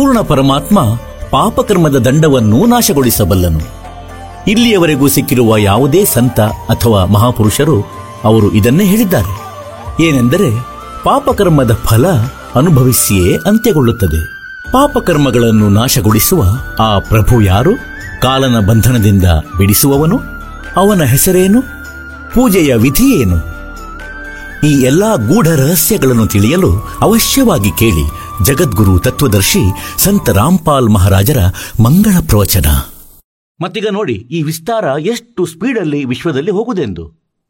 ಪೂರ್ಣ ಪರಮಾತ್ಮ ಪಾಪಕರ್ಮದ ದಂಡವನ್ನು ನಾಶಗೊಳಿಸಬಲ್ಲನು. ಇಲ್ಲಿಯವರೆಗೂ ಸಿಕ್ಕಿರುವ ಯಾವುದೇ ಸಂತ ಅಥವಾ ಮಹಾಪುರುಷರು ಅವರು ಇದನ್ನೇ ಹೇಳಿದ್ದಾರೆ. ಏನೆಂದರೆ, ಪಾಪಕರ್ಮದ ಫಲ ಅನುಭವಿಸಿಯೇ ಅಂತ್ಯಗೊಳ್ಳುತ್ತದೆ. ಪಾಪಕರ್ಮಗಳನ್ನು ನಾಶಗೊಳಿಸುವ ಆ ಪ್ರಭು ಯಾರು? ಕಾಲನ ಬಂಧನದಿಂದ ಬಿಡಿಸುವವನು? ಅವನ ಹೆಸರೇನು? ಪೂಜೆಯ ವಿಧಿಯೇನು? ಈ ಎಲ್ಲ ಗೂಢ ರಹಸ್ಯಗಳನ್ನು ತಿಳಿಯಲು ಅವಶ್ಯವಾಗಿ ಕೇಳಿ ಜಗದ್ಗುರು ತತ್ವದರ್ಶಿ ಸಂತ ರಾಮ್ಪಾಲ್ ಮಹಾರಾಜರ ಮಂಗಳ ಪ್ರವಚನ. ಮತ್ತೀಗ ನೋಡಿ, ಈ ವಿಸ್ತಾರ ಎಷ್ಟು ಸ್ಪೀಡಲ್ಲಿ ವಿಶ್ವದಲ್ಲಿ ಹೋಗುವುದೆಂದು.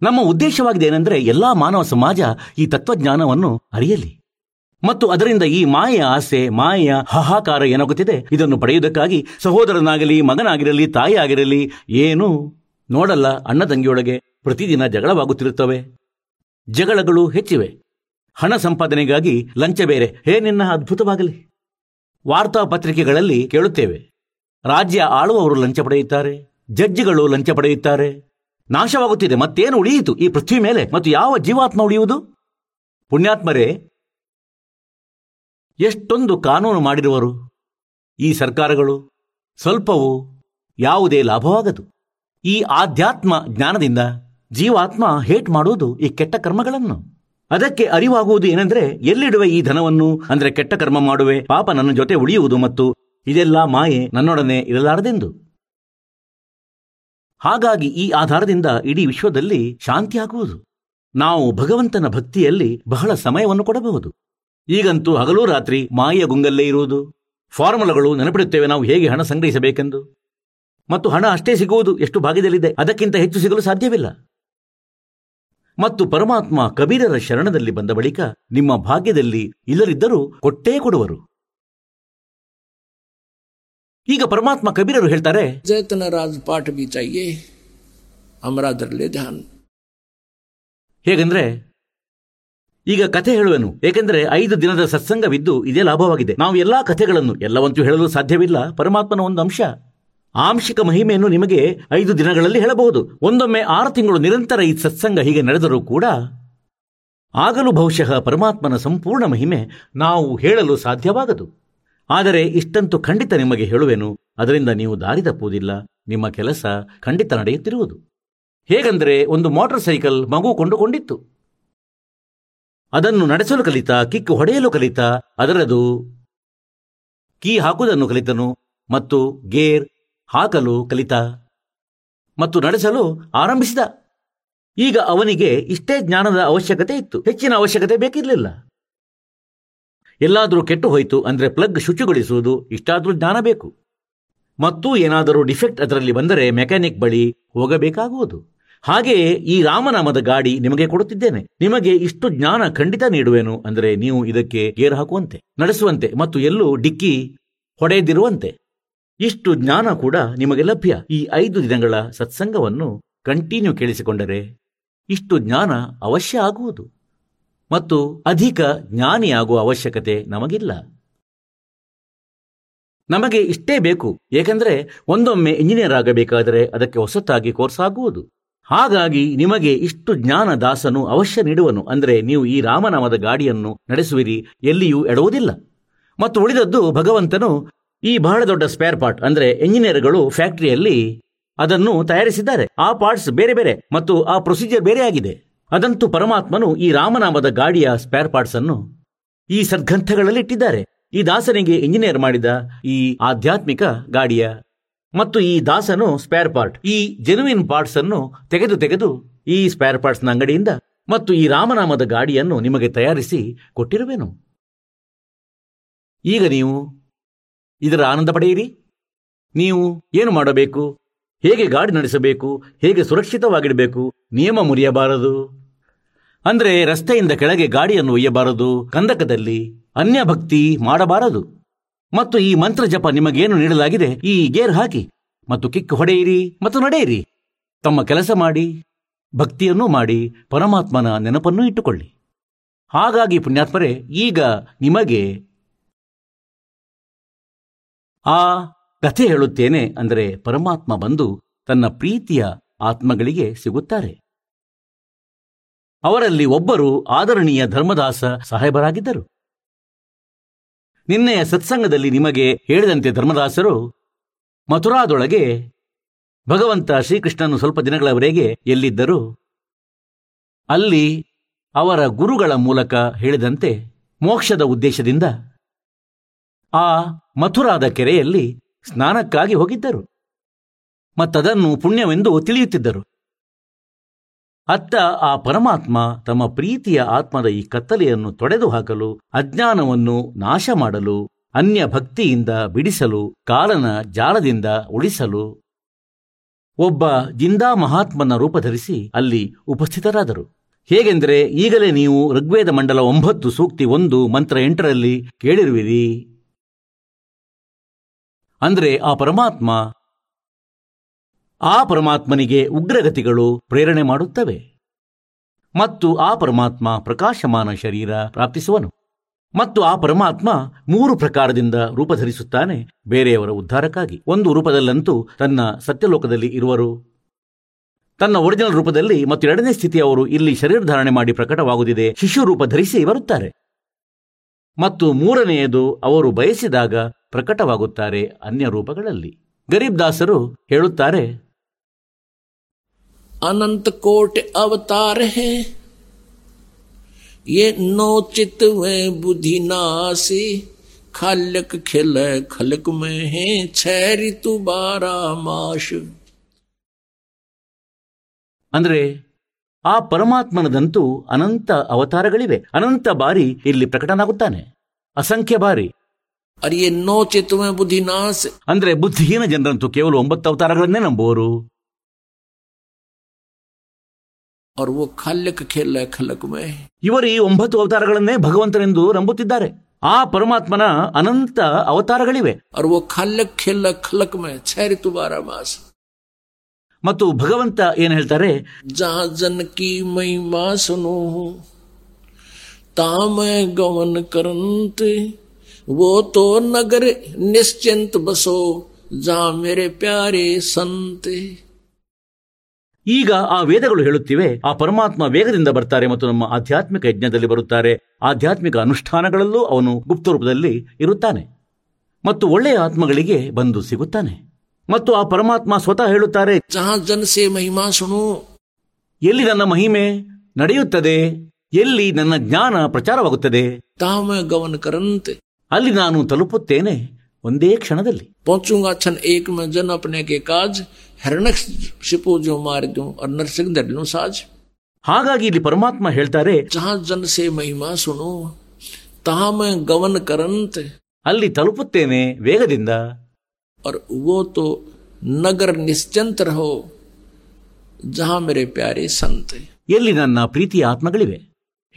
ನಮ್ಮ ಉದ್ದೇಶವಾಗಿದೆ ಏನೆಂದರೆ, ಎಲ್ಲ ಮಾನವ ಸಮಾಜ ಈ ತತ್ವಜ್ಞಾನವನ್ನು ಅರಿಯಲಿ ಮತ್ತು ಅದರಿಂದ ಈ ಮಾಯೆಯ ಆಸೆ, ಮಾಯೆಯ ಹಾಹಾಕಾರ ಏನಾಗುತ್ತಿದೆ, ಇದನ್ನು ಪಡೆಯುವುದಕ್ಕಾಗಿ ಸಹೋದರನಾಗಲಿ, ಮಗನಾಗಿರಲಿ, ತಾಯಿ ಆಗಿರಲಿ, ಏನೂ ನೋಡಲ್ಲ. ಅಣ್ಣ ತಂಗಿಯೊಳಗೆ ಪ್ರತಿದಿನ ಜಗಳವಾಗುತ್ತಿರುತ್ತವೆ. ಜಗಳಗಳು ಹೆಚ್ಚಿವೆ. ಹಣ ಸಂಪಾದನೆಗಾಗಿ ಲಂಚ ಬೇರೆ. ಏನಿನ್ನ ಅದ್ಭುತವಾಗಲಿ. ವಾರ್ತಾ ಪತ್ರಿಕೆಗಳಲ್ಲಿ ಕೇಳುತ್ತೇವೆ, ರಾಜ್ಯ ಆಳುವವರು ಲಂಚ ಪಡೆಯುತ್ತಾರೆ, ಜಡ್ಜಿಗಳು ಲಂಚ ಪಡೆಯುತ್ತಾರೆ. ನಾಶವಾಗುತ್ತಿದೆ. ಮತ್ತೇನು ಉಳಿಯಿತು ಈ ಪೃಥ್ವಿ ಮೇಲೆ? ಮತ್ತು ಯಾವ ಜೀವಾತ್ಮ ಉಳಿಯುವುದು? ಪುಣ್ಯಾತ್ಮರೇ, ಎಷ್ಟೊಂದು ಕಾನೂನು ಮಾಡಿರುವರು ಈ ಸರ್ಕಾರಗಳು. ಸ್ವಲ್ಪವೂ ಯಾವುದೇ ಲಾಭವಾಗದು. ಈ ಆಧ್ಯಾತ್ಮ ಜ್ಞಾನದಿಂದ ಜೀವಾತ್ಮ ಹೇಟ್ ಮಾಡುವುದು ಈ ಕೆಟ್ಟ ಕರ್ಮಗಳನ್ನು. ಅದಕ್ಕೆ ಅರಿವಾಗುವುದು ಏನೆಂದರೆ, ಎಲ್ಲಿಡುವೆ ಈ ಧನವನ್ನು, ಅಂದರೆ ಕೆಟ್ಟ ಕರ್ಮ ಮಾಡುವೆ, ಪಾಪ ನನ್ನ ಜೊತೆ ಉಳಿಯುವುದು ಮತ್ತು ಇದೆಲ್ಲ ಮಾಯೆ ನನ್ನೊಡನೆ ಇರಲಾರದೆಂದು. ಹಾಗಾಗಿ ಈ ಆಧಾರದಿಂದ ಇಡೀ ವಿಶ್ವದಲ್ಲಿ ಶಾಂತಿಯಾಗುವುದು. ನಾವು ಭಗವಂತನ ಭಕ್ತಿಯಲ್ಲಿ ಬಹಳ ಸಮಯವನ್ನು ಕೊಡಬಹುದು. ಈಗಂತೂ ಹಗಲು ರಾತ್ರಿ ಮಾಯೆಯ ಗುಂಗಲ್ಲೇ ಇರುವುದು. ಫಾರ್ಮುಲಾಗಳು ನೆನಪಿಡುತ್ತೇವೆ ನಾವು ಹೇಗೆ ಹಣ ಸಂಗ್ರಹಿಸಬೇಕೆಂದು. ಮತ್ತು ಹಣ ಅಷ್ಟೇ ಸಿಗುವುದು ಎಷ್ಟು ಭಾಗ್ಯದಲ್ಲಿದೆ, ಅದಕ್ಕಿಂತ ಹೆಚ್ಚು ಸಿಗಲು ಸಾಧ್ಯವಿಲ್ಲ. ಮತ್ತು ಪರಮಾತ್ಮ ಕಬೀರರ ಶರಣದಲ್ಲಿ ಬಂದ ಬಳಿಕ ನಿಮ್ಮ ಭಾಗ್ಯದಲ್ಲಿ ಇಲ್ಲದಿದ್ದರೂ ಕೊಟ್ಟೇ ಕೊಡುವರು. ಈಗ ಪರಮಾತ್ಮ ಕಬೀರರು ಹೇಳ್ತಾರೆ, ಚೇತನ ರಾಜ ಪಾಠ ಬಿ ಚಾಹಿಯೇ ಅಮರಾದರಲ್ಲೇ ಧ್ಯಾನ್. ಹೇಗೆಂದ್ರೆ, ಈಗ ಕಥೆ ಹೇಳುವೆನು, ಏಕೆಂದರೆ 5 ದಿನದ ಸತ್ಸಂಗವಿದ್ದು ಇದೇ ಲಾಭವಾಗಿದೆ. ನಾವು ಎಲ್ಲಾ ಕಥೆಗಳನ್ನು ಎಲ್ಲವಂತೂ ಹೇಳಲು ಸಾಧ್ಯವಿಲ್ಲ. ಪರಮಾತ್ಮನ ಒಂದು ಅಂಶ, ಆಂಶಿಕ ಮಹಿಮೆಯನ್ನು ನಿಮಗೆ 5 ದಿನಗಳಲ್ಲಿ ಹೇಳಬಹುದು. ಒಂದೊಮ್ಮೆ 6 ತಿಂಗಳು ನಿರಂತರ ಈ ಸತ್ಸಂಗ ಹೀಗೆ ನಡೆದರೂ ಕೂಡ ಆಗಲೂ ಬಹುಶಃ ಪರಮಾತ್ಮನ ಸಂಪೂರ್ಣ ಮಹಿಮೆ ನಾವು ಹೇಳಲು ಸಾಧ್ಯವಾಗದು. ಆದರೆ ಇಷ್ಟಂತೂ ಖಂಡಿತ ನಿಮಗೆ ಹೇಳುವೆನು, ಅದರಿಂದ ನೀವು ದಾರಿ ತಪ್ಪುವುದಿಲ್ಲ, ನಿಮ್ಮ ಕೆಲಸ ಖಂಡಿತ ನಡೆಯುತ್ತಿರುವುದು. ಹೇಗೆಂದರೆ, ಒಂದು ಮೋಟಾರ್ ಸೈಕಲ್ ಮಗು ಕೊಂಡುಕೊಂಡಿತ್ತು. ಅದನ್ನು ನಡೆಸಲು ಕಲಿತ, ಕಿಕ್ಕು ಹೊಡೆಯಲು ಕಲಿತ, ಅದರದು ಕೀ ಹಾಕುವುದನ್ನು ಕಲಿತನು ಮತ್ತು ಗೇರ್ ಹಾಕಲು ಕಲಿತ ಮತ್ತು ನಡೆಸಲು ಆರಂಭಿಸಿದ. ಈಗ ಅವನಿಗೆ ಇಷ್ಟೇ ಜ್ಞಾನದ ಅವಶ್ಯಕತೆ ಇತ್ತು, ಹೆಚ್ಚಿನ ಅವಶ್ಯಕತೆ ಬೇಕಿರಲಿಲ್ಲ. ಎಲ್ಲಾದರೂ ಕೆಟ್ಟು ಹೋಯಿತು ಅಂದರೆ ಪ್ಲಗ್ ಶುಚಿಗೊಳಿಸುವುದು, ಇಷ್ಟಾದರೂ ಜ್ಞಾನ ಬೇಕು. ಮತ್ತು ಏನಾದರೂ ಡಿಫೆಕ್ಟ್ ಅದರಲ್ಲಿ ಬಂದರೆ ಮೆಕ್ಯಾನಿಕ್ ಬಳಿ ಹೋಗಬೇಕಾಗುವುದು. ಹಾಗೆಯೇ ಈ ರಾಮನಾಮದ ಗಾಡಿ ನಿಮಗೆ ಕೊಡುತ್ತಿದ್ದೇನೆ, ನಿಮಗೆ ಇಷ್ಟು ಜ್ಞಾನ ಖಂಡಿತ ನೀಡುವೆನು, ಅಂದರೆ ನೀವು ಇದಕ್ಕೆ ಗೇರ್ ಹಾಕುವಂತೆ, ನಡೆಸುವಂತೆ ಮತ್ತು ಎಲ್ಲೂ ಡಿಕ್ಕಿ ಹೊಡೆಯದಿರುವಂತೆ. ಇಷ್ಟು ಜ್ಞಾನ ಕೂಡ ನಿಮಗೆ ಲಭ್ಯ. ಈ 5 ದಿನಗಳ ಸತ್ಸಂಗವನ್ನು ಕಂಟಿನ್ಯೂ ಕೇಳಿಸಿಕೊಂಡರೆ ಇಷ್ಟು ಜ್ಞಾನ ಅವಶ್ಯ ಆಗುವುದು ಮತ್ತು ಅಧಿಕ ಜ್ಞಾನಿಯಾಗುವ ಅವಶ್ಯಕತೆ ನಮಗಿಲ್ಲ. ನಮಗೆ ಇಷ್ಟೇ ಬೇಕು. ಏಕೆಂದರೆ ಒಂದೊಮ್ಮೆ ಇಂಜಿನಿಯರ್ ಆಗಬೇಕಾದರೆ ಅದಕ್ಕೆ ಹೊಸತಾಗಿ ಕೋರ್ಸ್ ಆಗುವುದು. ಹಾಗಾಗಿ ನಿಮಗೆ ಇಷ್ಟು ಜ್ಞಾನ ದಾಸನು ಅವಶ್ಯ ನೀಡುವನು. ಅಂದರೆ ನೀವು ಈ ರಾಮನಾಮದ ಗಾಡಿಯನ್ನು ನಡೆಸುವಿರಿ, ಎಲ್ಲಿಯೂ ಎಡುವುದಿಲ್ಲ. ಮತ್ತು ಉಳಿದದ್ದು ಭಗವಂತನು ಈ ಬಹಳ ದೊಡ್ಡ ಸ್ಪೇರ್ ಪಾರ್ಟ್, ಅಂದರೆ ಎಂಜಿನಿಯರ್ಗಳು ಫ್ಯಾಕ್ಟರಿಯಲ್ಲಿ ಅದನ್ನು ತಯಾರಿಸಿದ್ದಾರೆ. ಆ ಪಾರ್ಟ್ಸ್ ಬೇರೆ ಬೇರೆ ಮತ್ತು ಆ ಪ್ರೊಸೀಜರ್ ಬೇರೆಯಾಗಿದೆ. ಅದಂತೂ ಪರಮಾತ್ಮನು ಈ ರಾಮನಾಮದ ಗಾಡಿಯ ಸ್ಪೇರ್ ಪಾರ್ಟ್ಸ್ ಅನ್ನು ಈ ಸದ್ಗ್ರಂಥಗಳಲ್ಲಿ ಇಟ್ಟಿದ್ದಾರೆ. ಈ ದಾಸನಿಗೆ ಇಂಜಿನಿಯರ್ ಮಾಡಿದ ಈ ಆಧ್ಯಾತ್ಮಿಕ ಗಾಡಿಯ ಮತ್ತು ಈ ದಾಸನು ಸ್ಪೇರ್ ಪಾರ್ಟ್, ಈ ಜೆನ್ಯೂನ್ ಪಾರ್ಟ್ಸ್ ಅನ್ನು ತೆಗೆದು ತೆಗೆದು ಈ ಸ್ಪೇರ್ ಪಾರ್ಟ್ಸ್ನ ಅಂಗಡಿಯಿಂದ ಮತ್ತು ಈ ರಾಮನಾಮದ ಗಾಡಿಯನ್ನು ನಿಮಗೆ ತಯಾರಿಸಿ ಕೊಟ್ಟಿರುವೆನು. ಈಗ ನೀವು ಇದರ ಆನಂದ ಪಡೆಯಿರಿ. ನೀವು ಏನು ಮಾಡಬೇಕು, ಹೇಗೆ ಗಾಡಿ ನಡೆಸಬೇಕು, ಹೇಗೆ ಸುರಕ್ಷಿತವಾಗಿಡಬೇಕು, ನಿಯಮ ಮುರಿಯಬಾರದು, ಅಂದರೆ ರಸ್ತೆಯಿಂದ ಕೆಳಗೆ ಗಾಡಿಯನ್ನು ಒಯ್ಯಬಾರದು, ಕಂದಕದಲ್ಲಿ ಅನ್ಯ ಭಕ್ತಿ ಮಾಡಬಾರದು. ಮತ್ತು ಈ ಮಂತ್ರ ಜಪ ನಿಮಗೇನು ನೀಡಲಾಗಿದೆ, ಈ ಗೇರ್ ಹಾಕಿ ಮತ್ತು ಕಿಕ್ ಹೊಡೆಯಿರಿ ಮತ್ತು ನಡೆಯಿರಿ. ತಮ್ಮ ಕೆಲಸ ಮಾಡಿ, ಭಕ್ತಿಯನ್ನೂ ಮಾಡಿ, ಪರಮಾತ್ಮನ ನೆನಪನ್ನೂ ಇಟ್ಟುಕೊಳ್ಳಿ. ಹಾಗಾಗಿ ಪುಣ್ಯಾತ್ಮರೇ, ಈಗ ನಿಮಗೆ ಆ ಕಥೆ ಹೇಳುತ್ತೇನೆ. ಅಂದರೆ ಪರಮಾತ್ಮ ಬಂದು ತನ್ನ ಪ್ರೀತಿಯ ಆತ್ಮಗಳಿಗೆ ಸಿಗುತ್ತಾರೆ. ಅವರಲ್ಲಿ ಒಬ್ಬರು ಆದರಣೀಯ ಧರ್ಮದಾಸ ಸಾಹೇಬರಾಗಿದ್ದರು. ನಿನ್ನೆಯ ಸತ್ಸಂಗದಲ್ಲಿ ನಿಮಗೆ ಹೇಳಿದಂತೆ ಧರ್ಮದಾಸರು ಮಥುರಾದೊಳಗೆ ಭಗವಂತ ಶ್ರೀಕೃಷ್ಣನು ಸ್ವಲ್ಪ ದಿನಗಳವರೆಗೆ ಎಲ್ಲಿದ್ದರು, ಅಲ್ಲಿ ಅವರ ಗುರುಗಳ ಮೂಲಕ ಹೇಳಿದಂತೆ ಮೋಕ್ಷದ ಉದ್ದೇಶದಿಂದ ಆ ಮಥುರಾದ ಕೆರೆಯಲ್ಲಿ ಸ್ನಾನಕ್ಕಾಗಿ ಹೋಗಿದ್ದರು. ಮತ್ತದನ್ನು ಪುಣ್ಯವೆಂದು ತಿಳಿಯುತ್ತಿದ್ದರು. ಅತ್ತ ಆ ಪರಮಾತ್ಮ ತಮ್ಮ ಪ್ರೀತಿಯ ಆತ್ಮದ ಈ ಕತ್ತಲೆಯನ್ನು ತೊಡೆದು ಹಾಕಲು, ಅಜ್ಞಾನವನ್ನು ನಾಶ ಮಾಡಲು, ಅನ್ಯ ಭಕ್ತಿಯಿಂದ ಬಿಡಿಸಲು, ಕಾಲನ ಜಾಲದಿಂದ ಉಳಿಸಲು ಒಬ್ಬ ಜಿಂದಾ ಮಹಾತ್ಮನ ರೂಪಧರಿಸಿ ಅಲ್ಲಿ ಉಪಸ್ಥಿತರಾದರು. ಹೇಗೆಂದರೆ, ಈಗಲೇ ನೀವು ಋಗ್ವೇದ ಮಂಡಲ 9 ಸೂಕ್ತಿ 1 ಮಂತ್ರ 8 ಕೇಳಿರುವಿರಿ. ಅಂದರೆ ಆ ಪರಮಾತ್ಮನಿಗೆ ಉಗ್ರಗತಿಗಳು ಪ್ರೇರಣೆ ಮಾಡುತ್ತವೆ ಮತ್ತು ಆ ಪರಮಾತ್ಮ ಪ್ರಕಾಶಮಾನ ಶರೀರ ಪ್ರಾಪ್ತಿಸುವನು ಮತ್ತು ಆ ಪರಮಾತ್ಮ 3 ಪ್ರಕಾರದಿಂದ ರೂಪಧರಿಸುತ್ತಾನೆ ಬೇರೆಯವರ ಉದ್ಧಾರಕ್ಕಾಗಿ. ಒಂದು ರೂಪದಲ್ಲಂತೂ ತನ್ನ ಸತ್ಯಲೋಕದಲ್ಲಿ ಇರುವರು, ತನ್ನ ಒರಿಜಿನಲ್ ರೂಪದಲ್ಲಿ. ಮತ್ತು 2ನೇ ಸ್ಥಿತಿ ಅವರು ಇಲ್ಲಿ ಶರೀರ ಧಾರಣೆ ಮಾಡಿ ಪ್ರಕಟವಾಗುತ್ತಿದೆ, ಶಿಶು ರೂಪ ಧರಿಸಿ ಬರುತ್ತಾರೆ. ಮತ್ತು 3ನೆಯದು ಅವರು ಬಯಸಿದಾಗ ಪ್ರಕಟವಾಗುತ್ತಾರೆ ಅನ್ಯ ರೂಪಗಳಲ್ಲಿ. ಗರೀಬ್ ದಾಸರು ಹೇಳುತ್ತಾರೆ, ಅನಂತ ಕೋಟಿ ಅವತಾರ ಹೇ ये नोचित में बुद्धि नासी खलक खिल खलक में है छह ऋतु 12 मास. ಅಂದ್ರೆ ಆ ಪರಮಾತ್ಮನದಂತೂ ಅನಂತ ಅವತಾರಗಳಿವೆ. ಅನಂತ ಬಾರಿ ಇಲ್ಲಿ ಪ್ರಕಟನಾಗುತ್ತಾನೆ, ಅಸಂಖ್ಯ ಬಾರಿ. ಅರಿಯೇ ನೋಚಿತ್ में बुद्धि नास ಅಂದ್ರೆ ಬುದ್ಧಿಹೀನ ಜನರಂತೂ ಕೇವಲ 9 ಅವತಾರಗಳನ್ನೇ ನಂಬುವರು. ಇವರು ಈ 9 ಅವತಾರಗಳನ್ನೇ ಭಗವಂತನೆಂದು ನಂಬುತ್ತಿದ್ದಾರೆ. ಆ ಪರಮಾತ್ಮನ ಅನಂತ ಅವತಾರಗಳಿವೆ ಮತ್ತು ಭಗವಂತ ಏನ್ ಹೇಳ್ತಾರೆ, ನಗರ ನಿಶ್ಚಿಂತ ಬಸೋ ಜಾ ಮೇರೆ ಪ್ಯಾರೆ ಸಂತೆ. ಈಗ ಆ ವೇದಗಳು ಹೇಳುತ್ತಿವೆ, ಆ ಪರಮಾತ್ಮ ವೇಗದಿಂದ ಬರ್ತಾರೆ ಮತ್ತು ನಮ್ಮ ಆಧ್ಯಾತ್ಮಿಕ ಯಜ್ಞದಲ್ಲಿ ಬರುತ್ತಾರೆ. ಆಧ್ಯಾತ್ಮಿಕ ಅನುಷ್ಠಾನಗಳಲ್ಲೂ ಅವನು ಗುಪ್ತ ರೂಪದಲ್ಲಿ ಇರುತ್ತಾನೆ ಮತ್ತು ಒಳ್ಳೆಯ ಆತ್ಮಗಳಿಗೆ ಬಂದು ಸಿಗುತ್ತಾನೆ. ಮತ್ತು ಆ ಪರಮಾತ್ಮ ಸ್ವತಃ ಹೇಳುತ್ತಾರೆ, ಜನಸೇ ಮಹಿಮಾ ಶುಣು, ಎಲ್ಲಿ ನನ್ನ ಮಹಿಮೆ ನಡೆಯುತ್ತದೆ, ಎಲ್ಲಿ ನನ್ನ ಜ್ಞಾನ ಪ್ರಚಾರವಾಗುತ್ತದೆ ಅಲ್ಲಿ ನಾನು ತಲುಪುತ್ತೇನೆ ಒಂದೇ ಕ್ಷಣದಲ್ಲಿ. ಪಂಚುಂಗಾ ಛನ್ ಏಕ್ ಮೇ ಜನ ಅಪನೆ ಕೆ ಕಾಜ್ ಹರಣಕ್ ಶಿಪು ಜೋ ಮಾರಿದು ನರಸಿಂಗ್ ದಡ್ಲು ಸಾಜ್. ಹಾಗಾಗಿ ಇಲ್ಲಿ ಪರಮಾತ್ಮ ಹೇಳ್ತಾರೆ, ಜಹಾ ಜನಸೇ ಮಹಿಮಾ ಸುಣು ತಾಮ ಗಮನ ಕರಂತೆ, ಅಲ್ಲಿ ತಲುಪುತ್ತೇನೆ ವೇಗದಿಂದ. ವೋ ತೋ ನಗರ ನಿಶ್ಚಂತ ರಹೋ ಜಹಾ ಮೇರೆ ಪ್ಯಾರೆ ಸಂತೆ, ಎಲ್ಲಿ ನನ್ನ ಪ್ರೀತಿಯ ಆತ್ಮಗಳಿವೆ.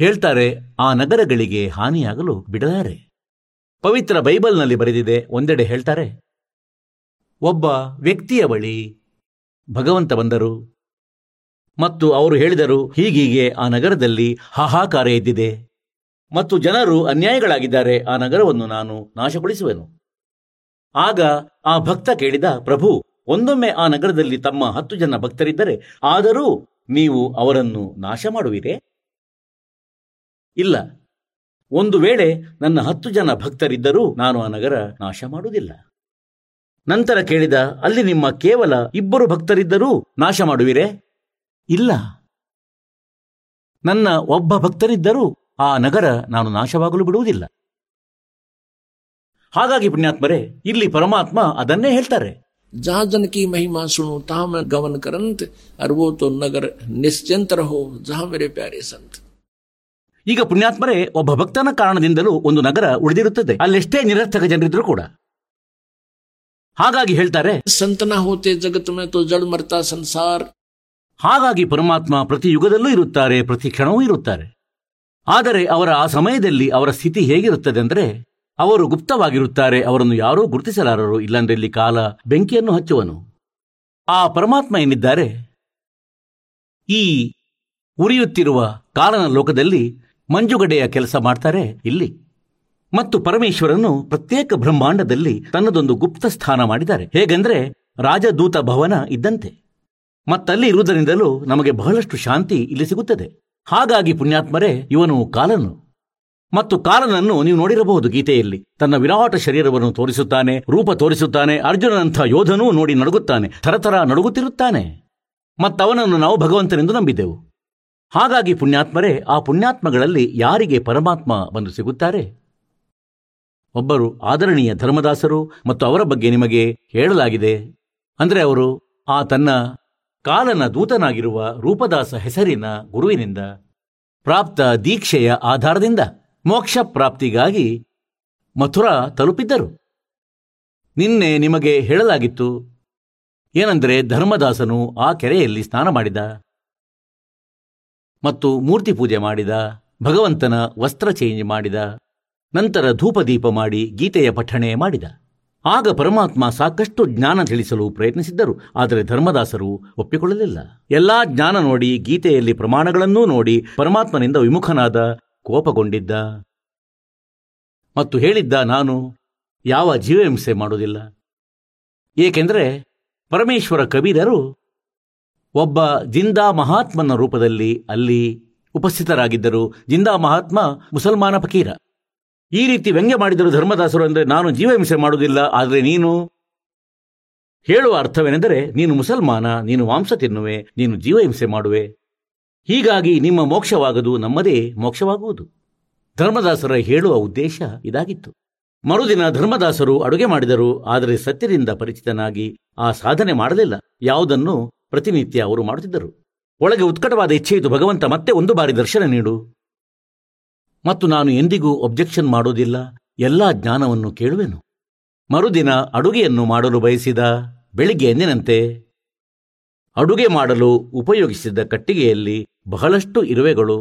ಹೇಳ್ತಾರೆ, ಆ ನಗರಗಳಿಗೆ ಹಾನಿಯಾಗಲು ಬಿಡಲಾರೆ. ಪವಿತ್ರ ಬೈಬಲ್ನಲ್ಲಿ ಬರೆದಿದೆ. ಒಂದೆಡೆ ಹೇಳ್ತಾರೆ, ಒಬ್ಬ ವ್ಯಕ್ತಿಯ ಬಳಿ ಭಗವಂತ ಬಂದರು ಮತ್ತು ಅವರು ಹೇಳಿದರು, ಹೀಗೀಗೆ ಆ ನಗರದಲ್ಲಿ ಹಾಹಾಕಾರ ಎದ್ದಿದೆ ಮತ್ತು ಜನರು ಅನ್ಯಾಯಗಳಾಗಿದ್ದಾರೆ, ಆ ನಗರವನ್ನು ನಾನು ನಾಶಪಡಿಸುವೆನು. ಆಗ ಆ ಭಕ್ತ ಕೇಳಿದ, ಪ್ರಭು, ಒಂದೊಮ್ಮೆ ಆ ನಗರದಲ್ಲಿ ತಮ್ಮ 10 ಜನ ಭಕ್ತರಿದ್ದರೆ ಆದರೂ ನೀವು ಅವರನ್ನು ನಾಶ ಮಾಡುವಿರೇ? ಇಲ್ಲ, ಒಂದು ವೇಳೆ ನನ್ನ 10 ಜನ ಭಕ್ತರಿದ್ದರೂ ನಾನು ಆ ನಗರ ನಾಶ ಮಾಡುವುದಿಲ್ಲ. ನಂತರ ಕೇಳಿದ, ಅಲ್ಲಿ ನಿಮ್ಮ ಕೇವಲ 2 ಭಕ್ತರಿದ್ದರೂ ನಾಶ ಮಾಡುವಿರೇ? ಇಲ್ಲ, ನನ್ನ ಒಬ್ಬ ಭಕ್ತರಿದ್ದರೂ ಆ ನಗರ ನಾನು ನಾಶವಾಗಲು ಬಿಡುವುದಿಲ್ಲ. ಹಾಗಾಗಿ ಪುಣ್ಯಾತ್ಮರೇ, ಇಲ್ಲಿ ಪರಮಾತ್ಮ ಅದನ್ನೇ ಹೇಳ್ತಾರೆ, ಜಾ ಜನಕಿ ಮಹಿಮಾ ಸುಣು ತಾಮ ಗಮನ ಕರಂತ್ ಅರ್ವೋ ತೋ ನಗರ ನಿಶ್ಚಿಂತ ರಹೋ ಜಾ ಮೇರೆ ಪ್ಯಾರೆ ಸಂತ್. ಈಗ ಪುಣ್ಯಾತ್ಮರೇ, ಒಬ್ಬ ಭಕ್ತನ ಕಾರಣದಿಂದಲೂ ಒಂದು ನಗರ ಉಳಿದಿರುತ್ತದೆ, ಅಲ್ಲೆಷ್ಟೇ ನಿರರ್ಥಕ ಜನರಿದ್ರೂ ಕೂಡ. ಹಾಗಾಗಿ ಹೇಳ್ತಾರೆ, ಸಂತನ ಹೋತೆ ಜಗತ್ ಮೇ ತೋ ಜಡ್ ಮರ್ತಾ ಸಂಸಾರ. ಹಾಗಾಗಿ ಪರಮಾತ್ಮ ಪ್ರತಿ ಯುಗದಲ್ಲೂ ಇರುತ್ತಾರೆ, ಪ್ರತಿ ಕ್ಷಣವೂ ಇರುತ್ತಾರೆ. ಆದರೆ ಅವರ ಆ ಸಮಯದಲ್ಲಿ ಅವರ ಸ್ಥಿತಿ ಹೇಗಿರುತ್ತದೆ ಅಂದರೆ, ಅವರು ಗುಪ್ತವಾಗಿರುತ್ತಾರೆ, ಅವರನ್ನು ಯಾರೂ ಗುರುತಿಸಲಾರರು. ಇಲ್ಲಾಂದ್ರೆ ಇಲ್ಲಿ ಕಾಲ ಬೆಂಕಿಯನ್ನು ಹಚ್ಚುವನು. ಆ ಪರಮಾತ್ಮ ಏನಿದ್ದಾರೆ, ಈ ಉರಿಯುತ್ತಿರುವ ಕಾಲನ ಲೋಕದಲ್ಲಿ ಮಂಜುಗಡೆಯ ಕೆಲಸ ಮಾಡ್ತಾರೆ ಇಲ್ಲಿ. ಮತ್ತು ಪರಮೇಶ್ವರನು ಪ್ರತ್ಯೇಕ ಬ್ರಹ್ಮಾಂಡದಲ್ಲಿ ತನ್ನದೊಂದು ಗುಪ್ತ ಸ್ಥಾನ ಮಾಡಿದ್ದಾರೆ. ಹೇಗೆಂದರೆ, ರಾಜದೂತ ಭವನ ಇದ್ದಂತೆ. ಮತ್ತಲ್ಲಿ ಇರುವುದರಿಂದಲೂ ನಮಗೆ ಬಹಳಷ್ಟು ಶಾಂತಿ ಇಲ್ಲಿ ಸಿಗುತ್ತದೆ. ಹಾಗಾಗಿ ಪುಣ್ಯಾತ್ಮರೇ, ಇವನು ಕಾಲನು ಮತ್ತು ಕಾಲನನ್ನು ನೀವು ನೋಡಿರಬಹುದು. ಗೀತೆಯಲ್ಲಿ ತನ್ನ ವಿರಾಟ ಶರೀರವನ್ನು ತೋರಿಸುತ್ತಾನೆ, ರೂಪ ತೋರಿಸುತ್ತಾನೆ. ಅರ್ಜುನನಂಥ ಯೋಧನೂ ನೋಡಿ ನಡುಗುತ್ತಾನೆ, ಥರಥರ ನಡುಗುತ್ತಿರುತ್ತಾನೆ. ಮತ್ತವನನ್ನು ನಾವು ಭಗವಂತನೆಂದು ನಂಬಿದ್ದೆವು. ಹಾಗಾಗಿ ಪುಣ್ಯಾತ್ಮರೇ, ಆ ಪುಣ್ಯಾತ್ಮಗಳಲ್ಲಿ ಯಾರಿಗೆ ಪರಮಾತ್ಮ ಬಂದು ಸಿಗುತ್ತಾರೆ? ಒಬ್ಬರು ಆದರಣೀಯ ಧರ್ಮದಾಸರು ಮತ್ತು ಅವರ ಬಗ್ಗೆ ನಿಮಗೆ ಹೇಳಲಾಗಿದೆ. ಅಂದರೆ ಅವರು ಆ ತನ್ನ ಕಾಲನ ದೂತನಾಗಿರುವ ರೂಪದಾಸ ಹೆಸರಿನ ಗುರುವಿನಿಂದ ಪ್ರಾಪ್ತ ದೀಕ್ಷೆಯ ಆಧಾರದಿಂದ ಮೋಕ್ಷ ಪ್ರಾಪ್ತಿಗಾಗಿ ಮಥುರಾ ತಲುಪಿದ್ದರು. ನಿನ್ನೆ ನಿಮಗೆ ಹೇಳಲಾಗಿತ್ತು ಏನೆಂದರೆ, ಧರ್ಮದಾಸನು ಆ ಕೆರೆಯಲ್ಲಿ ಸ್ನಾನ ಮಾಡಿದ ಮತ್ತು ಮೂರ್ತಿ ಪೂಜೆ ಮಾಡಿದ, ಭಗವಂತನ ವಸ್ತ್ರ ಚೇಂಜ್ ಮಾಡಿದ, ನಂತರ ಧೂಪದೀಪ ಮಾಡಿ ಗೀತೆಯ ಪಠಣೆ ಮಾಡಿದ. ಆಗ ಪರಮಾತ್ಮ ಸಾಕಷ್ಟು ಜ್ಞಾನ ತಿಳಿಸಲು ಪ್ರಯತ್ನಿಸಿದ್ದರು. ಆದರೆ ಧರ್ಮದಾಸರು ಒಪ್ಪಿಕೊಳ್ಳಲಿಲ್ಲ. ಎಲ್ಲಾ ಜ್ಞಾನ ನೋಡಿ, ಗೀತೆಯಲ್ಲಿ ಪ್ರಮಾಣಗಳನ್ನೂ ನೋಡಿ ಪರಮಾತ್ಮನಿಂದ ವಿಮುಖನಾದ, ಕೋಪಗೊಂಡಿದ್ದ ಮತ್ತು ಹೇಳಿದ್ದ, ನಾನು ಯಾವ ಜೀವಹಿಂಸೆ ಮಾಡುವುದಿಲ್ಲ. ಏಕೆಂದರೆ ಪರಮೇಶ್ವರ ಕಬೀರರು ಒಬ್ಬ ಜಿಂದಾ ಮಹಾತ್ಮನ ರೂಪದಲ್ಲಿ ಅಲ್ಲಿ ಉಪಸ್ಥಿತರಾಗಿದ್ದರು. ಜಿಂದಾ ಮಹಾತ್ಮ ಮುಸಲ್ಮಾನ ಫಕೀರ. ಈ ರೀತಿ ವ್ಯಂಗ್ಯ ಮಾಡಿದರು ಧರ್ಮದಾಸರು. ಅಂದರೆ ನಾನು ಜೀವಹಿಂಸೆ ಮಾಡುವುದಿಲ್ಲ, ಆದರೆ ನೀನು ಹೇಳುವ ಅರ್ಥವೇನೆಂದರೆ ನೀನು ಮುಸಲ್ಮಾನ, ನೀನು ಮಾಂಸ ತಿನ್ನುವೆ, ನೀನು ಜೀವಹಿಂಸೆ ಮಾಡುವೆ, ಹೀಗಾಗಿ ನಿಮ್ಮ ಮೋಕ್ಷವಾಗದು, ನಮ್ಮದೇ ಮೋಕ್ಷವಾಗುವುದು. ಧರ್ಮದಾಸರ ಹೇಳುವ ಉದ್ದೇಶ ಇದಾಗಿತ್ತು. ಮರುದಿನ ಧರ್ಮದಾಸರು ಅಡುಗೆ ಮಾಡಿದರು. ಆದರೆ ಸತ್ಯದಿಂದ ಪರಿಚಿತನಾಗಿ ಆ ಸಾಧನೆ ಮಾಡಲಿಲ್ಲ ಯಾವುದನ್ನು ಪ್ರತಿನಿತ್ಯ ಅವರು ಮಾಡುತ್ತಿದ್ದರು. ಒಳಗೆ ಉತ್ಕಟವಾದ ಇಚ್ಛೆಯಿತು, ಭಗವಂತ ಮತ್ತೆ ಒಂದು ಬಾರಿ ದರ್ಶನ ನೀಡು ಮತ್ತು ನಾನು ಎಂದಿಗೂ ಒಬ್ಜೆಕ್ಷನ್ ಮಾಡೋದಿಲ್ಲ, ಎಲ್ಲ ಜ್ಞಾನವನ್ನು ಕೇಳುವೆನು. ಮರುದಿನ ಅಡುಗೆಯನ್ನು ಮಾಡಲು ಬಯಸಿದ. ಬೆಳಿಗ್ಗೆ ಎಂದಿನಂತೆ ಅಡುಗೆ ಮಾಡಲು ಉಪಯೋಗಿಸಿದ್ದ ಕಟ್ಟಿಗೆಯಲ್ಲಿ ಬಹಳಷ್ಟು ಇರುವೆಗಳು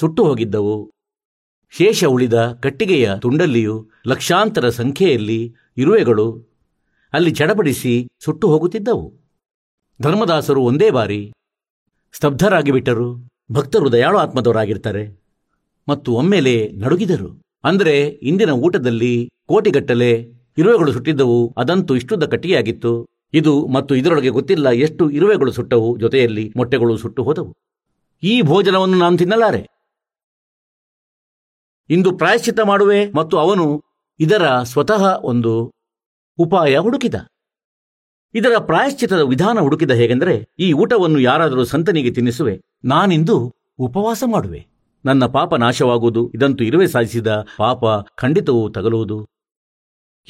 ಸುಟ್ಟು ಹೋಗಿದ್ದವು. ಶೇಷ ಉಳಿದ ಕಟ್ಟಿಗೆಯ ತುಂಡಲ್ಲಿಯೂ ಲಕ್ಷಾಂತರ ಸಂಖ್ಯೆಯಲ್ಲಿ ಇರುವೆಗಳು ಅಲ್ಲಿ ಚಡಪಡಿಸಿ ಸುಟ್ಟು ಹೋಗುತ್ತಿದ್ದವು. ಧರ್ಮದಾಸರು ಒಂದೇ ಬಾರಿ ಸ್ತಬ್ಧರಾಗಿ ಬಿಟ್ಟರು. ಭಕ್ತರು ದಯಾಳು ಆತ್ಮದವರಾಗಿರ್ತಾರೆ ಮತ್ತು ಒಮ್ಮೆಲೆ ನಡುಗಿದರು. ಅಂದರೆ ಇಂದಿನ ಊಟದಲ್ಲಿ ಕೋಟಿಗಟ್ಟಲೆ ಇರುವೆಗಳು ಸುಟ್ಟಿದ್ದವು. ಅದಂತೂ ಇಷ್ಟುದ್ದ ಕಟ್ಟಿಗೆಯಾಗಿತ್ತು ಇದು. ಮತ್ತು ಇದರೊಳಗೆ ಗೊತ್ತಿಲ್ಲ ಎಷ್ಟು ಇರುವೆಗಳು ಸುಟ್ಟವು, ಜೊತೆಯಲ್ಲಿ ಮೊಟ್ಟೆಗಳು ಸುಟ್ಟು ಹೋದವು. ಈ ಭೋಜನವನ್ನು ನಾನು ತಿನ್ನಲಾರೆ, ಇಂದು ಪ್ರಾಯಶ್ಚಿತ್ತ ಮಾಡುವೆ. ಮತ್ತು ಅವನು ಇದರ ಸ್ವತಃ ಒಂದು ಉಪಾಯ ಹುಡುಕಿದ. ಇದರ ಪ್ರಾಯಶ್ಚಿತ್ತದ ವಿಧಾನ ಹುಡುಕಿದ ಹೇಗೆಂದರೆ, ಈ ಊಟವನ್ನು ಯಾರಾದರೂ ಸಂತನಿಗೆ ತಿನ್ನಿಸುವೆ, ನಾನಿಂದು ಉಪವಾಸ ಮಾಡುವೆ, ನನ್ನ ಪಾಪ ನಾಶವಾಗುವುದು, ಇದಂತೂ ಇರುವೆ ಸಾಧಿಸಿದ ಪಾಪ ಖಂಡಿತವೂ ತಗಲುವುದು.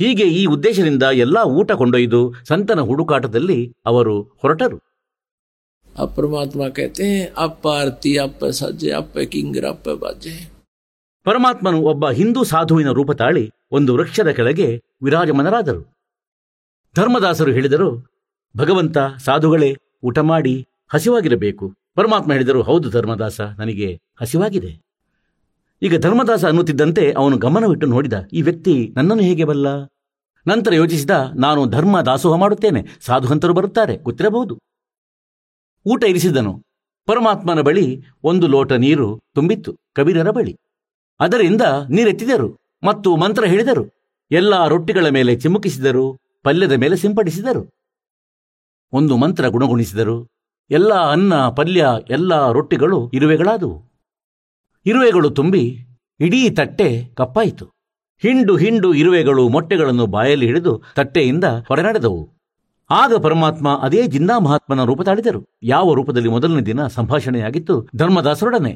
ಹೀಗೆ ಈ ಉದ್ದೇಶದಿಂದ ಎಲ್ಲ ಊಟ ಕೊಂಡೊಯ್ದು ಸಂತನ ಹುಡುಕಾಟದಲ್ಲಿ ಅವರು ಹೊರಟರು. ಅಪರಮಾತ್ಮ ಕತೆ ಅಪ್ಪ ಆರ್ತಿ ಅಪ್ಪ ಸಜ್ಜೆ ಅಪ್ಪ ಕಿಂಗರ ಅಪ್ಪ ಬಜ್ಜೆ. ಪರಮಾತ್ಮನು ಒಬ್ಬ ಹಿಂದೂ ಸಾಧುವಿನ ರೂಪ ತಾಳಿ ಒಂದು ವೃಕ್ಷದ ಕೆಳಗೆ ವಿರಾಜಮನರಾದರು. ಧರ್ಮದಾಸರು ಹೇಳಿದರು, ಭಗವಂತ, ಸಾಧುಗಳೇ, ಊಟ ಮಾಡಿ, ಹಸಿವಾಗಿರಬೇಕು. ಪರಮಾತ್ಮ ಹೇಳಿದರು, ಹೌದು ಧರ್ಮದಾಸ, ನನಗೆ ಹಸಿವಾಗಿದೆ. ಈಗ ಧರ್ಮದಾಸ ಅನ್ನುತ್ತಿದ್ದಂತೆ ಅವನು ಗಮನವಿಟ್ಟು ನೋಡಿದ, ಈ ವ್ಯಕ್ತಿ ನನ್ನನ್ನು ಹೇಗೆ ಬಲ್ಲ. ನಂತರ ಯೋಚಿಸಿದ, ನಾನು ಧರ್ಮ ದಾಸೋಹ ಮಾಡುತ್ತೇನೆ, ಸಾಧುಹಂತರು ಬರುತ್ತಾರೆ, ಗೊತ್ತಿರಬಹುದು. ಊಟ ಇರಿಸಿದನು. ಪರಮಾತ್ಮನ ಬಳಿ ಒಂದು ಲೋಟ ನೀರು ತುಂಬಿತ್ತು, ಕಬೀರರ ಬಳಿ. ಅದರಿಂದ ನೀರೆತ್ತಿದರು ಮತ್ತು ಮಂತ್ರ ಹೇಳಿದರು. ಎಲ್ಲ ರೊಟ್ಟಿಗಳ ಮೇಲೆ ಚಿಮುಕಿಸಿದರು, ಪಲ್ಯದ ಮೇಲೆ ಸಿಂಪಡಿಸಿದರು. ಒಂದು ಮಂತ್ರ ಗುಣಗುಣಿಸಿದರು. ಎಲ್ಲ ಅನ್ನ, ಪಲ್ಯ, ಎಲ್ಲ ರೊಟ್ಟಿಗಳು ಇರುವೆಗಳಾದವು. ಇರುವೆಗಳು ತುಂಬಿ ಇಡೀ ತಟ್ಟೆ ಕಪ್ಪಾಯಿತು. ಹಿಂಡು ಹಿಂಡು ಇರುವೆಗಳು ಮೊಟ್ಟೆಗಳನ್ನು ಬಾಯಲ್ಲಿ ಹಿಡಿದು ತಟ್ಟೆಯಿಂದ ಹೊರನಡೆದವು. ಆಗ ಪರಮಾತ್ಮ ಅದೇ ಜಿಂದಾ ಮಹಾತ್ಮನ ರೂಪ ತಾಳಿದರು. ಯಾವ ರೂಪದಲ್ಲಿ ಮೊದಲನೇ ದಿನ ಸಂಭಾಷಣೆಯಾಗಿತ್ತು ಧರ್ಮದಾಸರೊಡನೆ.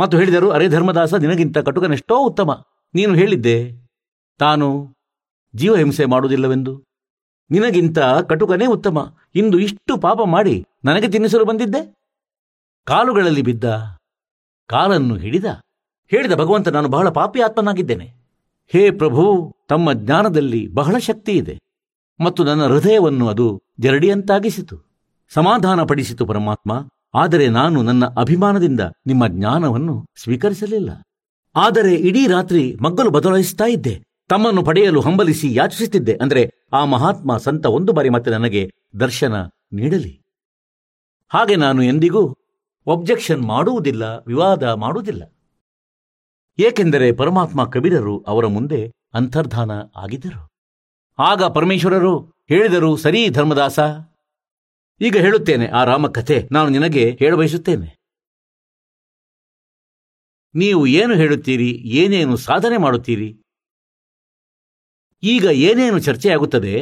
ಮತ್ತು ಹೇಳಿದರು, ಅರೆ ಧರ್ಮದಾಸ, ನಿನಗಿಂತ ಕಟುಕನೆಷ್ಟೋ ಉತ್ತಮ. ನೀನು ಹೇಳಿದ್ದೆ ತಾನು ಜೀವಹಿಂಸೆ ಮಾಡುವುದಿಲ್ಲವೆಂದು. ನಿನಗಿಂತ ಕಟುಕನೇ ಉತ್ತಮ. ಇಂದು ಇಷ್ಟು ಪಾಪ ಮಾಡಿ ನನಗೆ ತಿನ್ನಿಸಲು ಬಂದಿದ್ದೆ. ಕಾಲುಗಳಲ್ಲಿ ಬಿದ್ದ, ಕಾಲನ್ನು ಹಿಡಿದ, ಹೇಳಿದ, ಭಗವಂತ, ನಾನು ಬಹಳ ಪಾಪಿ ಆತ್ಮನಾಗಿದ್ದೇನೆ. ಹೇ ಪ್ರಭು, ತಮ್ಮ ಜ್ಞಾನದಲ್ಲಿ ಬಹಳ ಶಕ್ತಿ ಇದೆ ಮತ್ತು ನನ್ನ ಹೃದಯವನ್ನು ಅದು ಜರಡಿಯಂತಾಗಿಸಿತು, ಸಮಾಧಾನ ಪಡಿಸಿತು ಪರಮಾತ್ಮ. ಆದರೆ ನಾನು ನನ್ನ ಅಭಿಮಾನದಿಂದ ನಿಮ್ಮ ಜ್ಞಾನವನ್ನು ಸ್ವೀಕರಿಸಲಿಲ್ಲ. ಆದರೆ ಇಡೀ ರಾತ್ರಿ ಮಗ್ಗಲು ಬದಲಾಯಿಸ್ತಾ ಇದ್ದೆ, ತಮ್ಮನ್ನು ಪಡೆಯಲು ಹಂಬಲಿಸಿ ಯಾಚಿಸುತ್ತಿದ್ದೆ. ಅಂದರೆ ಆ ಮಹಾತ್ಮ ಸಂತ ಒಂದು ಬಾರಿ ಮತ್ತೆ ನನಗೆ ದರ್ಶನ ನೀಡಲಿ. ಹಾಗೆ ನಾನು ಎಂದಿಗೂ ಒಬ್ಜೆಕ್ಷನ್ ಮಾಡುವುದಿಲ್ಲ, ವಿವಾದ ಮಾಡುವುದಿಲ್ಲ. ಏಕೆಂದರೆ ಪರಮಾತ್ಮ ಕಬೀರರು ಅವರ ಮುಂದೆ ಅಂತರ್ಧಾನ ಆಗಿದ್ದರು. ಆಗ ಪರಮೇಶ್ವರರು ಹೇಳಿದರು, ಸರಿ ಧರ್ಮದಾಸ, ಈಗ ಹೇಳುತ್ತೇನೆ ಆ ರಾಮಕಥೆ, ನಾನು ನಿನಗೆ ಹೇಳಬಯಸುತ್ತೇನೆ. ನೀವು ಏನು ಹೇಳುತ್ತೀರಿ, ಏನೇನು ಸಾಧನೆ ಮಾಡುತ್ತೀರಿ, ಈಗ ಏನೇನು ಚರ್ಚೆಯಾಗುತ್ತದೆ?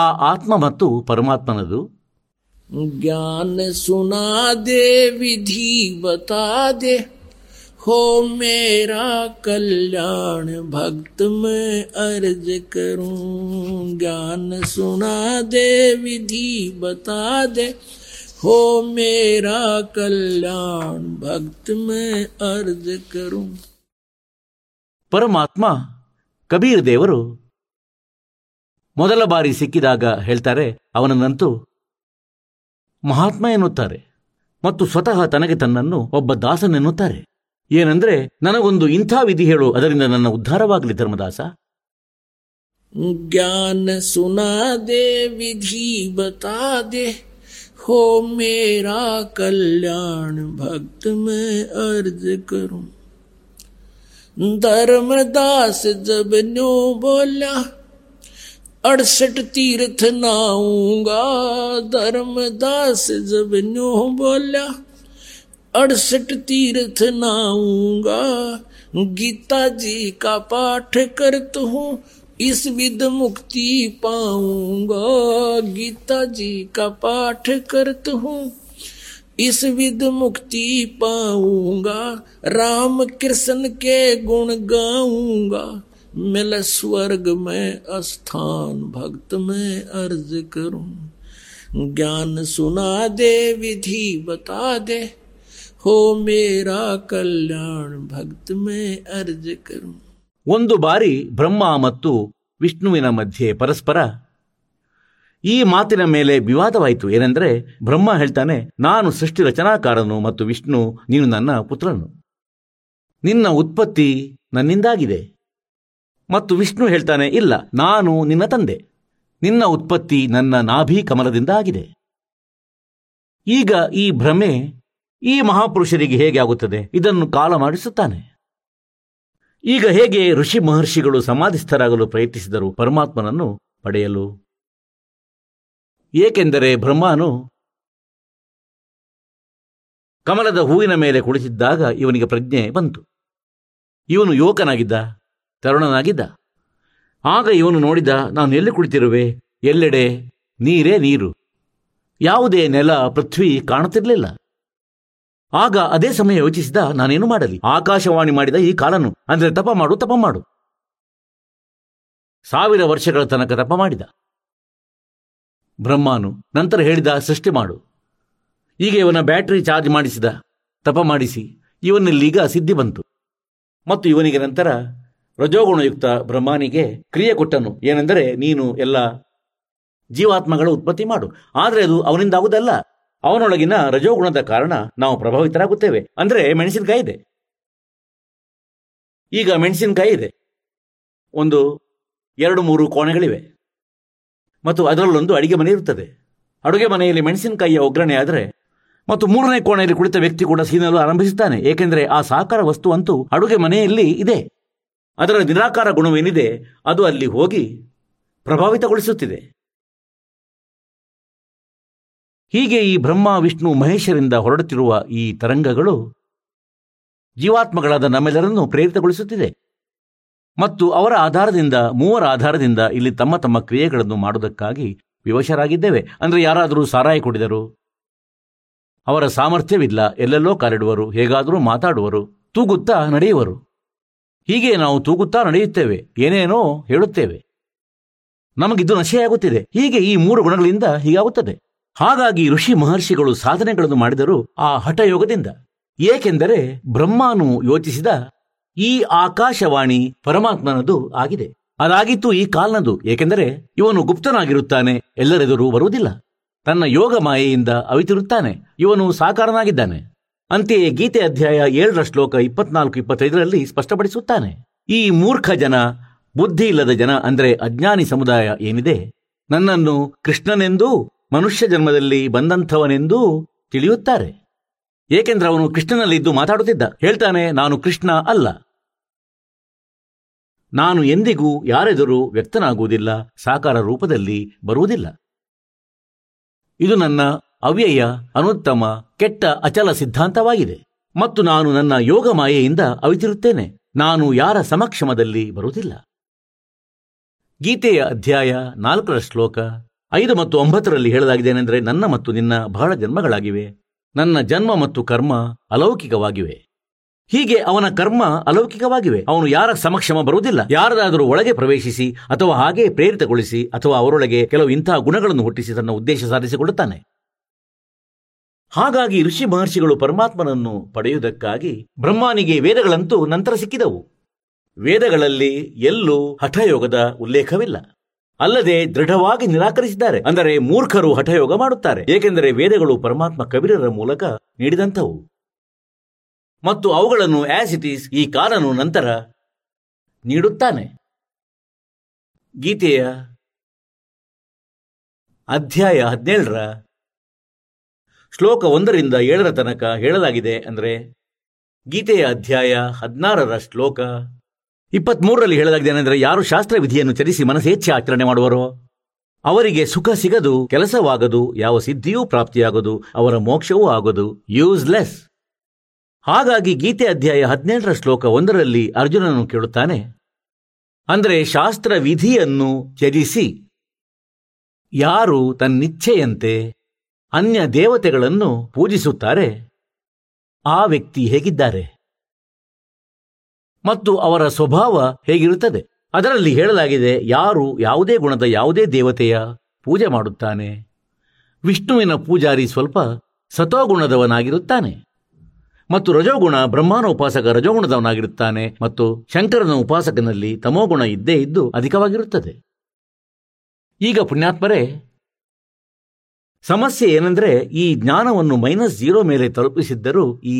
ಆ ಆತ್ಮ ಮತ್ತು ಪರಮಾತ್ಮನದು ಜ್ಞಾನ ಸುನಾದೆ ವಿಧಿ ಬತಾದೆ ಹೋ ಮೇರಾ ಕಲ್ಯಾಣ ಭಕ್ತ ಮೇ ಅರ್ಜ ಕರೂ. ಜ್ಞಾನ ಸುನಾದೆ ವಿಧಿ ಬತಾದೆ ಹೋ ಮೇರಾ ಕಲ್ಯಾಣ ಭಕ್ತ ಮೇ ಅರ್ಜ ಕರೂ. ಪರಮಾತ್ಮ ಕಬೀರ್ ದೇವರು ಮೊದಲ ಬಾರಿ ಸಿಕ್ಕಿದಾಗ ಹೇಳ್ತಾರೆ, ಅವನನ್ನಂತೂ ಮಹಾತ್ಮ ಎನ್ನುತ್ತಾರೆ ಮತ್ತು ಸ್ವತಃ ತನಗೆ ತನ್ನನ್ನು ಒಬ್ಬ ದಾಸನೆನ್ನುತ್ತಾರೆ. ಏನಂದ್ರೆ, ನನಗೊಂದು ಇಂಥ ವಿಧಿ ಹೇಳು, ಅದರಿಂದ ನನ್ನ ಉದ್ಧಾರವಾಗಲಿ ಧರ್ಮದಾಸ. ಜ್ಞಾನ ಸುನಾದೆ ವಿಧಿ ಬತಾದೆ ಹೋ ಮೇರಾ ಕಲ್ಯಾಣ ಭಕ್ತ ಮೇ ಅರ್ಜ ಕರೂ. धर्मदास जब न्यो बोला 68 तीर्थ नाऊंगा. धर्मदास जब न्यो बोला 68 तीर्थ नाऊंगा. गीता जी का पाठ करता हूँ, इस विद मुक्ति पाऊंगा. गीता जी का पाठ करता हूँ, इस विद मुक्ति पाऊंगा. राम कृष्ण के गुण गाऊंगा, मिल स्वर्ग में स्थान भक्त में अर्ज करूं. ज्ञान सुना दे विधि बता दे हो मेरा कल्याण भक्त में अर्ज करूं. ಒಂದು ಬಾರಿ ಬ್ರಹ್ಮ ಮತ್ತು ವಿಷ್ಣುವಿನ ಮಧ್ಯೆ ಪರಸ್ಪರ ಈ ಮಾತಿನ ಮೇಲೆ ವಿವಾದವಾಯಿತು. ಏನೆಂದರೆ, ಬ್ರಹ್ಮ ಹೇಳ್ತಾನೆ, ನಾನು ಸೃಷ್ಟಿ ರಚನಾಕಾರನು ಮತ್ತು ವಿಷ್ಣು ನೀನು ನನ್ನ ಪುತ್ರನು, ನಿನ್ನ ಉತ್ಪತ್ತಿ ನನ್ನಿಂದಾಗಿದೆ. ಮತ್ತು ವಿಷ್ಣು ಹೇಳ್ತಾನೆ, ಇಲ್ಲ, ನಾನು ನಿನ್ನ ತಂದೆ, ನಿನ್ನ ಉತ್ಪತ್ತಿ ನನ್ನ ನಾಭಿ ಕಮಲದಿಂದ ಆಗಿದೆ. ಈಗ ಈ ಭ್ರಮೆ ಈ ಮಹಾಪುರುಷರಿಗೆ ಹೇಗೆ ಆಗುತ್ತದೆ? ಇದನ್ನು ಕಾಲ ಮಾಡಿಸುತ್ತಾನೆ. ಈಗ ಹೇಗೆ ಋಷಿ ಮಹರ್ಷಿಗಳು ಸಮಾಧಿಸ್ಥರಾಗಲು ಪ್ರಯತ್ನಿಸಿದರು ಪರಮಾತ್ಮನನ್ನು ಪಡೆಯಲು? ಏಕೆಂದರೆ ಬ್ರಹ್ಮನು ಕಮಲದ ಹೂವಿನ ಮೇಲೆ ಕುಳಿತಿದ್ದಾಗ ಇವನಿಗೆ ಪ್ರಜ್ಞೆ ಬಂತು. ಇವನು ಯುವಕನಾಗಿದ್ದ, ತರುಣನಾಗಿದ್ದ. ಆಗ ಇವನು ನೋಡಿದ, ನಾನು ಎಲ್ಲಿ ಕುಳಿತಿರುವೆ, ಎಲ್ಲೆಡೆ ನೀರೇ ನೀರು, ಯಾವುದೇ ನೆಲ ಪೃಥ್ವಿ ಕಾಣುತ್ತಿರಲಿಲ್ಲ. ಆಗ ಅದೇ ಸಮಯ ಯೋಚಿಸಿದ, ನಾನೇನು ಮಾಡಲಿ? ಆಕಾಶವಾಣಿ ಮಾಡಿದ ಈ ಕಾಲನು, ಅಂದರೆ ತಪ ಮಾಡು. 1000 ವರ್ಷಗಳ ತನಕ ತಪ ಮಾಡಿದ ಬ್ರಹ್ಮನು. ನಂತರ ಹೇಳಿದ, ಸೃಷ್ಟಿ ಮಾಡು. ಈಗ ಇವನ ಬ್ಯಾಟರಿ ಚಾರ್ಜ್ ಮಾಡಿಸಿದ, ತಪ ಮಾಡಿಸಿ. ಇವನಲ್ಲೀಗ ಸಿದ್ಧಿ ಬಂತು. ಮತ್ತು ಇವನಿಗೆ ನಂತರ ರಜೋಗುಣಯುಕ್ತ ಬ್ರಹ್ಮನಿಗೆ ಕ್ರಿಯೆ ಕೊಟ್ಟನು. ಏನೆಂದರೆ, ನೀನು ಎಲ್ಲ ಜೀವಾತ್ಮಗಳ ಉತ್ಪತ್ತಿ ಮಾಡು. ಆದರೆ ಅದು ಅವನಿಂದಾಗುವುದಲ್ಲ, ಅವನೊಳಗಿನ ರಜೋಗುಣದ ಕಾರಣ ನಾವು ಪ್ರಭಾವಿತರಾಗುತ್ತೇವೆ. ಅಂದರೆ ಮೆಣಸಿನಕಾಯಿ ಇದೆ, ಈಗ ಮೆಣಸಿನಕಾಯಿ ಇದೆ, 1, 2, 3 ಕೋಣೆಗಳಿವೆ ಮತ್ತು ಅದರಲ್ಲೊಂದು ಅಡುಗೆ ಮನೆ ಇರುತ್ತದೆ. ಅಡುಗೆ ಮನೆಯಲ್ಲಿ ಮೆಣಸಿನಕಾಯಿಯ ಒಗ್ಗರಣೆ ಆದರೆ ಮತ್ತು 3ನೇ ಕೋಣೆಯಲ್ಲಿ ಕುಳಿತ ವ್ಯಕ್ತಿ ಕೂಡ ಸೀನಲು ಆರಂಭಿಸುತ್ತಾನೆ. ಏಕೆಂದರೆ ಆ ಸಾಕಾರ ವಸ್ತು ಅಂತೂ ಅಡುಗೆ ಮನೆಯಲ್ಲಿ ಇದೆ. ಅದರ ನಿರಾಕಾರ ಗುಣವೇನಿದೆ ಅದು ಅಲ್ಲಿ ಹೋಗಿ ಪ್ರಭಾವಿತಗೊಳಿಸುತ್ತಿದೆ. ಹೀಗೆ ಈ ಬ್ರಹ್ಮ ವಿಷ್ಣು ಮಹೇಶರಿಂದ ಹೊರಡುತ್ತಿರುವ ಈ ತರಂಗಗಳು ಜೀವಾತ್ಮಗಳಾದ ನಮ್ಮೆಲ್ಲರನ್ನು ಪ್ರೇರಿತಗೊಳಿಸುತ್ತಿದೆ. ಮತ್ತು ಅವರ ಆಧಾರದಿಂದ, ಮೂವರ ಆಧಾರದಿಂದ ಇಲ್ಲಿ ತಮ್ಮ ತಮ್ಮ ಕ್ರಿಯೆಗಳನ್ನು ಮಾಡುವುದಕ್ಕಾಗಿ ವಿವಶರಾಗಿದ್ದೇವೆ. ಅಂದರೆ ಯಾರಾದರೂ ಸಾರಾಯಿ ಕುಡಿದರು, ಅವರ ಸಾಮರ್ಥ್ಯವಿಲ್ಲ, ಎಲ್ಲೆಲ್ಲೋ ಕಾಲಿಡುವರು, ಹೇಗಾದರೂ ಮಾತಾಡುವರು, ತೂಗುತ್ತಾ ನಡೆಯುವರು. ಹೀಗೆ ನಾವು ತೂಗುತ್ತಾ ನಡೆಯುತ್ತೇವೆ, ಏನೇನೋ ಹೇಳುತ್ತೇವೆ, ನಮಗಿದು ನಶೆಯಾಗುತ್ತಿದೆ. ಹೀಗೆ ಈ 3 ಗುಣಗಳಿಂದ ಹೀಗಾಗುತ್ತದೆ. ಹಾಗಾಗಿ ಋಷಿ ಮಹರ್ಷಿಗಳು ಸಾಧನೆಗಳನ್ನು ಮಾಡಿದರು ಆ ಹಠಯೋಗದಿಂದ. ಏಕೆಂದರೆ ಬ್ರಹ್ಮನು ಯೋಚಿಸಿದ, ಈ ಆಕಾಶವಾಣಿ ಪರಮಾತ್ಮನದು ಆಗಿದೆ, ಅದಾಗಿತ್ತು ಈ ಕಾಲನದು. ಏಕೆಂದರೆ ಇವನು ಗುಪ್ತನಾಗಿರುತ್ತಾನೆ, ಎಲ್ಲರೆದುರು ಬರುವುದಿಲ್ಲ, ತನ್ನ ಯೋಗ ಮಾಯೆಯಿಂದ ಅವಿತಿರುತ್ತಾನೆ, ಇವನು ಸಾಕಾರನಾಗಿದ್ದಾನೆ. ಅಂತೆಯೇ ಗೀತೆ ಅಧ್ಯಾಯ 7ರ ಶ್ಲೋಕ 24-25ರಲ್ಲಿ ಸ್ಪಷ್ಟಪಡಿಸುತ್ತಾನೆ, ಈ ಮೂರ್ಖ ಜನ, ಬುದ್ಧಿ ಇಲ್ಲದ ಜನ, ಅಂದರೆ ಅಜ್ಞಾನಿ ಸಮುದಾಯ ಏನಿದೆ, ನನ್ನನ್ನು ಕೃಷ್ಣನೆಂದೂ ಮನುಷ್ಯ ಜನ್ಮದಲ್ಲಿ ಬಂದಂಥವನೆಂದೂ ತಿಳಿಯುತ್ತಾರೆ. ಏಕೆಂದ್ರೆ ಅವನು ಕೃಷ್ಣನಲ್ಲಿದ್ದು ಮಾತಾಡುತ್ತಿದ್ದ, ಹೇಳ್ತಾನೆ, ನಾನು ಕೃಷ್ಣ ಅಲ್ಲ, ನಾನು ಎಂದಿಗೂ ಯಾರೆದುರು ವ್ಯಕ್ತನಾಗುವುದಿಲ್ಲ, ಸಾಕಾರ ರೂಪದಲ್ಲಿ ಬರುವುದಿಲ್ಲ, ಇದು ನನ್ನ ಅವ್ಯಯ, ಅನುತ್ತಮ, ಕೆಟ್ಟ ಅಚಲ ಸಿದ್ಧಾಂತವಾಗಿದೆ ಮತ್ತು ನಾನು ನನ್ನ ಯೋಗ ಮಾಯೆಯಿಂದ ಅವಿತಿರುತ್ತೇನೆ. ನಾನು ಯಾರ ಸಮಕ್ಷಮದಲ್ಲಿ ಬರುವುದಿಲ್ಲ. ಗೀತೆಯ ಅಧ್ಯಾಯ 4 ಶ್ಲೋಕ 5 ಮತ್ತು 9 ಹೇಳಲಾಗಿದ್ದೇನೆಂದರೆ, ನನ್ನ ಮತ್ತು ನಿನ್ನ ಬಹಳ ಜನ್ಮಗಳಾಗಿವೆ, ನನ್ನ ಜನ್ಮ ಮತ್ತು ಕರ್ಮ ಅಲೌಕಿಕವಾಗಿವೆ. ಹೀಗೆ ಅವನ ಕರ್ಮ ಅಲೌಕಿಕವಾಗಿವೆ. ಅವನು ಯಾರ ಸಮಕ್ಷಮ ಬರುವುದಿಲ್ಲ. ಯಾರದಾದರೂ ಒಳಗೆ ಪ್ರವೇಶಿಸಿ ಅಥವಾ ಹಾಗೆ ಪ್ರೇರಿತಗೊಳಿಸಿ ಅಥವಾ ಅವರೊಳಗೆ ಕೆಲವು ಇಂತಹ ಗುಣಗಳನ್ನು ಹುಟ್ಟಿಸಿ ತನ್ನ ಉದ್ದೇಶ ಸಾಧಿಸಿಕೊಳ್ಳುತ್ತಾನೆ. ಹಾಗಾಗಿ ಋಷಿ ಮಹರ್ಷಿಗಳು ಪರಮಾತ್ಮನನ್ನು ಪಡೆಯುವುದಕ್ಕಾಗಿ ಬ್ರಹ್ಮನಿಗೆ ವೇದಗಳಂತೂ ನಂತರ ಸಿಕ್ಕಿದವು. ವೇದಗಳಲ್ಲಿ ಎಲ್ಲೂ ಹಠಯೋಗದ ಉಲ್ಲೇಖವಿಲ್ಲ. ಅಲ್ಲದೆ ದೃಢವಾಗಿ ನಿರಾಕರಿಸಿದ್ದಾರೆ. ಅಂದರೆ ಮೂರ್ಖರು ಹಠಯೋಗ ಮಾಡುತ್ತಾರೆ, ಏಕೆಂದರೆ ವೇದಗಳು ಪರಮಾತ್ಮ ಕಬೀರರ ಮೂಲಕ ನೀಡಿದಂಥವು ಮತ್ತು ಅವುಗಳನ್ನು ಆಸ್ ಇಟ್ ಈಸ್ ಈ ಕಾನೂನು ನಂತರ ನೀಡುತ್ತಾನೆ. ಗೀತೆಯ ಅಧ್ಯಾಯ 17 ಶ್ಲೋಕ 1ರಿಂದ 7 ತನಕ ಹೇಳಲಾಗಿದೆ. ಅಂದರೆ ಗೀತೆಯ ಅಧ್ಯಾಯ 16 ಶ್ಲೋಕ 23 ಹೇಳಲಾಗಿದೆ. ಅಂದರೆ ಯಾರು ಶಾಸ್ತ್ರವಿಧಿಯನ್ನು ಚರಿಸಿ ಮನಸೇಚ್ಛೆ ಆಚರಣೆ ಮಾಡುವರೋ ಅವರಿಗೆ ಸುಖ ಸಿಗದು, ಕೆಲಸವಾಗದು, ಯಾವ ಸಿದ್ಧಿಯೂ ಪ್ರಾಪ್ತಿಯಾಗದು, ಅವರ ಮೋಕ್ಷವೂ ಆಗದು, ಯೂಸ್ಲೆಸ್. ಹಾಗಾಗಿ ಗೀತೆ ಅಧ್ಯಾಯ 17 ಶ್ಲೋಕ 1 ಅರ್ಜುನನು ಕೇಳುತ್ತಾನೆ, ಅಂದರೆ ಶಾಸ್ತ್ರವಿಧಿಯನ್ನು ತ್ಯಜಿಸಿ ಯಾರು ತನ್ನಿಚ್ಛೆಯಂತೆ ಅನ್ಯ ದೇವತೆಗಳನ್ನು ಪೂಜಿಸುತ್ತಾರೆ ಆ ವ್ಯಕ್ತಿ ಹೇಗಿದ್ದಾರೆ ಮತ್ತು ಅವರ ಸ್ವಭಾವ ಹೇಗಿರುತ್ತದೆ? ಅದರಲ್ಲಿ ಹೇಳಲಾಗಿದೆ, ಯಾರು ಯಾವುದೇ ಗುಣದ ಯಾವುದೇ ದೇವತೆಯ ಪೂಜೆ ಮಾಡುತ್ತಾನೆ, ವಿಷ್ಣುವಿನ ಪೂಜಾರಿ ಸ್ವಲ್ಪ ಸತೋಗುಣದವನಾಗಿರುತ್ತಾನೆ ಮತ್ತು ರಜೋಗುಣ ಬ್ರಹ್ಮನ ಉಪಾಸಕ ರಜೋಗುಣದವನಾಗಿರುತ್ತಾನೆ ಮತ್ತು ಶಂಕರನ ಉಪಾಸಕನಲ್ಲಿ ತಮೋಗುಣ ಇದ್ದೇ ಇದ್ದು ಅಧಿಕವಾಗಿರುತ್ತದೆ. ಈಗ ಪುಣ್ಯಾತ್ಮರೇ, ಸಮಸ್ಯೆ ಏನೆಂದರೆ ಈ ಜ್ಞಾನವನ್ನು -0 ಮೇಲೆ ತಲುಪಿಸಿದ್ದರೂ ಈ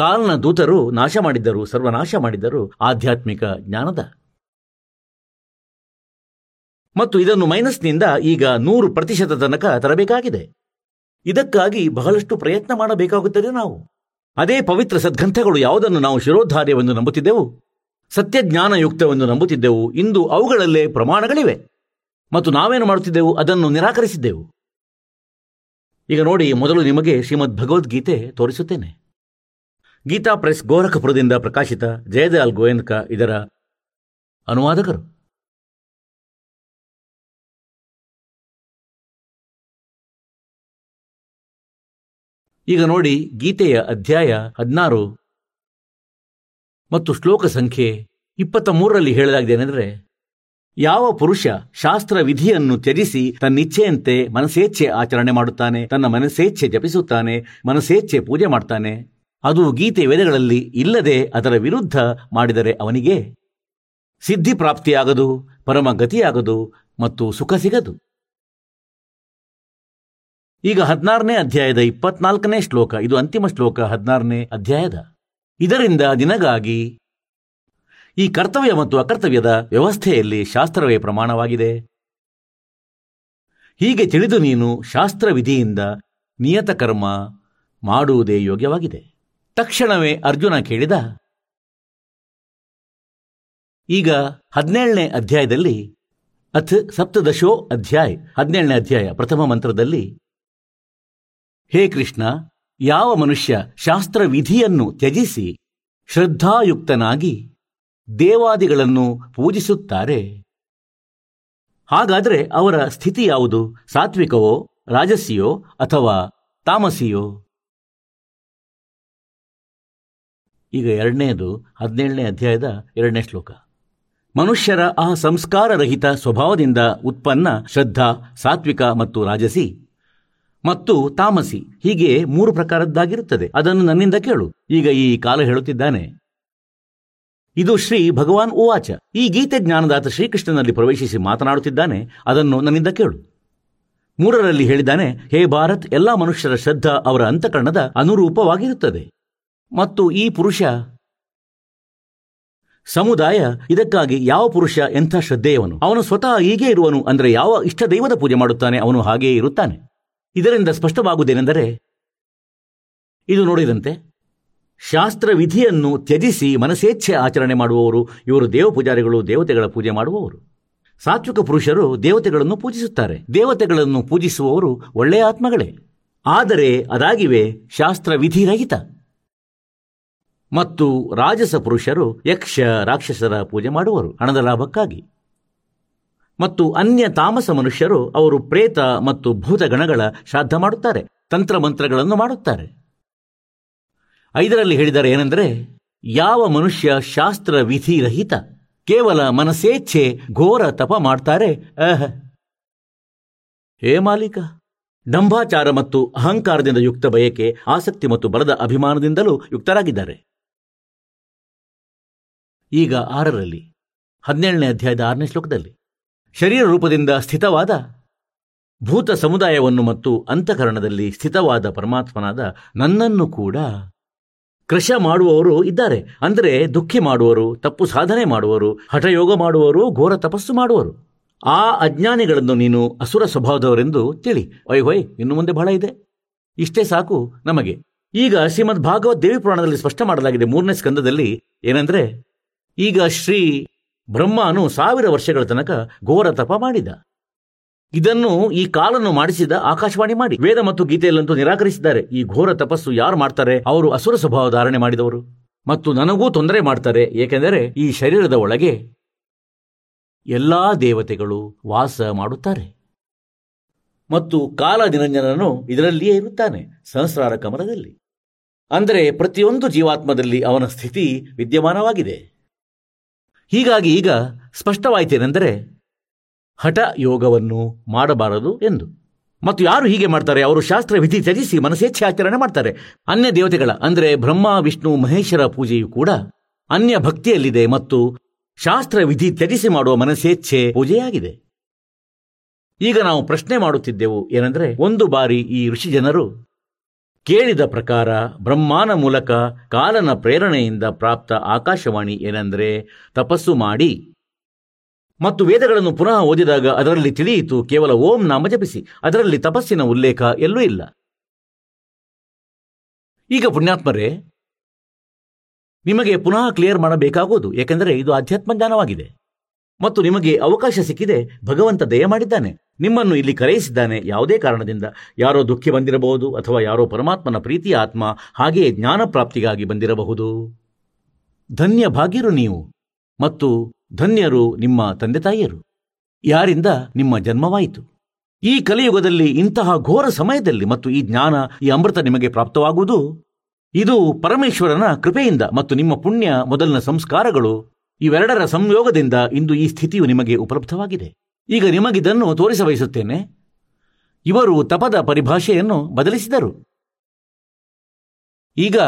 ಕಾಲನ ದೂತರು ನಾಶ ಮಾಡಿದ್ದರು, ಸರ್ವನಾಶ ಮಾಡಿದ್ದರು ಆಧ್ಯಾತ್ಮಿಕ ಜ್ಞಾನದ. ಮತ್ತು ಇದನ್ನು ಮೈನಸ್ನಿಂದ ಈಗ 100% ತನಕ ತರಬೇಕಾಗಿದೆ. ಇದಕ್ಕಾಗಿ ಬಹಳಷ್ಟು ಪ್ರಯತ್ನ ಮಾಡಬೇಕಾಗುತ್ತದೆ ನಾವು. ಅದೇ ಪವಿತ್ರ ಸದ್ಗ್ರಂಥಗಳು ಯಾವುದನ್ನು ನಾವು ಶಿರೋಧಾರ್ಯವೆಂದು ನಂಬುತ್ತಿದ್ದೆವು, ಸತ್ಯಜ್ಞಾನಯುಕ್ತವೆಂದು ನಂಬುತ್ತಿದ್ದೆವು, ಇಂದು ಅವುಗಳಲ್ಲೇ ಪ್ರಮಾಣಗಳಿವೆ ಮತ್ತು ನಾವೇನು ಮಾಡುತ್ತಿದ್ದೆವು, ಅದನ್ನು ನಿರಾಕರಿಸಿದ್ದೆವು. ಈಗ ನೋಡಿ, ಮೊದಲು ನಿಮಗೆ ಶ್ರೀಮದ್ ಭಗವದ್ಗೀತೆ ತೋರಿಸುತ್ತೇನೆ. ಗೀತಾ ಪ್ರೆಸ್ ಗೋರಖಪುರದಿಂದ ಪ್ರಕಾಶಿತ. ಜಯದಯಾಲ್ ಗೋಯಂಕ ಇದರ ಅನುವಾದಕರು. ಈಗ ನೋಡಿ, ಗೀತೆಯ ಅಧ್ಯಾಯ 16 ಮತ್ತು ಶ್ಲೋಕ ಸಂಖ್ಯೆ 23 ಹೇಳಲಾಗಿದೆ. ಏನೆಂದರೆ, ಯಾವ ಪುರುಷ ಶಾಸ್ತ್ರ ವಿಧಿಯನ್ನು ತ್ಯಜಿಸಿ ತನ್ನಿಚ್ಛೆಯಂತೆ ಮನಸೇಚ್ಛೆ ಆಚರಣೆ ಮಾಡುತ್ತಾನೆ, ತನ್ನ ಮನಸೇಚ್ಛೆ ಜಪಿಸುತ್ತಾನೆ, ಮನಸೇಚ್ಛೆ ಪೂಜೆ ಮಾಡ್ತಾನೆ, ಅದು ಗೀತೆ ವೇದಗಳಲ್ಲಿ ಇಲ್ಲದೆ ಅದರ ವಿರುದ್ಧ ಮಾಡಿದರೆ ಅವನಿಗೆ ಸಿದ್ಧಿ ಪ್ರಾಪ್ತಿಯಾಗದು, ಪರಮಗತಿಯಾಗದು ಮತ್ತು ಸುಖ ಸಿಗದು. ಈಗ 16ನೇ ಅಧ್ಯಾಯದ 24ನೇ ಶ್ಲೋಕ, ಇದು ಅಂತಿಮ ಶ್ಲೋಕ 16ನೇ ಅಧ್ಯಾಯದ. ಇದರಿಂದ ನಿನಗಾಗಿ ಈ ಕರ್ತವ್ಯ ಮತ್ತು ಅಕರ್ತವ್ಯದ ವ್ಯವಸ್ಥೆಯಲ್ಲಿ ಶಾಸ್ತ್ರವೇ ಪ್ರಮಾಣವಾಗಿದೆ. ಹೀಗೆ ತಿಳಿದು ನೀನು ಶಾಸ್ತ್ರವಿಧಿಯಿಂದ ನಿಯತಕರ್ಮ ಮಾಡುವುದೇ ಯೋಗ್ಯವಾಗಿದೆ. ತಕ್ಷಣವೇ ಅರ್ಜುನ ಕೇಳಿದ. ಈಗ 17ನೇ ಅಧ್ಯಾಯದಲ್ಲಿ ಅಥ ಸಪ್ತದಶೋ ಅಧ್ಯಾಯ 17ನೇ ಅಧ್ಯಾಯ ಪ್ರಥಮ ಮಂತ್ರದಲ್ಲಿ, ಹೇ ಕೃಷ್ಣ, ಯಾವ ಮನುಷ್ಯ ಶಾಸ್ತ್ರವಿಧಿಯನ್ನು ತ್ಯಜಿಸಿ ಶ್ರದ್ಧಾಯುಕ್ತನಾಗಿ ದೇವಾದಿಗಳನ್ನು ಪೂಜಿಸುತ್ತಾರೆ ಹಾಗಾದರೆ ಅವರ ಸ್ಥಿತಿ ಯಾವುದು? ಸಾತ್ವಿಕವೋ, ರಾಜಸಿಯೋ ಅಥವಾ ತಾಮಸಿಯೋ? ಈಗ 2ನೇದು 17ನೇ ಅಧ್ಯಾಯದ 2ನೇ ಶ್ಲೋಕ. ಮನುಷ್ಯರ ಆ ಸಂಸ್ಕಾರರಹಿತ ಸ್ವಭಾವದಿಂದ ಉತ್ಪನ್ನ ಶ್ರದ್ಧಾ, ಸಾತ್ವಿಕ ಮತ್ತು ರಾಜಸಿ ಮತ್ತು ತಾಮಸಿ ಹೀಗೆ 3 ಪ್ರಕಾರದ್ದಾಗಿರುತ್ತದೆ. ಅದನ್ನು ನನ್ನಿಂದ ಕೇಳು. ಈಗ ಈ ಕಾಲ ಹೇಳುತ್ತಿದ್ದಾನೆ. ಇದು ಶ್ರೀ ಭಗವಾನ್ ಉವಾಚ. ಈ ಗೀತೆ ಜ್ಞಾನದಾತ ಶ್ರೀಕೃಷ್ಣನಲ್ಲಿ ಪ್ರವೇಶಿಸಿ ಮಾತನಾಡುತ್ತಿದ್ದಾನೆ. ಅದನ್ನು ನನ್ನಿಂದ ಕೇಳು. 3 ಹೇಳಿದ್ದಾನೆ, ಹೇ ಭಾರತ್, ಎಲ್ಲ ಮನುಷ್ಯರ ಶ್ರದ್ಧಾ ಅವರ ಅಂತಃಕರಣದ ಅನುರೂಪವಾಗಿರುತ್ತದೆ ಮತ್ತು ಈ ಪುರುಷ ಸಮುದಾಯ ಇದಕ್ಕಾಗಿ ಯಾವ ಪುರುಷ ಎಂಥ ಶ್ರದ್ಧೆಯವನು? ಅವನು ಸ್ವತಃ ಹೀಗೆ ಇರುವನು. ಅಂದರೆ ಯಾವ ಇಷ್ಟ ದೈವದ ಪೂಜೆ ಮಾಡುತ್ತಾನೆ ಅವನು ಹಾಗೆಯೇ ಇರುತ್ತಾನೆ. ಇದರಿಂದ ಸ್ಪಷ್ಟವಾಗುವುದೇನೆಂದರೆ, ಇದು ನೋಡಿದಂತೆ ಶಾಸ್ತ್ರವಿಧಿಯನ್ನು ತ್ಯಜಿಸಿ ಮನಸೇಚ್ಛೆ ಆಚರಣೆ ಮಾಡುವವರು ಇವರು ದೇವಪೂಜಾರಿಗಳು, ದೇವತೆಗಳ ಪೂಜೆ ಮಾಡುವವರು. ಸಾತ್ವಿಕ ಪುರುಷರು ದೇವತೆಗಳನ್ನು ಪೂಜಿಸುತ್ತಾರೆ. ದೇವತೆಗಳನ್ನು ಪೂಜಿಸುವವರು ಒಳ್ಳೆಯ ಆತ್ಮಗಳೇ. ಆದರೆ ಅದಾಗಿವೆ ಶಾಸ್ತ್ರವಿಧಿರಹಿತ. ಮತ್ತು ರಾಜಸ ಪುರುಷರು ಯಕ್ಷ ರಾಕ್ಷಸರ ಪೂಜೆ ಮಾಡುವರು ಹಣದ ಲಾಭಕ್ಕಾಗಿ. ಮತ್ತು ಅನ್ಯ ತಾಮಸ ಮನುಷ್ಯರು ಅವರು ಪ್ರೇತ ಮತ್ತು ಭೂತಗಣಗಳ ಶ್ರಾದ್ದ ಮಾಡುತ್ತಾರೆ, ತಂತ್ರಮಂತ್ರಗಳನ್ನು ಮಾಡುತ್ತಾರೆ. 5 ಹೇಳಿದರೆ ಏನೆಂದರೆ, ಯಾವ ಮನುಷ್ಯ ಶಾಸ್ತ್ರವಿಧಿರಹಿತ ಕೇವಲ ಮನಸೇಚ್ಛೆ ಘೋರ ತಪ ಮಾಡ್ತಾರೆ. ಹೇ ಮಾಲೀಕ, ದಂಭಾಚಾರ ಮತ್ತು ಅಹಂಕಾರದಿಂದ ಯುಕ್ತ ಬಯಕೆ, ಆಸಕ್ತಿ ಮತ್ತು ಬಲದ ಅಭಿಮಾನದಿಂದಲೂ ಯುಕ್ತರಾಗಿದ್ದಾರೆ. ಈಗ 6 17 ಅಧ್ಯಾಯದ 6 ಶ್ಲೋಕದಲ್ಲಿ ಶರೀರ ರೂಪದಿಂದ ಸ್ಥಿತವಾದ ಭೂತ ಸಮುದಾಯವನ್ನು ಮತ್ತು ಅಂತಃಕರಣದಲ್ಲಿ ಸ್ಥಿತವಾದ ಪರಮಾತ್ಮನಾದ ನನ್ನನ್ನು ಕೂಡ ಕೃಶ ಮಾಡುವವರು ಇದ್ದಾರೆ. ಅಂದರೆ ದುಃಖಿ ಮಾಡುವರು, ತಪ್ಪು ಸಾಧನೆ ಮಾಡುವರು, ಹಠಯೋಗ ಮಾಡುವರು, ಘೋರ ತಪಸ್ಸು ಮಾಡುವರು. ಆ ಅಜ್ಞಾನಿಗಳನ್ನು ನೀನು ಅಸುರ ಸ್ವಭಾವದವರೆಂದು ತಿಳಿ. ಒಯ್ ಹೊಯ್, ಇನ್ನು ಮುಂದೆ ಬಹಳ ಇದೆ, ಇಷ್ಟೇ ಸಾಕು ನಮಗೆ. ಈಗ ಶ್ರೀಮದ್ ಭಾಗವತ್ ದೇವಿ ಪುರಾಣದಲ್ಲಿ ಸ್ಪಷ್ಟ ಮಾಡಲಾಗಿದೆ 3 ಸ್ಕಂದದಲ್ಲಿ ಏನೆಂದರೆ, ಈಗ ಶ್ರೀ ಬ್ರಹ್ಮನು 1000 ವರ್ಷಗಳ ತನಕ ಘೋರ ತಪ ಮಾಡಿದ. ಇದನ್ನು ಈ ಕಾಲನ್ನು ಮಾಡಿಸಿದ ಆಕಾಶವಾಣಿ ಮಾಡಿ ವೇದ ಮತ್ತು ಗೀತೆಯಲ್ಲಂತೂ ನಿರಾಕರಿಸಿದ್ದಾರೆ. ಈ ಘೋರ ತಪಸ್ಸು ಯಾರು ಮಾಡ್ತಾರೆ? ಅವರು ಅಸುರ ಸ್ವಭಾವ ಧಾರಣೆ ಮಾಡಿದವರು ಮತ್ತು ನನಗೂ ತೊಂದರೆ ಮಾಡ್ತಾರೆ. ಏಕೆಂದರೆ ಈ ಶರೀರದ ಒಳಗೆ ಎಲ್ಲಾ ದೇವತೆಗಳು ವಾಸ ಮಾಡುತ್ತಾರೆ ಮತ್ತು ಕಾಲ ನಿರಂಜನನು ಇದರಲ್ಲಿಯೇ ಇರುತ್ತಾನೆ, ಸಹಸ್ರಾರ ಕಮಲದಲ್ಲಿ. ಅಂದರೆ ಪ್ರತಿಯೊಂದು ಜೀವಾತ್ಮದಲ್ಲಿ ಅವನ ಸ್ಥಿತಿ ವಿದ್ಯಮಾನವಾಗಿದೆ. ಹೀಗಾಗಿ ಈಗ ಸ್ಪಷ್ಟವಾಯಿತೇನೆಂದರೆ ಹಠ ಯೋಗವನ್ನು ಮಾಡಬಾರದು ಎಂದು. ಮತ್ತು ಯಾರು ಹೀಗೆ ಮಾಡ್ತಾರೆ? ಅವರು ಶಾಸ್ತ್ರವಿಧಿ ತ್ಯಜಿಸಿ ಮನಸೇಚ್ಛೆ ಆಚರಣೆ ಮಾಡ್ತಾರೆ. ಅನ್ಯ ದೇವತೆಗಳ ಅಂದರೆ ಬ್ರಹ್ಮ, ವಿಷ್ಣು, ಮಹೇಶ್ವರ ಪೂಜೆಯು ಕೂಡ ಅನ್ಯ ಭಕ್ತಿಯಲ್ಲಿದೆ ಮತ್ತು ಶಾಸ್ತ್ರವಿಧಿ ತ್ಯಜಿಸಿ ಮಾಡುವ ಮನಸೇಚ್ಛೆ ಪೂಜೆಯಾಗಿದೆ. ಈಗ ನಾವು ಪ್ರಶ್ನೆ ಮಾಡುತ್ತಿದ್ದೆವು ಏನೆಂದರೆ, ಒಂದು ಬಾರಿ ಈ ಋಷಿ ಜನರು ಕೇಳಿದ ಪ್ರಕಾರ ಬ್ರಹ್ಮನ ಮೂಲಕ ಕಾಲನ ಪ್ರೇರಣೆಯಿಂದ ಪ್ರಾಪ್ತ ಆಕಾಶವಾಣಿ ಏನೆಂದರೆ ತಪಸ್ಸು ಮಾಡಿ. ಮತ್ತು ವೇದಗಳನ್ನು ಪುನಃ ಓದಿದಾಗ ಅದರಲ್ಲಿ ತಿಳಿಯಿತು ಕೇವಲ ಓಂ ನಾಮ ಜಪಿಸಿ, ಅದರಲ್ಲಿ ತಪಸ್ಸಿನ ಉಲ್ಲೇಖ ಎಲ್ಲೂ ಇಲ್ಲ. ಈಗ ಪುಣ್ಯಾತ್ಮರೇ, ನಿಮಗೆ ಪುನಃ ಕ್ಲಿಯರ್ ಮಾಡಬೇಕಾಗುವುದು, ಏಕೆಂದರೆ ಇದು ಆಧ್ಯಾತ್ಮ ಜ್ಞಾನವಾಗಿದೆ ಮತ್ತು ನಿಮಗೆ ಅವಕಾಶ ಸಿಕ್ಕಿದೆ. ಭಗವಂತ ದಯ ಮಾಡಿದ್ದಾನೆ, ನಿಮ್ಮನ್ನು ಇಲ್ಲಿ ಕರೆಯಿಸಿದ್ದಾನೆ. ಯಾವುದೇ ಕಾರಣದಿಂದ ಯಾರೋ ದುಃಖಿ ಬಂದಿರಬಹುದು, ಅಥವಾ ಯಾರೋ ಪರಮಾತ್ಮನ ಪ್ರೀತಿಯ ಆತ್ಮ ಹಾಗೆಯೇ ಜ್ಞಾನ ಪ್ರಾಪ್ತಿಗಾಗಿ ಬಂದಿರಬಹುದು. ಧನ್ಯ ಭಾಗ್ಯರು ನೀವು ಮತ್ತು ಧನ್ಯರು ನಿಮ್ಮ ತಂದೆ ತಾಯಿಯರು, ಯಾರಿಂದ ನಿಮ್ಮ ಜನ್ಮವಾಯಿತು. ಈ ಕಲಿಯುಗದಲ್ಲಿ ಇಂತಹ ಘೋರ ಸಮಯದಲ್ಲಿ ಮತ್ತು ಈ ಜ್ಞಾನ, ಈ ಅಮೃತ ನಿಮಗೆ ಪ್ರಾಪ್ತವಾಗುವುದು ಇದು ಪರಮೇಶ್ವರನ ಕೃಪೆಯಿಂದ ಮತ್ತು ನಿಮ್ಮ ಪುಣ್ಯ ಮೊದಲಿನ ಸಂಸ್ಕಾರಗಳು, ಇವೆರಡರ ಸಂಯೋಗದಿಂದ ಇಂದು ಈ ಸ್ಥಿತಿಯು ನಿಮಗೆ ಉಪಲಬ್ಧವಾಗಿದೆ. ಈಗ ನಿಮಗಿದನ್ನು ತೋರಿಸಬಯಸುತ್ತೇನೆ. ಇವರು ತಪದ ಪರಿಭಾಷೆಯನ್ನು ಬದಲಿಸಿದರು. ಈಗ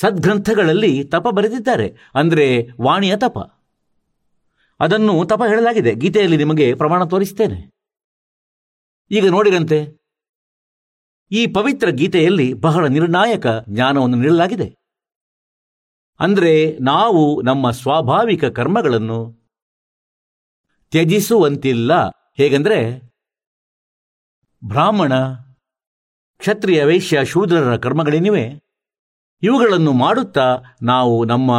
ಸದ್ಗ್ರಂಥಗಳಲ್ಲಿ ತಪ ಬರೆದಿದ್ದಾರೆ, ಅಂದರೆ ವಾಣಿಯ ತಪ, ಅದನ್ನು ತಪ ಹೇಳಲಾಗಿದೆ. ಗೀತೆಯಲ್ಲಿ ನಿಮಗೆ ಪ್ರಮಾಣ ತೋರಿಸುತ್ತೇನೆ. ಈಗ ನೋಡಿರಂತೆ ಈ ಪವಿತ್ರ ಗೀತೆಯಲ್ಲಿ ಬಹಳ ನಿರ್ಣಾಯಕ ಜ್ಞಾನವನ್ನು ನೀಡಲಾಗಿದೆ. ಅಂದರೆ ನಾವು ನಮ್ಮ ಸ್ವಾಭಾವಿಕ ಕರ್ಮಗಳನ್ನು ತ್ಯಜಿಸುವಂತಿಲ್ಲ. ಹೇಗೆಂದರೆ, ಬ್ರಾಹ್ಮಣ, ಕ್ಷತ್ರಿಯ, ವೈಶ್ಯ, ಶೂದ್ರರ ಕರ್ಮಗಳೇನಿವೆ ಇವುಗಳನ್ನು ಮಾಡುತ್ತಾ ನಾವು ನಮ್ಮ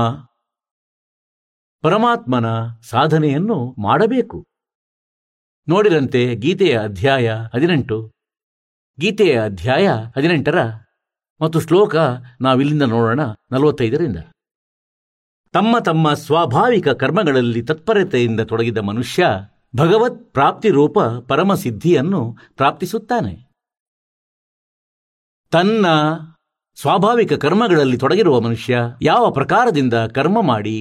ಪರಮಾತ್ಮನ ಸಾಧನೆಯನ್ನು ಮಾಡಬೇಕು. ನೋಡಿರಂತೆ ಗೀತೆಯ ಅಧ್ಯಾಯ 18, ಗೀತೆಯ ಅಧ್ಯಾಯ 18 ಮತ್ತು ಶ್ಲೋಕ ನಾವಿಲ್ಲಿಂದ ನೋಡೋಣ 45. ತಮ್ಮ ತಮ್ಮ ಸ್ವಾಭಾವಿಕ ಕರ್ಮಗಳಲ್ಲಿ ತತ್ಪರತೆಯಿಂದ ತೊಡಗಿದ ಮನುಷ್ಯ ಭಗವತ್ ಪ್ರಾಪ್ತಿರೂಪ ಪರಮಸಿದ್ಧಿಯನ್ನು ಪ್ರಾಪ್ತಿಸುತ್ತಾನೆ. ತನ್ನ ಸ್ವಾಭಾವಿಕ ಕರ್ಮಗಳಲ್ಲಿ ತೊಡಗಿರುವ ಮನುಷ್ಯ ಯಾವ ಪ್ರಕಾರದಿಂದ ಕರ್ಮ ಮಾಡಿ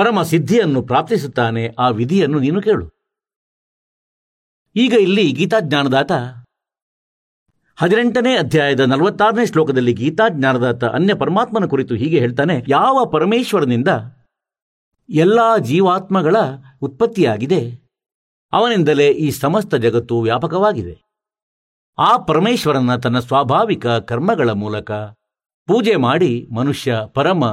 ಪರಮಸಿದ್ಧಿಯನ್ನು ಪ್ರಾಪ್ತಿಸುತ್ತಾನೆ, ಆ ವಿಧಿಯನ್ನು ನೀನು ಕೇಳು. ಈಗ ಇಲ್ಲಿ ಗೀತಾಜ್ಞಾನದಾತ 18 ಅಧ್ಯಾಯದ 46 ಶ್ಲೋಕದಲ್ಲಿ ಗೀತಾಜ್ಞಾನದಾತ ಅನ್ಯ ಪರಮಾತ್ಮನ ಕುರಿತು ಹೀಗೆ ಹೇಳ್ತಾನೆ, ಯಾವ ಪರಮೇಶ್ವರನಿಂದ ಎಲ್ಲ ಜೀವಾತ್ಮಗಳ ಉತ್ಪತ್ತಿಯಾಗಿದೆ ಅವನಿಂದಲೇ ಈ ಸಮಸ್ತ ಜಗತ್ತು ವ್ಯಾಪಕವಾಗಿದೆ. ಆ ಪರಮೇಶ್ವರನ ತನ್ನ ಸ್ವಾಭಾವಿಕ ಕರ್ಮಗಳ ಮೂಲಕ ಪೂಜೆ ಮಾಡಿ ಮನುಷ್ಯ ಪರಮ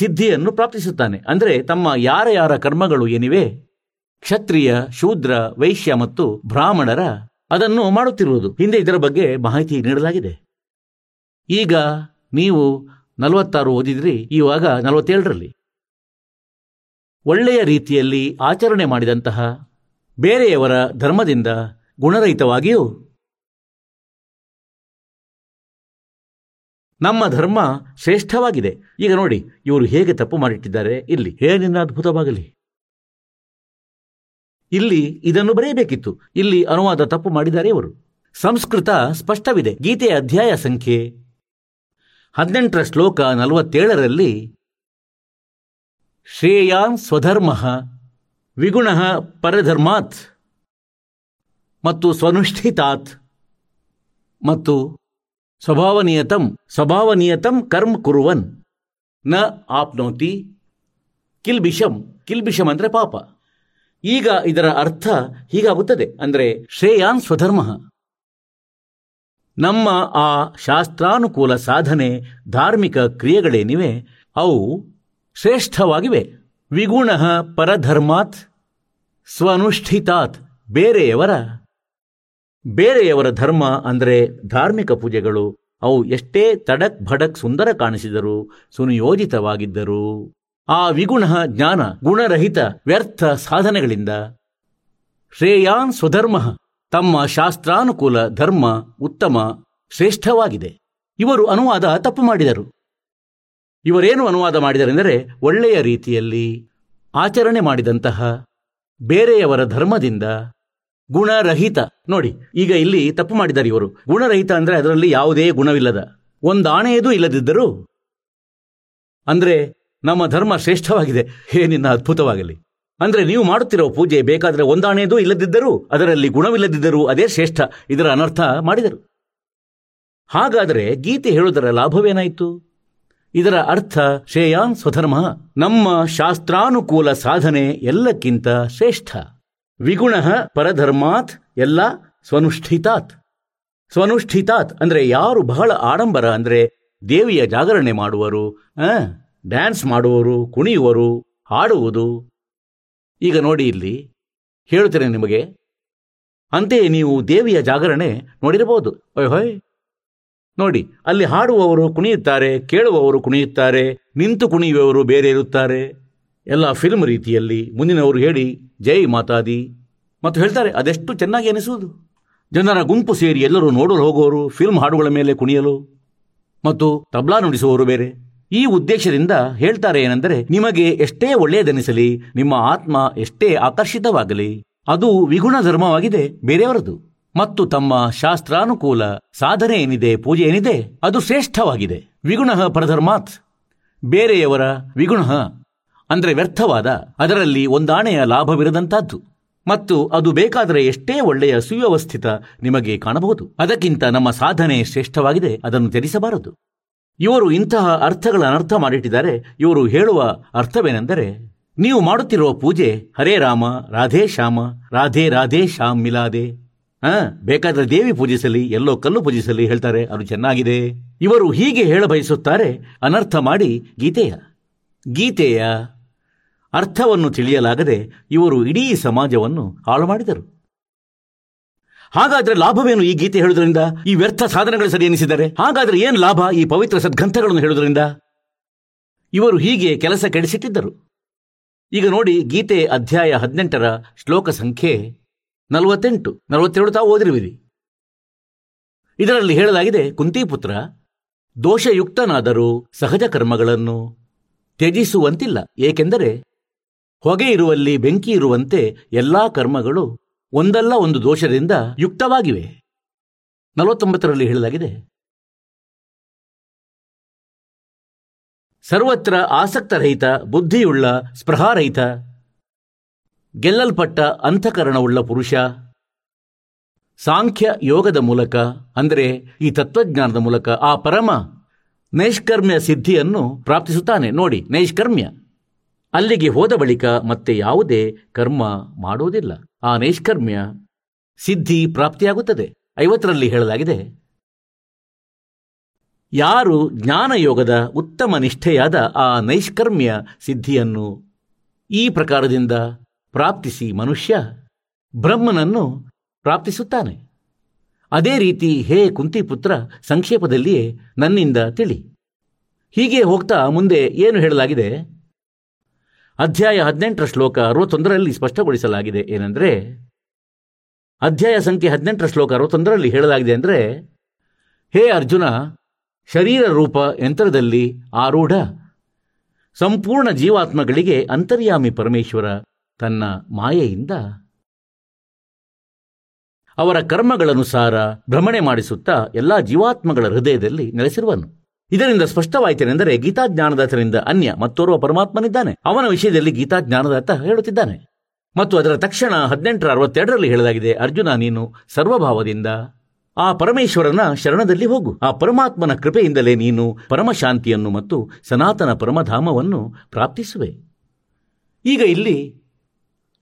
ಸಿದ್ಧಿಯನ್ನು ಪ್ರಾಪ್ತಿಸುತ್ತಾನೆ. ಅಂದರೆ ತಮ್ಮ ಯಾರ ಯಾರ ಕರ್ಮಗಳು ಏನಿವೆ, ಕ್ಷತ್ರಿಯ, ಶೂದ್ರ, ವೈಶ್ಯ ಮತ್ತು ಬ್ರಾಹ್ಮಣರ, ಅದನ್ನು ಮಾಡುತ್ತಿರುವುದು. ಹಿಂದೆ ಇದರ ಬಗ್ಗೆ ಮಾಹಿತಿ ನೀಡಲಾಗಿದೆ. ಈಗ ನೀವು 46 ಓದಿದ್ರಿ, ಇವಾಗ 47 ಒಳ್ಳೆಯ ರೀತಿಯಲ್ಲಿ ಆಚರಣೆ ಮಾಡಿದಂತಹ ಬೇರೆಯವರ ಧರ್ಮದಿಂದ ಗುಣರಹಿತವಾಗಿಯೂ ನಮ್ಮ ಧರ್ಮ ಶ್ರೇಷ್ಠವಾಗಿದೆ. ಈಗ ನೋಡಿ ಇವರು ಹೇಗೆ ತಪ್ಪು ಮಾಡಿಟ್ಟಿದ್ದಾರೆ. ಇಲ್ಲಿ ಏನಿನ್ನ ಅದ್ಭುತವಾಗಲಿ, ಇಲ್ಲಿ ಇದನ್ನು ಬರೆಯಬೇಕಿತ್ತು, ಇಲ್ಲಿ ಅನುವಾದ ತಪ್ಪು ಮಾಡಿದ್ದಾರೆ ಇವರು. ಸಂಸ್ಕೃತ ಸ್ಪಷ್ಟವಿದೆ. ಗೀತೆಯ ಅಧ್ಯಾಯ ಸಂಖ್ಯೆ 18 ಶ್ಲೋಕ 47 ಶ್ರೇಯಾನ್ ಸ್ವಧರ್ಮ ವಿಗುಣ ಪರಧರ್ಮಾತ್ ಮತ್ತು ಸ್ವನುಷ್ಠಿತಾತ್ ಮತ್ತು ಸ್ವಭಾವನಿಯತಂ ಕರ್ಮ ಕುರುವನ್ ನ ಆಪ್ನೋತಿ ಕಿಲ್ಬಿಷಂ. ಕಿಲ್ಬಿಷಂ ಅಂದರೆ ಪಾಪ. ಈಗ ಇದರ ಅರ್ಥ ಹೀಗಾಗುತ್ತದೆ, ಅಂದರೆ ಶ್ರೇಯಾನ್ ಸ್ವಧರ್ಮ. ನಮ್ಮ ಆ ಶಾಸ್ತ್ರಾನುಕೂಲ ಸಾಧನೆ, ಧಾರ್ಮಿಕ ಕ್ರಿಯೆಗಳೇನಿವೆ ಅವು ಶ್ರೇಷ್ಠವಾಗಿವೆ. ವಿಗುಣ ಪರಧರ್ಮಾತ್ ಸ್ವನುಷ್ಠಿತಾತ್, ಬೇರೆಯವರ ಧರ್ಮ ಅಂದರೆ ಧಾರ್ಮಿಕ ಪೂಜೆಗಳು, ಅವು ಎಷ್ಟೇ ತಡಕ್ ಭಡಕ್ ಸುಂದರ ಕಾಣಿಸಿದರೂ ಸುನಿಯೋಜಿತವಾಗಿದ್ದರೂ ಆ ವಿಗುಣ ಜ್ಞಾನ ಗುಣರಹಿತ ವ್ಯರ್ಥ ಸಾಧನೆಗಳಿಂದ. ಶ್ರೇಯಾನ್ ಸ್ವಧರ್ಮ, ತಮ್ಮ ಶಾಸ್ತ್ರಾನುಕೂಲ ಧರ್ಮ ಉತ್ತಮ ಶ್ರೇಷ್ಠವಾಗಿದೆ. ಇವರು ಅನುವಾದ ತಪ್ಪು ಮಾಡಿದರು. ಇವರೇನು ಅನುವಾದ ಮಾಡಿದರೆಂದರೆ ಒಳ್ಳೆಯ ರೀತಿಯಲ್ಲಿ ಆಚರಣೆ ಮಾಡಿದಂತಹ ಬೇರೆಯವರ ಧರ್ಮದಿಂದ ಗುಣರಹಿತ. ನೋಡಿ ಈಗ ಇಲ್ಲಿ ತಪ್ಪು ಮಾಡಿದ್ದಾರೆ ಇವರು. ಗುಣರಹಿತ ಅಂದರೆ ಅದರಲ್ಲಿ ಯಾವುದೇ ಗುಣವಿಲ್ಲದ, ಒಂದಾಣೆಯದು ಇಲ್ಲದಿದ್ದರೂ. ಅಂದರೆ ನಮ್ಮ ಧರ್ಮ ಶ್ರೇಷ್ಠವಾಗಿದೆ, ಏನಿನ್ನ ಅದ್ಭುತವಾಗಲಿ. ಅಂದರೆ ನೀವು ಮಾಡುತ್ತಿರೋ ಪೂಜೆ ಬೇಕಾದರೆ ಒಂದಾಣೆಯದು ಇಲ್ಲದಿದ್ದರೂ, ಅದರಲ್ಲಿ ಗುಣವಿಲ್ಲದಿದ್ದರೂ ಅದೇ ಶ್ರೇಷ್ಠ. ಇದರ ಅನರ್ಥ ಮಾಡಿದರು. ಹಾಗಾದರೆ ಗೀತೆ ಹೇಳುವುದರ ಲಾಭವೇನಾಯಿತು? ಇದರ ಅರ್ಥ ಶ್ರೇಯಾನ್ ಸ್ವಧರ್ಮ, ನಮ್ಮ ಶಾಸ್ತ್ರಾನುಕೂಲ ಸಾಧನೆ ಎಲ್ಲಕ್ಕಿಂತ ಶ್ರೇಷ್ಠ. ವಿಗುಣ ಪರಧರ್ಮಾತ್ ಎಲ್ಲ, ಸ್ವನುಷ್ಠಿತಾತ್. ಸ್ವನುಷ್ಠಿತಾತ್ ಅಂದರೆ ಯಾರು ಬಹಳ ಆಡಂಬರ ಅಂದರೆ ದೇವಿಯ ಜಾಗರಣೆ ಮಾಡುವರು, ಡ್ಯಾನ್ಸ್ ಮಾಡುವರು, ಕುಣಿಯುವರು, ಹಾಡುವುದು. ಈಗ ನೋಡಿ ಇಲ್ಲಿ ಹೇಳುತ್ತೇನೆ ನಿಮಗೆ. ಅಂತೆಯೇ ನೀವು ದೇವಿಯ ಜಾಗರಣೆ ನೋಡಿರಬಹುದು. ಓಯ್ ಹೊಯ್ ನೋಡಿ, ಅಲ್ಲಿ ಹಾಡುವವರು ಕುಣಿಯುತ್ತಾರೆ, ಕೇಳುವವರು ಕುಣಿಯುತ್ತಾರೆ, ನಿಂತು ಕುಣಿಯುವವರು ಬೇರೆ ಇರುತ್ತಾರೆ. ಎಲ್ಲ ಫಿಲ್ಮ್ ರೀತಿಯಲ್ಲಿ ಮುಂದಿನವರು ಹೇಳಿ ಜೈ ಮಾತಾದಿ ಮತ್ತು ಹೇಳ್ತಾರೆ. ಅದೆಷ್ಟು ಚೆನ್ನಾಗಿ ಅನಿಸುವುದು. ಜನರ ಗುಂಪು ಸೇರಿ ಎಲ್ಲರೂ ನೋಡಲು ಹೋಗುವವರು ಫಿಲ್ಮ್ ಹಾಡುಗಳ ಮೇಲೆ ಕುಣಿಯಲು, ಮತ್ತು ತಬ್ಲಾ ನುಡಿಸುವವರು ಬೇರೆ. ಈ ಉದ್ದೇಶದಿಂದ ಹೇಳ್ತಾರೆ ಏನೆಂದರೆ, ನಿಮಗೆ ಎಷ್ಟೇ ಒಳ್ಳೆಯದೆನಿಸಲಿ, ನಿಮ್ಮ ಆತ್ಮ ಎಷ್ಟೇ ಆಕರ್ಷಿತವಾಗಲಿ, ಅದು ವಿಗುಣ ಧರ್ಮವಾಗಿದೆ ಬೇರೆಯವರದು, ಮತ್ತು ತಮ್ಮ ಶಾಸ್ತ್ರಾನುಕೂಲ ಸಾಧನೆ ಏನಿದೆ, ಪೂಜೆ ಏನಿದೆ, ಅದು ಶ್ರೇಷ್ಠವಾಗಿದೆ. ವಿಗುಣ ಪರಧರ್ಮಾತ್, ಬೇರೆಯವರ ವಿಗುಣ ಅಂದರೆ ವ್ಯರ್ಥವಾದ, ಅದರಲ್ಲಿ ಒಂದಾಣೆಯ ಲಾಭವಿರದಂತಹದ್ದು, ಮತ್ತು ಅದು ಬೇಕಾದರೆ ಎಷ್ಟೇ ಒಳ್ಳೆಯ ಸುವ್ಯವಸ್ಥಿತ ನಿಮಗೆ ಕಾಣಬಹುದು. ಅದಕ್ಕಿಂತ ನಮ್ಮ ಸಾಧನೆ ಶ್ರೇಷ್ಠವಾಗಿದೆ, ಅದನ್ನು ತ್ಯಜಿಸಬಾರದು. ಇವರು ಇಂತಹ ಅರ್ಥಗಳ ಅನರ್ಥ ಮಾಡಿಟ್ಟಿದ್ದಾರೆ. ಇವರು ಹೇಳುವ ಅರ್ಥವೇನೆಂದರೆ, ನೀವು ಮಾಡುತ್ತಿರುವ ಪೂಜೆ ಹರೇ ರಾಮ ರಾಧೇ ಶ್ಯಾಮ ರಾಧೇ ರಾಧೇ ಶ್ಯಾಮ್ ಮಿಲಾದೆ, ಬೇಕಾದರೆ ದೇವಿ ಪೂಜಿಸಲಿ, ಎಲ್ಲೋ ಕಲ್ಲು ಪೂಜಿಸಲಿ ಹೇಳ್ತಾರೆ, ಅದು ಚೆನ್ನಾಗಿದೆ. ಇವರು ಹೀಗೆ ಹೇಳಬಯಸುತ್ತಾರೆ. ಅನರ್ಥ ಮಾಡಿ ಗೀತೆಯ ಅರ್ಥವನ್ನು ತಿಳಿಯಲಾಗದೆ ಇವರು ಇಡೀ ಸಮಾಜವನ್ನು ಹಾಳು ಮಾಡಿದರು. ಹಾಗಾದರೆ ಲಾಭವೇನು ಈ ಗೀತೆ ಹೇಳುವುದರಿಂದ? ಈ ವ್ಯರ್ಥ ಸಾಧನಗಳು ಸರಿ ಎನಿಸಿದರೆ ಹಾಗಾದರೆ ಏನು ಲಾಭ ಈ ಪವಿತ್ರ ಸದ್ಗ್ರಂಥಗಳನ್ನು ಹೇಳುವುದರಿಂದ? ಇವರು ಹೀಗೆ ಕೆಲಸ ಕೆಡಿಸಿಟ್ಟಿದ್ದರು. ಈಗ ನೋಡಿ, ಗೀತೆ ಅಧ್ಯಾಯ 18 ಶ್ಲೋಕ ಸಂಖ್ಯೆ 48-47 ತಾವು ಓದಿರುವಿರಿ. ಇದರಲ್ಲಿ ಹೇಳಲಾಗಿದೆ, ಕುಂತಿಪುತ್ರ, ದೋಷಯುಕ್ತನಾದರೂ ಸಹಜ ಕರ್ಮಗಳನ್ನು ತ್ಯಜಿಸುವಂತಿಲ್ಲ, ಏಕೆಂದರೆ ಹೊಗೆ ಇರುವಲ್ಲಿ ಬೆಂಕಿ ಇರುವಂತೆ ಎಲ್ಲಾ ಕರ್ಮಗಳು ಒಂದಲ್ಲ ಒಂದು ದೋಷದಿಂದ ಯುಕ್ತವಾಗಿವೆ. 49 ಹೇಳಲಾಗಿದೆ, ಸರ್ವತ್ರ ಆಸಕ್ತರಹಿತ, ಬುದ್ಧಿಯುಳ್ಳ, ಸ್ಪೃಹಾರಹಿತ, ಗೆಲ್ಲಲ್ಪಟ್ಟ ಅಂತಃಕರಣವುಳ್ಳ ಪುರುಷ ಸಾಂಖ್ಯ ಯೋಗದ ಮೂಲಕ, ಅಂದರೆ ಈ ತತ್ವಜ್ಞಾನದ ಮೂಲಕ, ಆ ಪರಮ ನೈಷ್ಕರ್ಮ್ಯ ಸಿದ್ಧಿಯನ್ನು ಪ್ರಾಪ್ತಿಸುತ್ತಾನೆ. ನೋಡಿ, ನೈಷ್ಕರ್ಮ್ಯ ಅಲ್ಲಿಗೆ ಹೋದ ಬಳಿಕ ಮತ್ತೆ ಯಾವುದೇ ಕರ್ಮ ಮಾಡುವುದಿಲ್ಲ, ಆ ನೈಷ್ಕರ್ಮ್ಯ ಸಿದ್ಧಿ ಪ್ರಾಪ್ತಿಯಾಗುತ್ತದೆ. 50 ಹೇಳಲಾಗಿದೆ, ಯಾರು ಜ್ಞಾನಯೋಗದ ಉತ್ತಮ ನಿಷ್ಠೆಯಾದ ಆ ನೈಷ್ಕರ್ಮ್ಯ ಸಿದ್ಧಿಯನ್ನು ಈ ಪ್ರಕಾರದಿಂದ ಪ್ರಾಪ್ತಿಸಿ ಮನುಷ್ಯ ಬ್ರಹ್ಮನನ್ನು ಪ್ರಾಪ್ತಿಸುತ್ತಾನೆ. ಅದೇ ರೀತಿ ಹೇ ಕುಂತಿಪುತ್ರ, ಸಂಕ್ಷೇಪದಲ್ಲಿಯೇ ನನ್ನಿಂದ ತಿಳಿ. ಹೀಗೆ ಹೋಗ್ತಾ ಮುಂದೆ ಏನು ಹೇಳಲಾಗಿದೆ? ಅಧ್ಯಾಯ 18 ಶ್ಲೋಕ 61 ಸ್ಪಷ್ಟಗೊಳಿಸಲಾಗಿದೆ. ಏನೆಂದರೆ, ಅಧ್ಯಾಯ ಸಂಖ್ಯೆ 18 ಶ್ಲೋಕ 61 ಹೇಳಲಾಗಿದೆ ಅಂದರೆ, ಹೇ ಅರ್ಜುನ, ಶರೀರ ರೂಪ ಯಂತ್ರದಲ್ಲಿ ಆರೂಢ ಸಂಪೂರ್ಣ ಜೀವಾತ್ಮಗಳಿಗೆ ಅಂತರ್ಯಾಮಿ ಪರಮೇಶ್ವರ ತನ್ನ ಮಾಯೆಯಿಂದ ಅವರ ಕರ್ಮಗಳನುಸಾರ ಭ್ರಮಣೆ ಮಾಡಿಸುತ್ತಾ ಎಲ್ಲ ಜೀವಾತ್ಮಗಳ ಹೃದಯದಲ್ಲಿ ನೆಲೆಸಿರುವನು. ಇದರಿಂದ ಸ್ಪಷ್ಟವಾಯಿತೇನೆಂದರೆ ಗೀತಾಜ್ಞಾನದಾತರಿಂದ ಅನ್ಯ ಮತ್ತೋರ್ವ ಪರಮಾತ್ಮನಿದ್ದಾನೆ. ಅವನ ವಿಷಯದಲ್ಲಿ ಗೀತಾಜ್ಞಾನದಾತ ಹೇಳುತ್ತಿದ್ದಾನೆ. ಮತ್ತು ಅದರ ತಕ್ಷಣ 18:62 ಹೇಳಲಾಗಿದೆ, ಅರ್ಜುನ, ನೀನು ಸರ್ವಭಾವದಿಂದ ಆ ಪರಮೇಶ್ವರನ ಶರಣದಲ್ಲಿ ಹೋಗು. ಆ ಪರಮಾತ್ಮನ ಕೃಪೆಯಿಂದಲೇ ನೀನು ಪರಮಶಾಂತಿಯನ್ನು ಮತ್ತು ಸನಾತನ ಪರಮಧಾಮವನ್ನು ಪ್ರಾಪ್ತಿಸುವೆ. ಈಗ ಇಲ್ಲಿ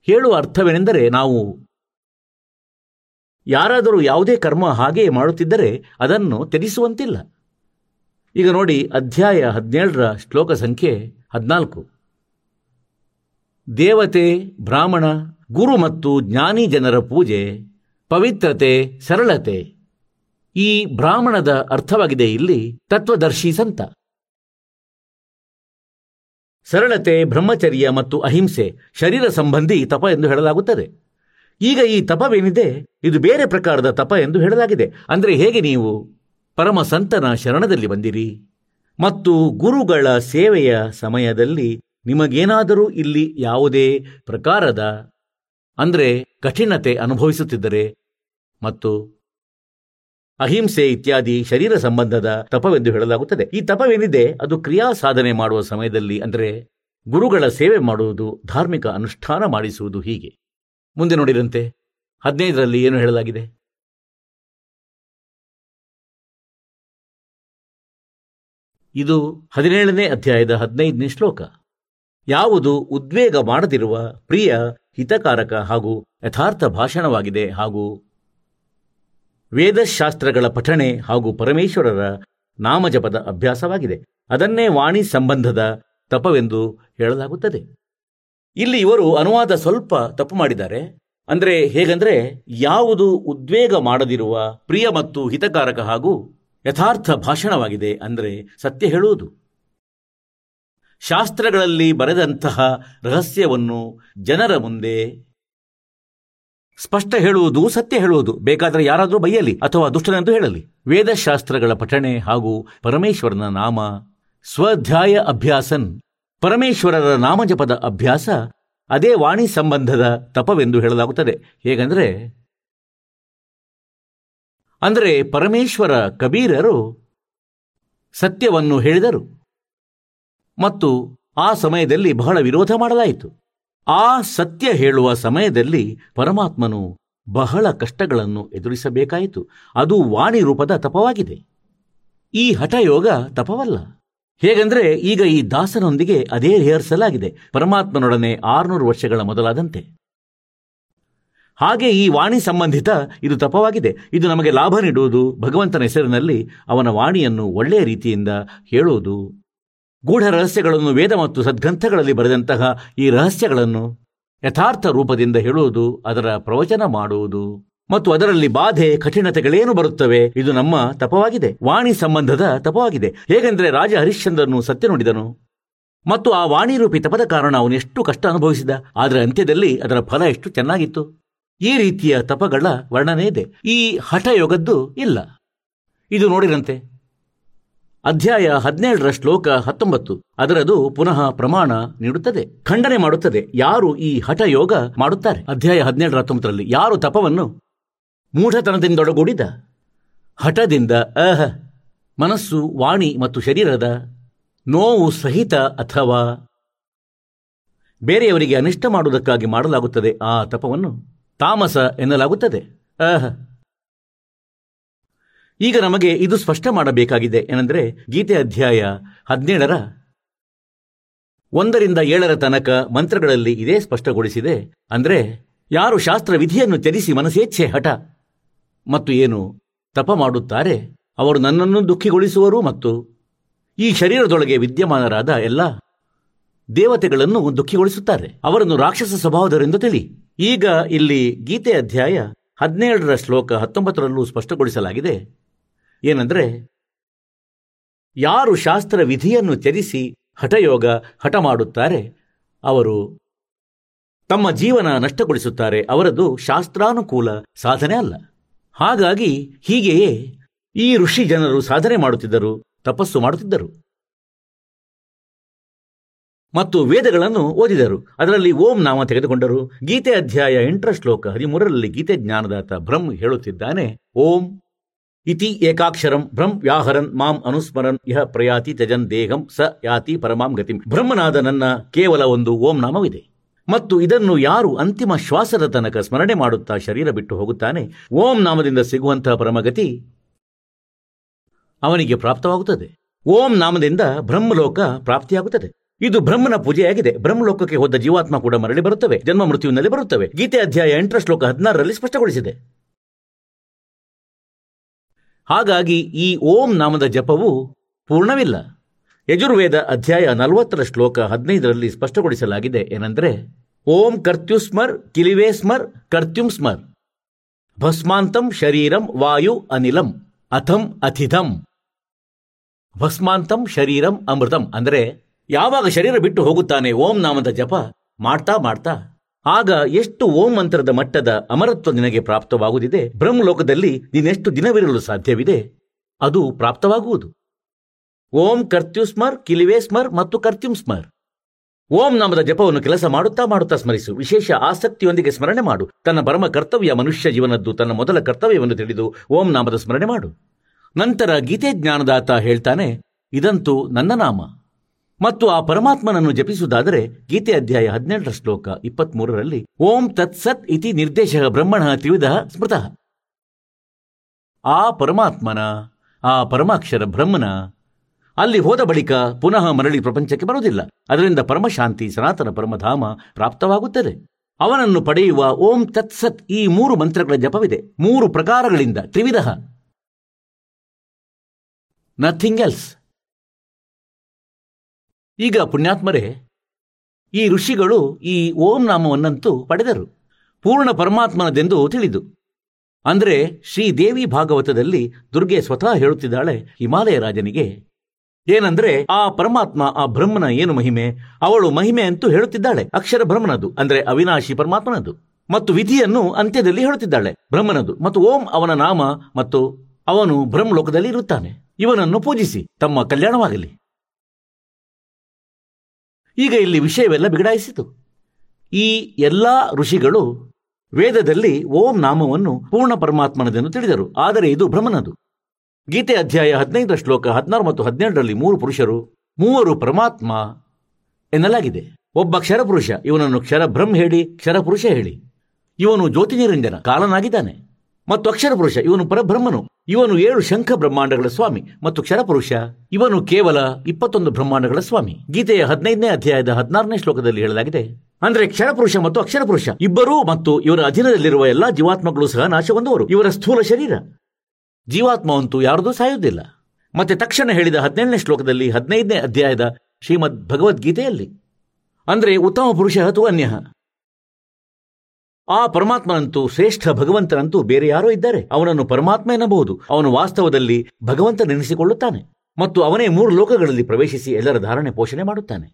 ಹೇಳುವ ಅರ್ಥವೇನೆಂದರೆ, ನಾವು ಯಾರಾದರೂ ಯಾವುದೇ ಕರ್ಮ ಹಾಗೆಯೇ ಮಾಡುತ್ತಿದ್ದರೆ ಅದನ್ನು ತ್ಯಜಿಸುವಂತಿಲ್ಲ. ಈಗ ನೋಡಿ, ಅಧ್ಯಾಯ 17 ಶ್ಲೋಕ ಸಂಖ್ಯೆ 14. ದೇವತೆ, ಬ್ರಾಹ್ಮಣ, ಗುರು ಮತ್ತು ಜ್ಞಾನಿ ಜನರ ಪೂಜೆ, ಪವಿತ್ರತೆ, ಸರಳತೆ. ಈ ಬ್ರಾಹ್ಮಣದ ಅರ್ಥವಾಗಿದೆ ಇಲ್ಲಿ ತತ್ವದರ್ಶಿ ಸಂತ. ಸರಳತೆ ಬ್ರಹ್ಮಚರ್ಯ ಮತ್ತು ಅಹಿಂಸೆ ಶರೀರ ಸಂಬಂಧಿ ತಪ ಎಂದು ಹೇಳಲಾಗುತ್ತದೆ. ಈಗ ಈ ತಪವೇನಿದೆ, ಇದು ಬೇರೆ ಪ್ರಕಾರದ ತಪ ಎಂದು ಹೇಳಲಾಗಿದೆ. ಅಂದರೆ ಹೇಗೆ ನೀವು ಪರಮ ಸಂತನ ಶರಣದಲ್ಲಿ ಬಂದಿರಿ ಮತ್ತು ಗುರುಗಳ ಸೇವೆಯ ಸಮಯದಲ್ಲಿ ನಿಮಗೇನಾದರೂ ಇಲ್ಲಿ ಯಾವುದೇ ಪ್ರಕಾರದ ಅಂದರೆ ಕಠಿಣತೆ ಅನುಭವಿಸುತ್ತಿದ್ದರೆ ಮತ್ತು ಅಹಿಂಸೆ ಇತ್ಯಾದಿ ಶರೀರ ಸಂಬಂಧದ ತಪವೆಂದು ಹೇಳಲಾಗುತ್ತದೆ. ಈ ತಪವೇನಿದೆ ಅದು ಕ್ರಿಯಾ ಸಾಧನೆ ಮಾಡುವ ಸಮಯದಲ್ಲಿ ಅಂದರೆ ಗುರುಗಳ ಸೇವೆ ಮಾಡುವುದು, ಧಾರ್ಮಿಕ ಅನುಷ್ಠಾನ ಮಾಡಿಸುವುದು. ಹೀಗೆ ಮುಂದೆ ನೋಡಿದಂತೆ 15 ಏನು ಹೇಳಲಾಗಿದೆ? ಇದು 17ನೇ ಅಧ್ಯಾಯದ 15ನೇ ಶ್ಲೋಕ. ಯಾವುದು ಉದ್ವೇಗ ಮಾಡದಿರುವ ಪ್ರಿಯ, ಹಿತಕಾರಕ ಹಾಗೂ ಯಥಾರ್ಥ ಭಾಷಣವಾಗಿದೆ ಹಾಗೂ ವೇದಶಾಸ್ತ್ರಗಳ ಪಠಣೆ ಹಾಗೂ ಪರಮೇಶ್ವರರ ನಾಮಜಪದ ಅಭ್ಯಾಸವಾಗಿದೆ. ಅದನ್ನೇ ವಾಣಿ ಸಂಬಂಧದ ತಪವೆಂದು ಹೇಳಲಾಗುತ್ತದೆ. ಇಲ್ಲಿ ಇವರು ಅನುವಾದ ಸ್ವಲ್ಪ ತಪ್ಪು ಮಾಡಿದ್ದಾರೆ. ಅಂದರೆ ಹೇಗಂದರೆ, ಯಾವುದು ಉದ್ವೇಗ ಮಾಡದಿರುವ ಪ್ರಿಯ ಮತ್ತು ಹಿತಕಾರಕ ಹಾಗೂ ಯಥಾರ್ಥ ಭಾಷಣವಾಗಿದೆ ಅಂದರೆ ಸತ್ಯ ಹೇಳುವುದು, ಶಾಸ್ತ್ರಗಳಲ್ಲಿ ಬರೆದಂತಹ ರಹಸ್ಯವನ್ನು ಜನರ ಮುಂದೆ ಸ್ಪಷ್ಟ ಹೇಳುವುದು, ಸತ್ಯ ಹೇಳುವುದು. ಬೇಕಾದರೆ ಯಾರಾದರೂ ಬೈಯಲಿ ಅಥವಾ ದುಷ್ಟನೆಂದು ಹೇಳಲಿ. ವೇದಶಾಸ್ತ್ರಗಳ ಪಠಣೆ ಹಾಗೂ ಪರಮೇಶ್ವರನ ನಾಮ ಸ್ವಾಧ್ಯಾಯ ಅಭ್ಯಾಸನ್, ಪರಮೇಶ್ವರರ ನಾಮಜಪದ ಅಭ್ಯಾಸ, ಅದೇ ವಾಣಿ ಸಂಬಂಧದ ತಪವೆಂದು ಹೇಳಲಾಗುತ್ತದೆ. ಹೇಗೆಂದರೆ, ಅಂದರೆ ಪರಮೇಶ್ವರ ಕಬೀರರು ಸತ್ಯವನ್ನು ಹೇಳಿದರು ಮತ್ತು ಆ ಸಮಯದಲ್ಲಿ ಬಹಳ ವಿರೋಧ ಮಾಡಲಾಯಿತು. ಆ ಸತ್ಯ ಹೇಳುವ ಸಮಯದಲ್ಲಿ ಪರಮಾತ್ಮನು ಬಹಳ ಕಷ್ಟಗಳನ್ನು ಎದುರಿಸಬೇಕಾಯಿತು. ಅದು ವಾಣಿ ರೂಪದ ತಪವಾಗಿದೆ. ಈ ಹಠಯೋಗ ತಪವಲ್ಲ. ಹೇಗೆಂದರೆ, ಈಗ ಈ ದಾಸನೊಂದಿಗೆ ಅದೇ ರಿಹರ್ಸಲ್ ಆಗಿದೆ, ಪರಮಾತ್ಮನೊಡನೆ 600 ವರ್ಷಗಳ ಮೊದಲಾದಂತೆ. ಹಾಗೆ ಈ ವಾಣಿ ಸಂಬಂಧಿತ ಇದು ತಪವಾಗಿದೆ. ಇದು ನಮಗೆ ಲಾಭ ನೀಡುವುದು, ಭಗವಂತನ ಹೆಸರಿನಲ್ಲಿ ಅವನ ವಾಣಿಯನ್ನು ಒಳ್ಳೆಯ ರೀತಿಯಿಂದ ಹೇಳುವುದು, ಗೂಢ ರಹಸ್ಯಗಳನ್ನು ವೇದ ಮತ್ತು ಸದ್ಗ್ರಂಥಗಳಲ್ಲಿ ಬರೆದಂತಹ ಈ ರಹಸ್ಯಗಳನ್ನು ಯಥಾರ್ಥ ರೂಪದಿಂದ ಹೇಳುವುದು, ಅದರ ಪ್ರವಚನ ಮಾಡುವುದು ಮತ್ತು ಅದರಲ್ಲಿ ಬಾಧೆ ಕಠಿಣತೆಗಳೇನು ಬರುತ್ತವೆ, ಇದು ನಮ್ಮ ತಪವಾಗಿದೆ, ವಾಣಿ ಸಂಬಂಧದ ತಪವಾಗಿದೆ. ಹೇಗೆಂದರೆ, ರಾಜ ಹರಿಶ್ಚಂದ್ರನು ಸತ್ಯ ನುಡಿದನು ಮತ್ತು ಆ ವಾಣಿ ರೂಪಿ ತಪದ ಕಾರಣ ಅವನು ಎಷ್ಟು ಕಷ್ಟ ಅನುಭವಿಸಿದ, ಆದರೆ ಅಂತ್ಯದಲ್ಲಿ ಅದರ ಫಲ ಎಷ್ಟು ಚೆನ್ನಾಗಿತ್ತು. ಈ ರೀತಿಯ ತಪಗಳ ವರ್ಣನೆ ಇದೆ, ಈ ಹಠಯೋಗದ್ದು ಇಲ್ಲ. ಇದು ನೋಡಿದಂತೆ ಅಧ್ಯಾಯ 17 ಶ್ಲೋಕ 19 ಅದರದು ಪುನಃ ಪ್ರಮಾಣ ನೀಡುತ್ತದೆ, ಖಂಡನೆ ಮಾಡುತ್ತದೆ. ಯಾರು ಈ ಹಠಯೋಗ ಮಾಡುತ್ತಾರೆ, ಅಧ್ಯಾಯ 17-19 ಯಾರು ತಪವನ್ನು ಮೂಢತನದಿಂದೊಳಗೂಡಿದ ಹಠದಿಂದ ಮನಸ್ಸು, ವಾಣಿ ಮತ್ತು ಶರೀರದ ನೋವು ಸಹಿತ ಅಥವಾ ಬೇರೆಯವರಿಗೆ ಅನಿಷ್ಟ ಮಾಡುವುದಕ್ಕಾಗಿ ಮಾಡಲಾಗುತ್ತದೆ, ಆ ತಪವನ್ನು ತಾಮಸ ಎನ್ನಲಾಗುತ್ತದೆ. ಈಗ ನಮಗೆ ಇದು ಸ್ಪಷ್ಟ ಮಾಡಬೇಕಾಗಿದೆ. ಏನೆಂದರೆ, ಗೀತೆ ಅಧ್ಯಾಯ 17ರ 1-7 ತನಕ ಮಂತ್ರಗಳಲ್ಲಿ ಇದೇ ಸ್ಪಷ್ಟಗೊಳಿಸಿದೆ. ಅಂದರೆ ಯಾರು ಶಾಸ್ತ್ರವಿಧಿಯನ್ನು ತ್ಯಜಿಸಿ ಮನಸೇಚ್ಛೆ ಹಠ ಮತ್ತು ಏನು ತಪ ಮಾಡುತ್ತಾರೆ, ಅವರು ನನ್ನನ್ನು ದುಃಖಿಗೊಳಿಸುವರು ಮತ್ತು ಈ ಶರೀರದೊಳಗೆ ವಿದ್ಯಮಾನರಾದ ಎಲ್ಲ ದೇವತೆಗಳನ್ನು ದುಃಖಿಗೊಳಿಸುತ್ತಾರೆ. ಅವರನ್ನು ರಾಕ್ಷಸ ಸ್ವಭಾವದವರೆಂದು ತಿಳಿ. ಈಗ ಇಲ್ಲಿ ಗೀತೆ ಅಧ್ಯಾಯ 17 ಶ್ಲೋಕ 19 ಸ್ಪಷ್ಟಗೊಳಿಸಲಾಗಿದೆ. ಏನೆಂದರೆ, ಯಾರು ಶಾಸ್ತ್ರ ವಿಧಿಯನ್ನು ತ್ಯಜಿಸಿ ಹಠಯೋಗ ಹಠ ಮಾಡುತ್ತಾರೆ ಅವರು ತಮ್ಮ ಜೀವನ ನಷ್ಟಗೊಳಿಸುತ್ತಾರೆ. ಅವರದು ಶಾಸ್ತ್ರಾನುಕೂಲ ಸಾಧನೆ ಅಲ್ಲ. ಹಾಗಾಗಿ ಹೀಗೆಯೇ ಈ ಋಷಿ ಜನರು ಸಾಧನೆ ಮಾಡುತ್ತಿದ್ದರು, ತಪಸ್ಸು ಮಾಡುತ್ತಿದ್ದರು ಮತ್ತು ವೇದಗಳನ್ನು ಓದಿದರು. ಅದರಲ್ಲಿ ಓಂ ನಾಮ ತೆಗೆದುಕೊಂಡರು. ಗೀತೆ ಅಧ್ಯಾಯ 8ನೇ ಶ್ಲೋಕ 13ರಲ್ಲಿ ಗೀತೆ ಜ್ಞಾನದಾತ ಬ್ರಹ್ಮ ಹೇಳುತ್ತಿದ್ದಾನೆ, ಓಂ ಇತಿ ಏಕಾಕ್ಷರಂ ಬ್ರಹ್ಮ ವ್ಯಾಹರನ್ ಮಾಂ ಅನುಸ್ಮರನ್ ಯಹ ಪ್ರಯಾತಿ ತ್ಯಜನ್ ದೇಹಂ ಸ ಯಾತಿ ಪರಮಾಂ ಗತಿಂ. ಬ್ರಹ್ಮನಾದ ನನ್ನ ಕೇವಲ ಒಂದು ಓಂ ನಾಮವಿದೆ ಮತ್ತು ಇದನ್ನು ಯಾರು ಅಂತಿಮ ಶ್ವಾಸದ ತನಕ ಸ್ಮರಣೆ ಮಾಡುತ್ತಾ ಶರೀರ ಬಿಟ್ಟು ಹೋಗುತ್ತಾನೆ, ಓಂ ನಾಮದಿಂದ ಸಿಗುವಂತಹ ಪರಮಗತಿ ಅವನಿಗೆ ಪ್ರಾಪ್ತವಾಗುತ್ತದೆ. ಓಂ ನಾಮದಿಂದ ಬ್ರಹ್ಮಲೋಕ ಪ್ರಾಪ್ತಿಯಾಗುತ್ತದೆ. ಇದು ಬ್ರಹ್ಮನ ಪೂಜೆಯಾಗಿದೆ. ಬ್ರಹ್ಮಲೋಕಕ್ಕೆ ಹೋದ ಜೀವಾತ್ಮ ಕೂಡ ಮರಳಿ ಬರುತ್ತವೆ, ಜನ್ಮ ಮೃತ್ಯುವಿನಲ್ಲಿ ಬರುತ್ತವೆ. ಗೀತೆ ಅಧ್ಯಾಯ 8ನೇ ಶ್ಲೋಕ 16ರಲ್ಲಿ ಸ್ಪಷ್ಟಗೊಳಿಸಿದೆ. ಹಾಗಾಗಿ ಈ ಓಂ ನಾಮದ ಜಪವು ಪೂರ್ಣವಿಲ್ಲ. ಯಜುರ್ವೇದ ಅಧ್ಯಾಯ 40ನೇ ಶ್ಲೋಕ 15ರಲ್ಲಿ ಸ್ಪಷ್ಟಗೊಳಿಸಲಾಗಿದೆ. ಏನೆಂದರೆ, ಓಂ ಕರ್ತ್ಯುಸ್ಮರ್ ಕಿಲಿವೇ ಸ್ಮರ್ ಕರ್ತ್ಯುಂ ಸ್ಮರ್ ಭಸ್ಮಾಂತಂ ಶರೀರಂ ವಾಯು ಅನಿಲಂ ಅಥಂ ಅಥಿಧಂ ಭಸ್ಮಾಂತಂ ಶರೀರಂ ಅಮೃತಂ. ಅಂದರೆ ಯಾವಾಗ ಶರೀರ ಬಿಟ್ಟು ಹೋಗುತ್ತಾನೆ ಓಂ ನಾಮದ ಜಪ ಮಾಡ್ತಾ ಮಾಡ್ತಾ, ಆಗ ಎಷ್ಟು ಓಂ ಮಂತ್ರದ ಮಟ್ಟದ ಅಮರತ್ವ ನಿನಗೆ ಪ್ರಾಪ್ತವಾಗುವುದಿದೆ, ಬ್ರಹ್ಮಲೋಕದಲ್ಲಿ ನೀನೆಷ್ಟು ದಿನವಿರಲು ಸಾಧ್ಯವಿದೆ ಅದು ಪ್ರಾಪ್ತವಾಗುವುದು. ಓಂ ಕರ್ತ್ಯು ಸ್ಮರ್ ಕಿಲಿವೇ ಸ್ಮರ್ ಮತ್ತು ಕರ್ತ್ಯುಂ ಸ್ಮರ್. ಓಂ ನಾಮದ ಜಪವನ್ನು ಕೆಲಸ ಮಾಡುತ್ತಾ ಮಾಡುತ್ತಾ ಸ್ಮರಿಸು. ವಿಶೇಷ ಆಸಕ್ತಿಯೊಂದಿಗೆ ಸ್ಮರಣೆ ಮಾಡು. ತನ್ನ ಪರಮ ಕರ್ತವ್ಯ ಮನುಷ್ಯ ಜೀವನದ್ದು ತನ್ನ ಮೊದಲ ಕರ್ತವ್ಯವನ್ನು ತಿಳಿದು ಓಂ ನಾಮದ ಸ್ಮರಣೆ ಮಾಡು. ನಂತರ ಗೀತೆ ಜ್ಞಾನದಾತ ಹೇಳ್ತಾನೆ, ಇದಂತೂ ನನ್ನ ನಾಮ. ಮತ್ತು ಆ ಪರಮಾತ್ಮನನ್ನು ಜಪಿಸುವುದಾದರೆ ಗೀತೆ ಅಧ್ಯಾಯ 18ನೇ ಶ್ಲೋಕ 23ರಲ್ಲಿ ಓಂ ತತ್ಸತ್ ಇತಿ ನಿರ್ದೇಶಃ ಬ್ರಹ್ಮಣಃ ತ್ರಿವಿಧಃ ಸ್ಮೃತಃ. ಆ ಪರಮಾತ್ಮನ, ಆ ಪರಮಾಕ್ಷರ ಬ್ರಹ್ಮನ ಅಲ್ಲಿ ಹೋದ ಬಳಿಕ ಪುನಃ ಮರಳಿ ಪ್ರಪಂಚಕ್ಕೆ ಬರುವುದಿಲ್ಲ. ಅದರಿಂದ ಪರಮಶಾಂತಿ ಸನಾತನ ಪರಮಧಾಮ ಪ್ರಾಪ್ತವಾಗುತ್ತದೆ. ಅವನನ್ನು ಪಡೆಯುವ ಓಂ ತತ್ಸತ್ ಈ 3 ಮಂತ್ರಗಳ ಜಪವಿದೆ, 3 ಪ್ರಕಾರಗಳಿಂದ, ತ್ರಿವಿಧಃ, ನಥಿಂಗ್ ಎಲ್ಸ್. ಈಗ ಪುಣ್ಯಾತ್ಮರೇ, ಈ ಋಷಿಗಳು ಈ ಓಂ ನಾಮವನ್ನಂತೂ ಪಡೆದರು, ಪೂರ್ಣ ಪರಮಾತ್ಮನದೆಂದು ತಿಳಿದು. ಅಂದರೆ ಶ್ರೀದೇವಿ ಭಾಗವತದಲ್ಲಿ ದುರ್ಗೆ ಸ್ವತಃ ಹೇಳುತ್ತಿದ್ದಾಳೆ ಹಿಮಾಲಯ ರಾಜನಿಗೆ. ಏನಂದ್ರೆ, ಆ ಪರಮಾತ್ಮ, ಆ ಬ್ರಹ್ಮನ ಏನು ಮಹಿಮೆ, ಅವಳು ಮಹಿಮೆ ಅಂತೂ ಹೇಳುತ್ತಿದ್ದಾಳೆ. ಅಕ್ಷರ ಬ್ರಹ್ಮನದು, ಅಂದರೆ ಅವಿನಾಶಿ ಪರಮಾತ್ಮನದು, ಮತ್ತು ವಿಧಿಯನ್ನು ಅಂತ್ಯದಲ್ಲಿ ಹೇಳುತ್ತಿದ್ದಾಳೆ ಬ್ರಹ್ಮನದು, ಮತ್ತು ಓಂ ಅವನ ನಾಮ, ಮತ್ತು ಅವನು ಬ್ರಹ್ಮಲೋಕದಲ್ಲಿ ಇರುತ್ತಾನೆ. ಇವನನ್ನು ಪೂಜಿಸಿ ತಮ್ಮ ಕಲ್ಯಾಣವಾಗಲಿ. ಈಗ ಇಲ್ಲಿ ವಿಷಯವೆಲ್ಲ ಬಿಗಡಾಯಿಸಿತು. ಈ ಎಲ್ಲ ಋಷಿಗಳು ವೇದದಲ್ಲಿ ಓಂ ನಾಮವನ್ನು ಪೂರ್ಣ ಪರಮಾತ್ಮನದೆಂದು ತಿಳಿದರು, ಆದರೆ ಇದು ಬ್ರಹ್ಮನದು. ಗೀತೆ ಅಧ್ಯಾಯ 15ನೇ ಶ್ಲೋಕ 16 ಮತ್ತು 17ರಲ್ಲಿ 3 ಪುರುಷರು, 3 ಪರಮಾತ್ಮ ಎನ್ನಲಾಗಿದೆ. ಒಬ್ಬ ಕ್ಷರಪುರುಷ, ಇವನನ್ನು ಕ್ಷರಬ್ರಹ್ಮ ಹೇಳಿ, ಕ್ಷರಪುರುಷ ಹೇಳಿ. ಇವನು ಜ್ಯೋತಿ ನಿರಂಜನ ಕಾಲನಾಗಿದ್ದಾನೆ. ಮತ್ತು ಅಕ್ಷರ ಪುರುಷ, ಇವನು ಪರಬ್ರಹ್ಮನು, ಇವನು 7 ಶಂಖ ಬ್ರಹ್ಮಾಂಡಗಳ ಸ್ವಾಮಿ. ಮತ್ತು ಕ್ಷರಪುರುಷ, ಇವನು ಕೇವಲ 21 ಬ್ರಹ್ಮಾಂಡಗಳ ಸ್ವಾಮಿ. ಗೀತೆಯ 15ನೇ ಅಧ್ಯಾಯದ 16ನೇ ಶ್ಲೋಕದಲ್ಲಿ ಹೇಳಲಾಗಿದೆ. ಅಂದ್ರೆ ಕ್ಷರಪುರುಷ ಮತ್ತು ಅಕ್ಷರ ಪುರುಷ ಇಬ್ಬರೂ ಮತ್ತು ಇವರ ಅಧೀನದಲ್ಲಿರುವ ಎಲ್ಲಾ ಜೀವಾತ್ಮಗಳು ಸಹ ನಾಶಗೊಂಡವರು. ಇವರ ಸ್ಥೂಲ ಶರೀರ, ಜೀವಾತ್ಮವಂತೂ ಯಾರದೂ ಸಾಯುವುದಿಲ್ಲ. ಮತ್ತೆ ತಕ್ಷಣ ಹೇಳಿದ 17ನೇ ಶ್ಲೋಕದಲ್ಲಿ 15ನೇ ಅಧ್ಯಾಯದ ಶ್ರೀಮದ್ ಭಗವದ್ಗೀತೆಯಲ್ಲಿ, ಅಂದರೆ ಉತ್ತಮ ಪುರುಷ ಹತು ಅನ್ಯಃ, ಆ ಪರಮಾತ್ಮನಂತೂ ಶ್ರೇಷ್ಠ ಭಗವಂತನಂತೂ ಬೇರೆ ಯಾರೋ ಇದ್ದಾರೆ. ಅವನನ್ನು ಪರಮಾತ್ಮ ಎನ್ನಬಹುದು. ಅವನು ವಾಸ್ತವದಲ್ಲಿ ಭಗವಂತ ನೆನೆಸಿಕೊಳ್ಳುತ್ತಾನೆ ಮತ್ತು ಅವನೇ 3 ಲೋಕಗಳಲ್ಲಿ ಪ್ರವೇಶಿಸಿ ಎಲ್ಲರ ಧಾರಣೆ ಪೋಷಣೆ ಮಾಡುತ್ತಾನೆ.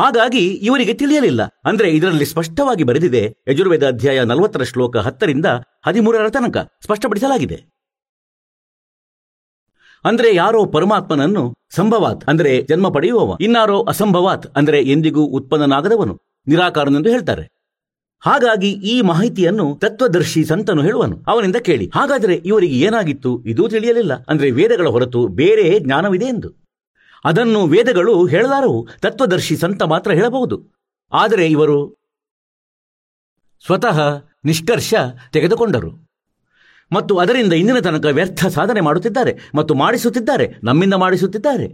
ಹಾಗಾಗಿ ಇವರಿಗೆ ತಿಳಿಯಲಿಲ್ಲ. ಅಂದ್ರೆ ಇದರಲ್ಲಿ ಸ್ಪಷ್ಟವಾಗಿ ಬರೆದಿದೆ, ಯಜುರ್ವೇದ ಅಧ್ಯಾಯ 40ನೇ ಶ್ಲೋಕ 10ರಿಂದ 13ರ ತನಕ ಸ್ಪಷ್ಟಪಡಿಸಲಾಗಿದೆ. ಅಂದ್ರೆ ಯಾರೋ ಪರಮಾತ್ಮನನ್ನು ಸಂಭವಾತ್, ಅಂದರೆ ಜನ್ಮ ಪಡೆಯುವವ, ಇನ್ನಾರೋ ಅಸಂಭವಾತ್, ಅಂದರೆ ಎಂದಿಗೂ ಉತ್ಪನ್ನನಾಗದವನು, ನಿರಾಕಾರನೆಂದು ಹೇಳ್ತಾರೆ. ಹಾಗಾಗಿ ಈ ಮಾಹಿತಿಯನ್ನು ತತ್ವದರ್ಶಿ ಸಂತನು ಹೇಳುವನು, ಅವನಿಂದ ಕೇಳಿ. ಹಾಗಾದರೆ ಇವರಿಗೆ ಏನಾಗಿತ್ತು, ಇದೂ ತಿಳಿಯಲಿಲ್ಲ. ಅಂದ್ರೆ ವೇದಗಳ ಹೊರತು ಬೇರೆ ಜ್ಞಾನವಿದೆ ಎಂದು ಅದನ್ನು ವೇದಗಳು ಹೇಳಲಾರವು, ತತ್ವದರ್ಶಿ ಸಂತ ಮಾತ್ರ ಹೇಳಬಹುದು. ಆದರೆ ಇವರು ಸ್ವತಃ ನಿಷ್ಕರ್ಷ ತೆಗೆದುಕೊಂಡರು ಮತ್ತು ಅದರಿಂದ ಇಂದಿನ ತನಕ ವ್ಯರ್ಥ ಸಾಧನೆ ಮಾಡುತ್ತಿದ್ದಾರೆ ಮತ್ತು ಮಾಡಿಸುತ್ತಿದ್ದಾರೆ, ನಮ್ಮಿಂದ ಮಾಡಿಸುತ್ತಿದ್ದಾರೆ.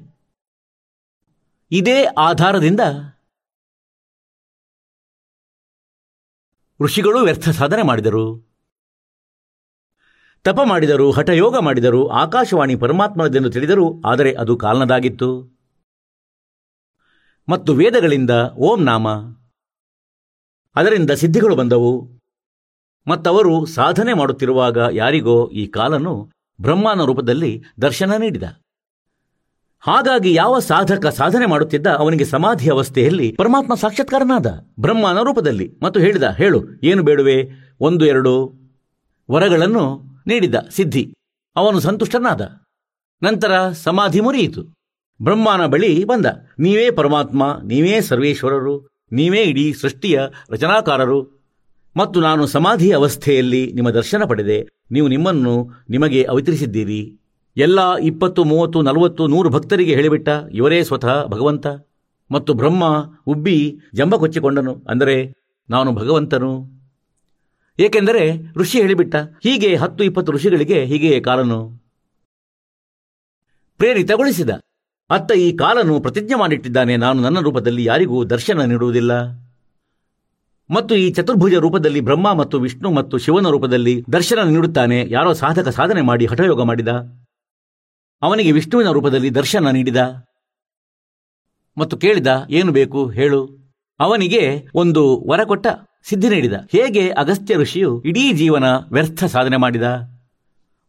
ಇದೇ ಆಧಾರದಿಂದ ಋಷಿಗಳು ವ್ಯರ್ಥ ಸಾಧನೆ ಮಾಡಿದರು, ತಪ ಮಾಡಿದರು, ಹಠಯೋಗ ಮಾಡಿದರು, ಆಕಾಶವಾಣಿ ಪರಮಾತ್ಮನದೆಂದು ತಿಳಿದರು, ಆದರೆ ಅದು ಕಾಲನದಾಗಿತ್ತು. ಮತ್ತು ವೇದಗಳಿಂದ ಓಂ ನಾಮ, ಅದರಿಂದ ಸಿದ್ಧಿಗಳು ಬಂದವು. ಮತ್ತವರು ಸಾಧನೆ ಮಾಡುತ್ತಿರುವಾಗ ಯಾರಿಗೋ ಈ ಕಾಲನು ಬ್ರಹ್ಮನ ರೂಪದಲ್ಲಿ ದರ್ಶನ ನೀಡಿದ. ಹಾಗಾಗಿ ಯಾವ ಸಾಧಕ ಸಾಧನೆ ಮಾಡುತ್ತಿದ್ದ ಅವನಿಗೆ ಸಮಾಧಿ ಅವಸ್ಥೆಯಲ್ಲಿ ಪರಮಾತ್ಮ ಸಾಕ್ಷಾತ್ಕಾರನಾದ ಬ್ರಹ್ಮನ ರೂಪದಲ್ಲಿ ಮತ್ತು ಹೇಳಿದ, ಹೇಳು ಏನು ಬೇಡುವೆ, 1-2 ವರಗಳನ್ನು ನೀಡಿದ, ಸಿದ್ಧಿ, ಅವನು ಸಂತುಷ್ಟನಾದ. ನಂತರ ಸಮಾಧಿ ಮುರಿಯಿತು. ಬ್ರಹ್ಮನ ಬಳಿ ಬಂದ. ನೀವೇ ಪರಮಾತ್ಮ, ನೀವೇ ಸರ್ವೇಶ್ವರರು, ನೀವೇ ಇಡೀ ಸೃಷ್ಟಿಯ ರಚನಾಕಾರರು ಮತ್ತು ನಾನು ಸಮಾಧಿ ಅವಸ್ಥೆಯಲ್ಲಿ ನಿಮ್ಮ ದರ್ಶನ ಪಡೆದೆ. ನೀವು ನಿಮ್ಮನ್ನು ನಿಮಗೆ ಅವತರಿಸಿದ್ದೀರಿ. ಎಲ್ಲ 20, 30, 40, 100 ಭಕ್ತರಿಗೆ ಹೇಳಿಬಿಟ್ಟ ಇವರೇ ಸ್ವತಃ ಭಗವಂತ. ಮತ್ತು ಬ್ರಹ್ಮ ಉಬ್ಬಿ ಜಂಬ ಕೊಚ್ಚಿಕೊಂಡನು. ಅಂದರೆ ನಾನು ಭಗವಂತನು, ಏಕೆಂದರೆ ಋಷಿ ಹೇಳಿಬಿಟ್ಟ. ಹೀಗೆ 10-20 ಋಷಿಗಳಿಗೆ ಹೀಗೆಯೇ ಕಾಲನು ಪ್ರೇರಿತಗೊಳಿಸಿದ. ಅತ್ತ ಈ ಕಾಲನು ಪ್ರತಿಜ್ಞೆ ಮಾಡಿಟ್ಟಿದ್ದಾನೆ, ನಾನು ನನ್ನ ರೂಪದಲ್ಲಿ ಯಾರಿಗೂ ದರ್ಶನ ನೀಡುವುದಿಲ್ಲ. ಮತ್ತು ಈ ಚತುರ್ಭುಜ ರೂಪದಲ್ಲಿ ಬ್ರಹ್ಮ ಮತ್ತು ವಿಷ್ಣು ಮತ್ತು ಶಿವನ ರೂಪದಲ್ಲಿ ದರ್ಶನ ನೀಡುತ್ತಾನೆ. ಯಾರೋ ಸಾಧಕ ಸಾಧನೆ ಮಾಡಿ ಹಠಯೋಗ ಮಾಡಿದ, ಅವನಿಗೆ ವಿಷ್ಣುವಿನ ರೂಪದಲ್ಲಿ ದರ್ಶನ ನೀಡಿದ ಮತ್ತು ಕೇಳಿದ, ಏನು ಬೇಕು ಹೇಳು. ಅವನಿಗೆ ಒಂದು ವರ ಕೊಟ್ಟ, ಸಿದ್ಧಿ ನೀಡಿದ. ಹೇಗೆ ಅಗಸ್ತ್ಯ ಋಷಿಯು ಇಡೀ ಜೀವನ ವ್ಯರ್ಥ ಸಾಧನೆ ಮಾಡಿದ,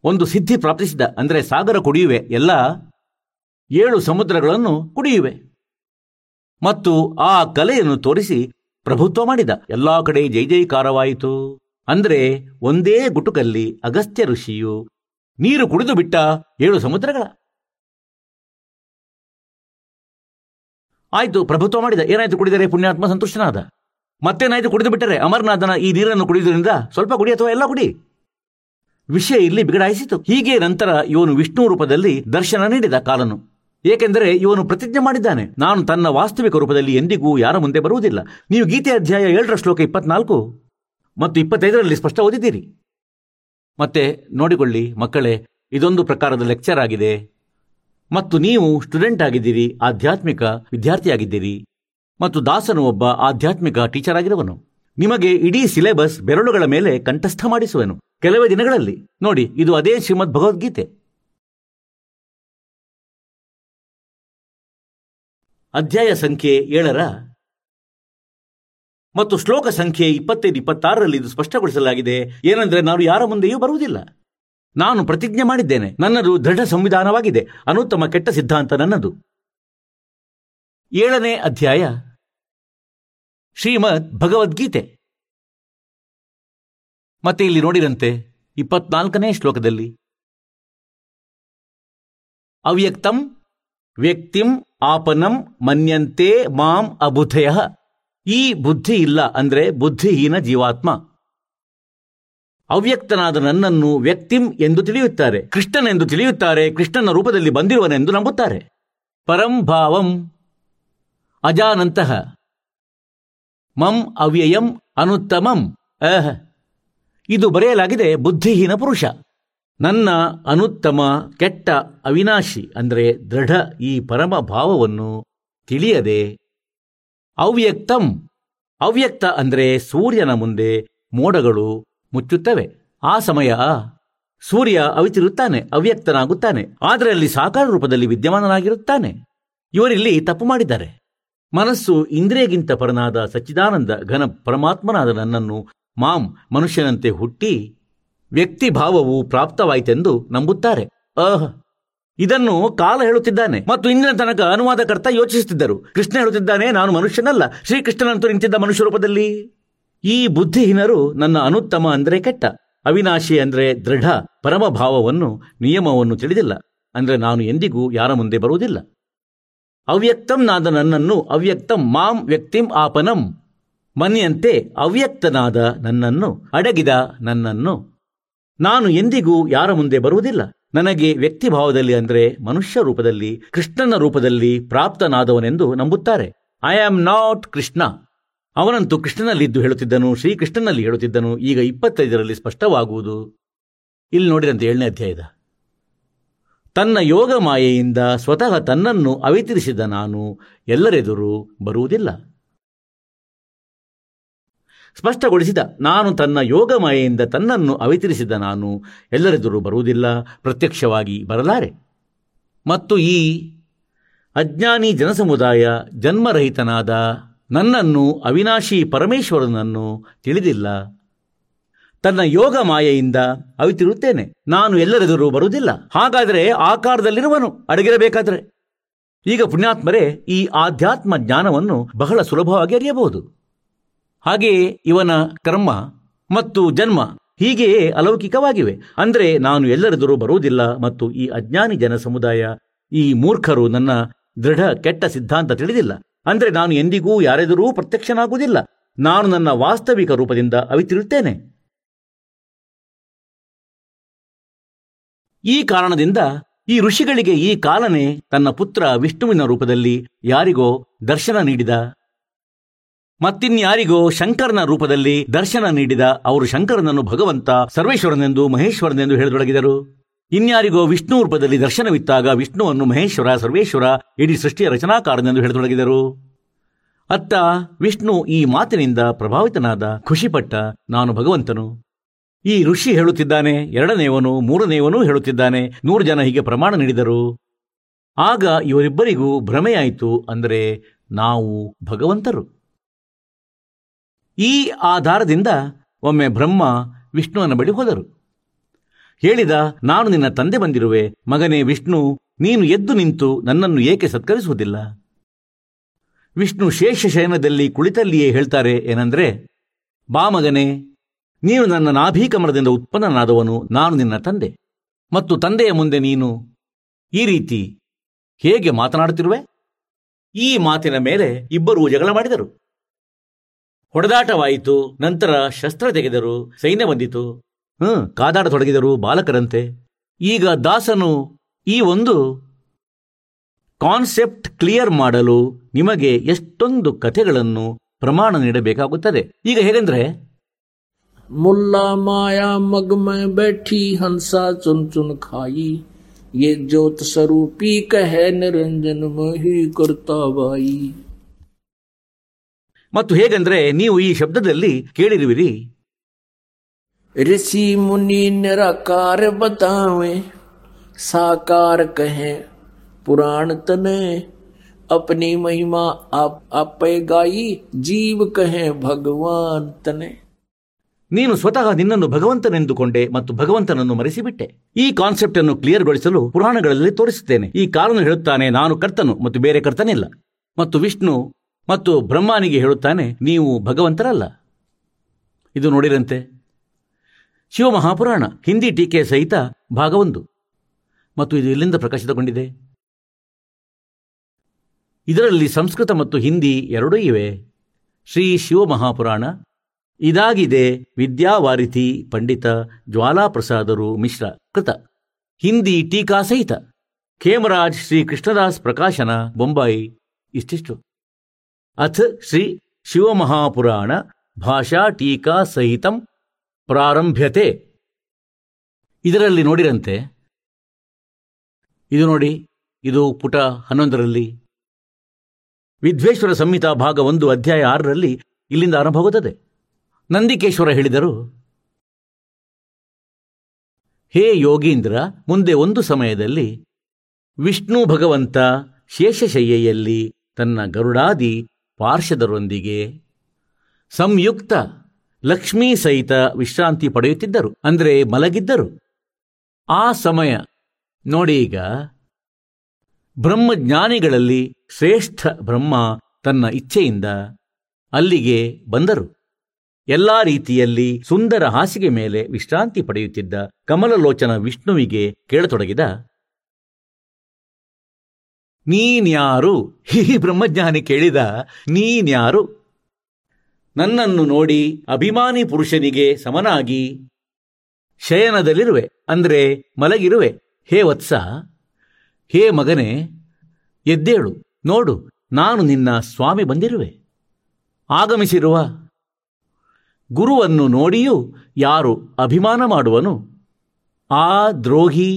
ಒಂದು ಸಿದ್ಧಿ ಪ್ರಾಪ್ತಿಸಿದ. ಅಂದರೆ ಸಾಗರ ಕುಡಿಯುವೆ, ಎಲ್ಲ 7 ಸಮುದ್ರಗಳನ್ನು ಕುಡಿಯುವೆ ಮತ್ತು ಆ ಕಲೆಯನ್ನು ತೋರಿಸಿ ಪ್ರಭುತ್ವ ಮಾಡಿದ. ಎಲ್ಲ ಕಡೆ ಜೈ ಜೈಕಾರವಾಯಿತು. ಅಂದರೆ ಒಂದೇ ಗುಟುಕಲ್ಲಿ ಅಗಸ್ತ್ಯ ಋಷಿಯು ನೀರು ಕುಡಿದು ಬಿಟ್ಟ 7 ಸಮುದ್ರಗಳ. ಆಯಿತು, ಪ್ರಭುತ್ವ ಮಾಡಿದ. ಏನಾಯಿತು? ಕುಡಿದರೆ ಪುಣ್ಯಾತ್ಮ ಸಂತುಷ್ಟನಾದ. ಮತ್ತೇನಾಯಿತು? ಕುಡಿದು ಬಿಟ್ಟರೆ ಅಮರನಾಥನ ಈ ನೀರನ್ನು ಕುಡಿಯುವುದರಿಂದ ಸ್ವಲ್ಪ ಕುಡಿ ಅಥವಾ ಎಲ್ಲ ಕುಡಿ. ವಿಷಯ ಇಲ್ಲಿ ಬಿಗಡಾಯಿಸಿತು. ಹೀಗೆ ನಂತರ ಇವನು ವಿಷ್ಣು ರೂಪದಲ್ಲಿ ದರ್ಶನ ನೀಡಿದ ಕಾಲನು. ಏಕೆಂದರೆ ಇವನು ಪ್ರತಿಜ್ಞೆ ಮಾಡಿದ್ದಾನೆ, ನಾನು ತನ್ನ ವಾಸ್ತವಿಕ ರೂಪದಲ್ಲಿ ಎಂದಿಗೂ ಯಾರ ಮುಂದೆ ಬರುವುದಿಲ್ಲ. ನೀವು ಗೀತೆ ಅಧ್ಯಾಯ 7ರ ಶ್ಲೋಕ 24 ಮತ್ತು 25ರಲ್ಲಿ ಸ್ಪಷ್ಟ ಓದಿದ್ದೀರಿ. ಮತ್ತೆ ನೋಡಿಕೊಳ್ಳಿ ಮಕ್ಕಳೇ, ಇದೊಂದು ಪ್ರಕಾರದ ಲೆಕ್ಚರ್ ಆಗಿದೆ ಮತ್ತು ನೀವು ಸ್ಟೂಡೆಂಟ್ ಆಗಿದ್ದೀರಿ, ಆಧ್ಯಾತ್ಮಿಕ ವಿದ್ಯಾರ್ಥಿಯಾಗಿದ್ದೀರಿ ಮತ್ತು ದಾಸನು ಒಬ್ಬ ಆಧ್ಯಾತ್ಮಿಕ ಟೀಚರ್ ಆಗಿರುವನು. ನಿಮಗೆ ಇಡೀ ಸಿಲೆಬಸ್ ಬೆರಳುಗಳ ಮೇಲೆ ಕಂಠಸ್ಥ ಮಾಡಿಸುವೆನು ಕೆಲವೇ ದಿನಗಳಲ್ಲಿ. ನೋಡಿ, ಇದು ಅದೇ ಶ್ರೀಮದ್ ಭಗವದ್ಗೀತೆ. ಅಧ್ಯಾಯ ಸಂಖ್ಯೆ 7 ಮತ್ತು ಶ್ಲೋಕ ಸಂಖ್ಯೆ 25-26ರಲ್ಲಿ ಇದು ಸ್ಪಷ್ಟಗೊಳಿಸಲಾಗಿದೆ. ಏನೆಂದರೆ, ನಾನು ಯಾರ ಮುಂದೆಯೂ ಬರುವುದಿಲ್ಲ. ನಾನು ಪ್ರತಿಜ್ಞೆ ಮಾಡಿದ್ದೇನೆ. ನನ್ನದು ದೃಢ ಸಂವಿಧಾನವಾಗಿದೆ. ಅನುತ್ತಮ ಕೆಟ್ಟ ಸಿದ್ಧಾಂತ ನನ್ನದು. 7ನೇ ಅಧ್ಯಾಯ ಶ್ರೀಮದ್ ಭಗವದ್ಗೀತೆ. ಮತ್ತೆ ಇಲ್ಲಿ ನೋಡಿದಂತೆ 24ನೇ ಶ್ಲೋಕದಲ್ಲಿ ಅವ್ಯಕ್ತಂ ವ್ಯಕ್ತಿಂ ಆಪನಂ ಮನ್ಯಂತೆ ಮಾಂ ಅಬುಧಯ. ಈ ಬುದ್ಧಿ ಇಲ್ಲ ಅಂದರೆ ಬುದ್ಧಿಹೀನ ಜೀವಾತ್ಮ. ಅವ್ಯಕ್ತನಾದ ನನ್ನನ್ನು ವ್ಯಕ್ತಿಂ ಎಂದು ತಿಳಿಯುತ್ತಾರೆ, ಕೃಷ್ಣನೆಂದು ತಿಳಿಯುತ್ತಾರೆ, ಕೃಷ್ಣನ ರೂಪದಲ್ಲಿ ಬಂದಿರುವನೆಂದು ನಂಬುತ್ತಾರೆ. ಪರಂಭಾವಂ ಅಜಾನಂತಃ ಮಂ ಅವ್ಯಯಂ ಅನುತ್ತಮಂ ಅಹ. ಇದು ಬರೆಯಲಾಗಿದೆ ಬುದ್ಧಿಹೀನ ಪುರುಷ. ನನ್ನ ಅನುತ್ತಮ ಕೆಟ್ಟ ಅವಿನಾಶಿ ಅಂದರೆ ದೃಢ ಈ ಪರಮ ಭಾವವನ್ನು ತಿಳಿಯದೆ ಅವ್ಯಕ್ತಂ. ಅವ್ಯಕ್ತ ಅಂದರೆ ಸೂರ್ಯನ ಮುಂದೆ ಮೋಡಗಳು ಮುಚ್ಚುತ್ತವೆ. ಆ ಸಮಯ ಸೂರ್ಯ ಅವಿತಿರುತ್ತಾನೆ, ಅವ್ಯಕ್ತನಾಗುತ್ತಾನೆ, ಆದರೆ ಅಲ್ಲಿ ಸಾಕಾರ ರೂಪದಲ್ಲಿ ವಿದ್ಯಮಾನನಾಗಿರುತ್ತಾನೆ. ಇವರಿಲ್ಲಿ ತಪ್ಪು ಮಾಡಿದ್ದಾರೆ. ಮನಸ್ಸು ಇಂದ್ರಿಯಗಿಂತ ಪರನಾದ ಸಚ್ಚಿದಾನಂದ ಘನ ಪರಮಾತ್ಮನಾದ ನನ್ನನ್ನು ಮಾಂ ಮನುಷ್ಯನಂತೆ ಹುಟ್ಟಿ ವ್ಯಕ್ತಿಭಾವವು ಪ್ರಾಪ್ತವಾಯಿತೆಂದು ನಂಬುತ್ತಾರೆ. ಅಹ, ಇದನ್ನು ಕಾಲ ಹೇಳುತ್ತಿದ್ದಾನೆ ಮತ್ತು ಇಂದಿನ ತನಕ ಅನುವಾದಕರ್ತ ಯೋಚಿಸುತ್ತಿದ್ದರು. ಕೃಷ್ಣ ಹೇಳುತ್ತಿದ್ದಾನೆ, ನಾನು ಮನುಷ್ಯನಲ್ಲ, ಶ್ರೀಕೃಷ್ಣನಂತೂ ನಿಂತಿದ್ದ ಮನುಷ್ಯ ರೂಪದಲ್ಲಿ. ಈ ಬುದ್ಧಿಹೀನರು ನನ್ನ ಅನುತ್ತಮ ಅಂದರೆ ಕೆಟ್ಟ, ಅವಿನಾಶಿ ಅಂದರೆ ದೃಢ ಪರಮಭಾವವನ್ನು, ನಿಯಮವನ್ನು ತಿಳಿದಿಲ್ಲ. ಅಂದರೆ ನಾನು ಎಂದಿಗೂ ಯಾರ ಮುಂದೆ ಬರುವುದಿಲ್ಲ. ಅವ್ಯಕ್ತಂನಾದ ನನ್ನನ್ನು ಅವ್ಯಕ್ತಂ ಮಾಂ ವ್ಯಕ್ತಿಂ ಆಪನಂ ಮನ್ಯಂತೆ, ಅವ್ಯಕ್ತನಾದ ನನ್ನನ್ನು, ಅಡಗಿದ ನನ್ನನ್ನು, ನಾನು ಎಂದಿಗೂ ಯಾರ ಮುಂದೆ ಬರುವುದಿಲ್ಲ. ನನಗೆ ವ್ಯಕ್ತಿಭಾವದಲ್ಲಿ ಅಂದರೆ ಮನುಷ್ಯ ರೂಪದಲ್ಲಿ ಕೃಷ್ಣನ ರೂಪದಲ್ಲಿ ಪ್ರಾಪ್ತನಾದವನೆಂದು ನಂಬುತ್ತಾರೆ. I am not Krishna. ಅವನಂತೂ ಕೃಷ್ಣನಲ್ಲಿದ್ದು ಹೇಳುತ್ತಿದ್ದನು, ಶ್ರೀಕೃಷ್ಣನಲ್ಲಿ ಹೇಳುತ್ತಿದ್ದನು. ಈಗ 25ರಲ್ಲಿ ಸ್ಪಷ್ಟವಾಗುವುದು. ಇಲ್ಲಿ ನೋಡಿದಂತೆ 7ನೇ ಅಧ್ಯಾಯದ ತನ್ನ ಯೋಗ ಮಾಯೆಯಿಂದ ಸ್ವತಃ ತನ್ನನ್ನು ಅವತರಿಸಿದ ನಾನು ಎಲ್ಲರೆದುರು ಬರುವುದಿಲ್ಲ. ಸ್ಪಷ್ಟಗೊಳಿಸಿದ, ನಾನು ತನ್ನ ಯೋಗ ಮಾಯೆಯಿಂದ ತನ್ನನ್ನು ಅವತರಿಸಿದ ನಾನು ಎಲ್ಲರೆದುರು ಬರುವುದಿಲ್ಲ, ಪ್ರತ್ಯಕ್ಷವಾಗಿ ಬರಲಾರೆ. ಮತ್ತು ಈ ಅಜ್ಞಾನಿ ಜನಸಮುದಾಯ ಜನ್ಮರಹಿತನಾದ ನನ್ನನ್ನು, ಅವಿನಾಶಿ ಪರಮೇಶ್ವರನನ್ನು ತಿಳಿದಿಲ್ಲ. ತನ್ನ ಯೋಗ ಮಾಯೆಯಿಂದ ಅವಿತಿರುತ್ತೇನೆ, ನಾನು ಎಲ್ಲರೆದುರು ಬರುವುದಿಲ್ಲ. ಹಾಗಾದರೆ ಆಕಾರದಲ್ಲಿರುವನು ಅಡಗಿರಬೇಕಾದರೆ. ಈಗ ಪುಣ್ಯಾತ್ಮರೇ, ಈ ಆಧ್ಯಾತ್ಮ ಜ್ಞಾನವನ್ನು ಬಹಳ ಸುಲಭವಾಗಿ ಅರಿಯಬಹುದು. ಹಾಗೆಯೇ ಇವನ ಕರ್ಮ ಮತ್ತು ಜನ್ಮ ಹೀಗೆಯೇ ಅಲೌಕಿಕವಾಗಿವೆ. ಅಂದರೆ ನಾನು ಎಲ್ಲರೆದುರು ಬರುವುದಿಲ್ಲ ಮತ್ತು ಈ ಅಜ್ಞಾನಿ ಜನ ಸಮುದಾಯ, ಈ ಮೂರ್ಖರು ನನ್ನ ದೃಢ ಕೆಟ್ಟ ಸಿದ್ಧಾಂತ ತಿಳಿದಿಲ್ಲ. ಅಂದರೆ ನಾನು ಎಂದಿಗೂ ಯಾರೆದುರೂ ಪ್ರತ್ಯಕ್ಷನಾಗುವುದಿಲ್ಲ. ನಾನು ನನ್ನ ವಾಸ್ತವಿಕ ರೂಪದಿಂದ ಅವಿತಿರುತ್ತೇನೆ. ಈ ಕಾರಣದಿಂದ ಈ ಋಷಿಗಳಿಗೆ ಈ ಕಾಲನೆ ತನ್ನ ಪುತ್ರ ವಿಷ್ಣುವಿನ ರೂಪದಲ್ಲಿ ಯಾರಿಗೋ ದರ್ಶನ ನೀಡಿದ, ಮತ್ತಿನ್ಯಾರಿಗೋ ಶಂಕರನ ರೂಪದಲ್ಲಿ ದರ್ಶನ ನೀಡಿದ. ಅವರು ಶಂಕರನನ್ನು ಭಗವಂತ, ಸರ್ವೇಶ್ವರನೆಂದು, ಮಹೇಶ್ವರನೆಂದು ಹೇಳತೊಡಗಿದರು. ಇನ್ಯಾರಿಗೋ ವಿಷ್ಣು ರೂಪದಲ್ಲಿ ದರ್ಶನವಿತ್ತಾಗ ವಿಷ್ಣುವನ್ನು ಮಹೇಶ್ವರ, ಸರ್ವೇಶ್ವರ, ಇಡೀ ಸೃಷ್ಟಿಯ ರಚನಾಕಾರನೆಂದು ಹೇಳತೊಡಗಿದರು. ಅತ್ತ ವಿಷ್ಣು ಈ ಮಾತಿನಿಂದ ಪ್ರಭಾವಿತನಾದ, ಖುಷಿಪಟ್ಟ, ನಾನು ಭಗವಂತನು. ಈ ಋಷಿ ಹೇಳುತ್ತಿದ್ದಾನೆ, ಎರಡನೆಯವನು, ಮೂರನೆಯವನು ಹೇಳುತ್ತಿದ್ದಾನೆ. 100 ಜನ ಹೀಗೆ ಪ್ರಮಾಣ ನೀಡಿದರು. ಆಗ ಇವರಿಬ್ಬರಿಗೂ ಭ್ರಮೆಯಾಯಿತು, ಅಂದರೆ ನಾವು ಭಗವಂತರು. ಈ ಆಧಾರದಿಂದ ಒಮ್ಮೆ ಬ್ರಹ್ಮ ವಿಷ್ಣುವನ ಬಳಿ ಹೋದರು. ಹೇಳಿದ, ನಾನು ನಿನ್ನ ತಂದೆ ಬಂದಿರುವೆ. ಮಗನೇ ವಿಷ್ಣು, ನೀನು ಎದ್ದು ನಿಂತು ನನ್ನನ್ನು ಏಕೆ ಸತ್ಕರಿಸುವುದಿಲ್ಲ? ವಿಷ್ಣು ಶೇಷಶಯನದಲ್ಲಿ ಕುಳಿತಲ್ಲಿಯೇ ಹೇಳ್ತಾರೆ ಏನಂದ್ರೆ, ಬಾ ಮಗನೇ, ನೀನು ನನ್ನ ನಾಭೀಕಮಲದಿಂದ ಉತ್ಪನ್ನನಾದವನು, ನಾನು ನಿನ್ನ ತಂದೆ, ಮತ್ತು ತಂದೆಯ ಮುಂದೆ ನೀನು ಈ ರೀತಿ ಹೇಗೆ ಮಾತನಾಡುತ್ತಿರುವೆ? ಈ ಮಾತಿನ ಮೇಲೆ ಇಬ್ಬರೂ ಜಗಳ ಮಾಡಿದರು. ಹೊಡೆದಾಟವಾಯಿತು. ನಂತರ ಶಸ್ತ್ರ ತೆಗೆದರು, ಸೈನ್ಯ ಬಂದಿತು, ಕಾದಾಡತೊಡಗಿದರು ಬಾಲಕರಂತೆ. ಈಗ ದಾಸನು ಈ ಒಂದು ಕಾನ್ಸೆಪ್ಟ್ ಕ್ಲಿಯರ್ ಮಾಡಲು ನಿಮಗೆ ಎಷ್ಟೊಂದು ಕಥೆಗಳನ್ನು ಪ್ರಮಾಣ ನೀಡಬೇಕಾಗುತ್ತದೆ. ಈಗ ಹೇಗೆಂದ್ರೆ, ಮುಲ್ಲ ಮಾಯಾ ಮಗ್ಮೆ ಬೆಠಿ ಹಂಸ ಚುನ್ ಚುನ್ ಖಾಯಿ, ಯೇ ಜ್ಯೋತ್ ಸ್ವರೂಪಿ ಕಹೆ ನಿರಂಜನ ಮೋಹಿ ಕರ್ತಾಬಾಯಿ. ಮತ್ತು ಹೇಗೆಂದ್ರೆ, ನೀವು ಈ ಶಬ್ದದಲ್ಲಿ ಕೇಳಿರುವಿರಿ, ಋಷಿ ಮುನಿ ನಿರಾಕಾರ ಬತಾವೆ ಸಾಕಾರ ಕಹೆ ಪುರಾಣ ತನೆ, ಅಪನಿ ಮಹಿಮಾ ಆಪೇ ಗಾಯಿ ಜೀವ ಕಹೆ ಭಗವಾನ್ ತನೆ. ನೀನು ಸ್ವತಃ ನಿನ್ನನ್ನು ಭಗವಂತನೆಂದುಕೊಂಡೆ ಮತ್ತು ಭಗವಂತನನ್ನು ಮರೆಸಿಬಿಟ್ಟೆ. ಈ ಕಾನ್ಸೆಪ್ಟ್ ಅನ್ನು ಕ್ಲಿಯರ್ಗೊಳಿಸಲು ಪುರಾಣಗಳಲ್ಲಿ ತೋರಿಸುತ್ತೇನೆ. ಈ ಕಾಲನು ಹೇಳುತ್ತಾನೆ, ನಾನು ಕರ್ತನು ಮತ್ತು ಬೇರೆ ಕರ್ತನಿಲ್ಲ. ಮತ್ತು ವಿಷ್ಣು ಮತ್ತು ಬ್ರಹ್ಮನಿಗೆ ಹೇಳುತ್ತಾನೆ, ನೀವು ಭಗವಂತರಲ್ಲ. ಇದು ನೋಡಿರಂತೆ ಶಿವಮಹಾಪುರಾಣ, ಹಿಂದಿ ಟೀಕೆ ಸಹಿತ ಭಾಗ 1, ಮತ್ತು ಇದು ಇಲ್ಲಿಂದ ಪ್ರಕಾಶಿತಗೊಂಡಿದೆ. ಇದರಲ್ಲಿ ಸಂಸ್ಕೃತ ಮತ್ತು ಹಿಂದಿ ಎರಡೂ ಇವೆ. ಶ್ರೀ ಶಿವಮಹಾಪುರಾಣ ಇದಾಗಿದೆ ವಿದ್ಯಾವಾರಿಧಿ ಪಂಡಿತ ಜ್ವಾಲಾಪ್ರಸಾದರು ಮಿಶ್ರ ಕೃತ, ಹಿಂದಿ ಟೀಕಾ ಸಹಿತ. ಖೇಮರಾಜ್ ಶ್ರೀ ಕೃಷ್ಣದಾಸ್ ಪ್ರಕಾಶನ, ಬೊಂಬಾಯಿ. ಇಷ್ಟಿಷ್ಟು. ಅಥ ಶ್ರೀ ಶಿವಮಹಾಪುರಾಣ ಭಾಷಾ ಟೀಕಾ ಸಹಿತಂ ಪ್ರಾರಂಭ್ಯತೆ. ಇದರಲ್ಲಿ ನೋಡಿರಂತೆ, ಇದು ನೋಡಿ, ಇದು ಪುಟ 11ರಲ್ಲಿ ವಿದ್ವೇಶ್ವರ ಸಂಹಿತಾ ಭಾಗ 1 ಅಧ್ಯಾಯ 6ರಲ್ಲಿ ಇಲ್ಲಿಂದ ಆರಂಭವಾಗುತ್ತದೆ. ನಂದಿಕೇಶ್ವರ ಹೇಳಿದರು, ಹೇ ಯೋಗೀಂದ್ರ, ಮುಂದೆ ಒಂದು ಸಮಯದಲ್ಲಿ ವಿಷ್ಣು ಭಗವಂತ ಶೇಷಶಯ್ಯೆಯಲ್ಲಿ ತನ್ನ ಗರುಡಾದಿ ಪಾರ್ಷದರೊಂದಿಗೆ ಸಂಯುಕ್ತ ಲಕ್ಷ್ಮೀ ಸಹಿತ ವಿಶ್ರಾಂತಿ ಪಡೆಯುತ್ತಿದ್ದರು, ಅಂದರೆ ಮಲಗಿದ್ದರು. ಆ ಸಮಯ ನೋಡಿ, ಈಗ ಬ್ರಹ್ಮಜ್ಞಾನಿಗಳಲ್ಲಿ ಶ್ರೇಷ್ಠ ಬ್ರಹ್ಮ ತನ್ನ ಇಚ್ಛೆಯಿಂದ ಅಲ್ಲಿಗೆ ಬಂದರು. ಎಲ್ಲ ರೀತಿಯಲ್ಲಿ ಸುಂದರ ಹಾಸಿಗೆ ಮೇಲೆ ವಿಶ್ರಾಂತಿ ಪಡೆಯುತ್ತಿದ್ದ ಕಮಲಲೋಚನ ವಿಷ್ಣುವಿಗೆ ಕೇಳತೊಡಗಿದ, ನೀನ್ಯಾರು? ಹಿ ಬ್ರಹ್ಮಜ್ಞಾನಿ ಕೇಳಿದ, ನೀನ್ಯಾರು? ನನ್ನನ್ನು ನೋಡಿ ಅಭಿಮಾನಿ ಪುರುಷನಿಗೆ ಸಮನಾಗಿ ಶಯನದಲ್ಲಿರುವೆ, ಅಂದರೆ ಮಲಗಿರುವೆ. ಹೇ ವತ್ಸ, ಹೇ ಮಗನೇ, ಎದ್ದೇಳು, ನೋಡು, ನಾನು ನಿನ್ನ ಸ್ವಾಮಿ ಬಂದಿರುವೆ. ಆಗಮಿಸಿರುವ ಗುರುವನ್ನು ನೋಡಿಯೂ ಯಾರು ಅಭಿಮಾನ ಮಾಡುವನು? ಆ ದ್ರೋಹಿ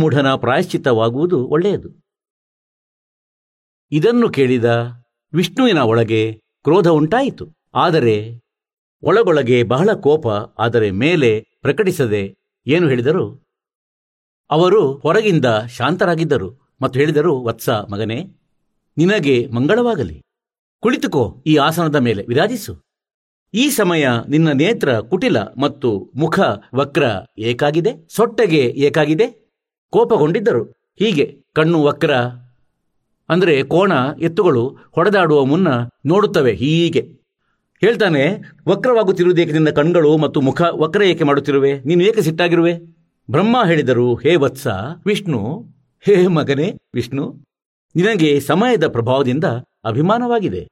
ಮೂಢನ ಪ್ರಾಯಶ್ಚಿತ್ತವಾಗುವುದು ಒಳ್ಳೆಯದು. ಇದನ್ನು ಕೇಳಿದ ವಿಷ್ಣುವಿನ ಒಳಗೆ ಕ್ರೋಧ ಉಂಟಾಯಿತು, ಆದರೆ ಒಳಗೊಳಗೆ ಬಹಳ ಕೋಪ. ಆದರೆ ಮೇಲೆ ಪ್ರಕಟಿಸದೆ ಏನು ಹೇಳಿದರು? ಅವರು ಹೊರಗಿಂದ ಶಾಂತರಾಗಿದ್ದರು ಮತ್ತು ಹೇಳಿದರು, ವತ್ಸ ಮಗನೇ, ನಿನಗೆ ಮಂಗಳವಾಗಲಿ, ಕುಳಿತುಕೋ, ಈ ಆಸನದ ಮೇಲೆ ವಿರಾಜಿಸು. ಈ ಸಮಯ ನಿನ್ನ ನೇತ್ರ ಕುಟಿಲ ಮತ್ತು ಮುಖ ವಕ್ರ ಏಕಾಗಿದೆ, ಸೊಟ್ಟೆಗೆ ಏಕಾಗಿದೆ. ಕೋಪಗೊಂಡಿದ್ದರು. ಹೀಗೆ ಕಣ್ಣು ವಕ್ರ ಅಂದರೆ ಕೋಣ ಎತ್ತುಗಳು ಹೊಡೆದಾಡುವ ಮುನ್ನ ನೋಡುತ್ತವೆ ಹೀಗೆ. ಹೇಳ್ತಾನೆ, ವಕ್ರವಾಗುತ್ತಿರುವುದೇಕೆ ನಿನ್ನ ಕಣ್ಗಳು ಮತ್ತು ಮುಖ ವಕ್ರ ಏಕೆ ಮಾಡುತ್ತಿರುವೆ? ನೀನು ಏಕೆ ಸಿಟ್ಟಾಗಿರುವೆ? ಬ್ರಹ್ಮ ಹೇಳಿದರು, ಹೇ ವತ್ಸ ವಿಷ್ಣು, ಹೇ ಮಗನೇ ವಿಷ್ಣು, ನಿನಗೆ ಸಮಯದ ಪ್ರಭಾವದಿಂದ ಅಭಿಮಾನವಾಗಿದೆ.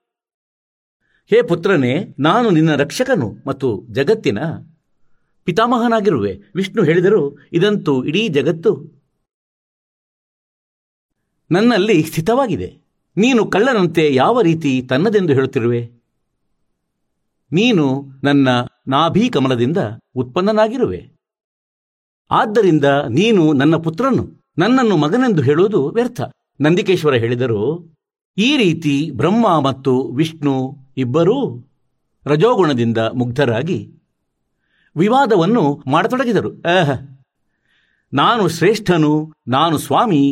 ಹೇ ಪುತ್ರನೇ, ನಾನು ನಿನ್ನ ರಕ್ಷಕನು ಮತ್ತು ಜಗತ್ತಿನ ಪಿತಾಮಹನಾಗಿರುವೆ. ವಿಷ್ಣು ಹೇಳಿದರು, ಇದಂತೂ ಇಡೀ ಜಗತ್ತು ನನ್ನಲ್ಲಿ ಸ್ಥಿತವಾಗಿದೆ. ನೀನು ಕಳ್ಳನಂತೆ ಯಾವ ರೀತಿ ತನ್ನದೆಂದು ಹೇಳುತ್ತಿರುವೆ? ನೀನು ನನ್ನ ನಾಭಿ ಕಮಲದಿಂದ ಉತ್ಪನ್ನನಾಗಿರುವೆ. ಆದ್ದರಿಂದ ನೀನು ನನ್ನ ಪುತ್ರನು, ನನ್ನನ್ನು ಮಗನೆಂದು ಹೇಳುವುದು ವ್ಯರ್ಥ. ನಂದಿಕೇಶ್ವರ ಹೇಳಿದರು, ಈ ರೀತಿ ಬ್ರಹ್ಮ ಮತ್ತು ವಿಷ್ಣು ಇಬ್ಬರೂ ರಜೋಗುಣದಿಂದ ಮುಗ್ಧರಾಗಿ ವಿವಾದವನ್ನು ಮಾಡತೊಡಗಿದರು. ನಾನು ಶ್ರೇಷ್ಠನು, ನಾನು ಸ್ವಾಮಿ,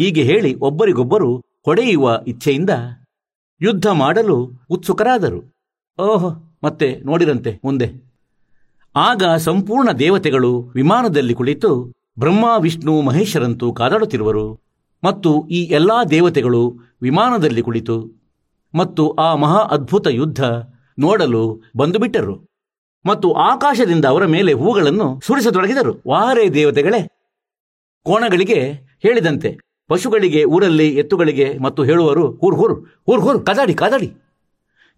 ಹೀಗೆ ಹೇಳಿ ಒಬ್ಬರಿಗೊಬ್ಬರು ಹೊಡೆಯುವ ಇಚ್ಛೆಯಿಂದ ಯುದ್ಧ ಮಾಡಲು ಉತ್ಸುಕರಾದರು. ಓಹ್, ಮತ್ತೆ ನೋಡಿರಂತೆ ಮುಂದೆ. ಆಗ ಸಂಪೂರ್ಣ ದೇವತೆಗಳು ವಿಮಾನದಲ್ಲಿ ಕುಳಿತು ಬ್ರಹ್ಮ ವಿಷ್ಣು ಮಹೇಶ್ವರಂತೂ ಕಾದಾಡುತ್ತಿರುವರು. ಮತ್ತು ಈ ಎಲ್ಲ ದೇವತೆಗಳು ವಿಮಾನದಲ್ಲಿ ಕುಳಿತು ಮತ್ತು ಆ ಮಹಾ ಅದ್ಭುತ ಯುದ್ಧ ನೋಡಲು ಬಂದುಬಿಟ್ಟರು ಮತ್ತು ಆಕಾಶದಿಂದ ಅವರ ಮೇಲೆ ಹೂಗಳನ್ನು ಸುರಿಸತೊಡಗಿದರು. ವಾರೇ ದೇವತೆಗಳೇ, ಕೋಣಗಳಿಗೆ ಹೇಳಿದಂತೆ ಪಶುಗಳಿಗೆ, ಊರಲ್ಲಿ ಎತ್ತುಗಳಿಗೆ ಮತ್ತು ಹೇಳುವರು, ಹೂರ್ ಹೂರು ಹೂರ್ ಹೂರು, ಕಾದಾಡಿ ಕಾದಾಡಿ.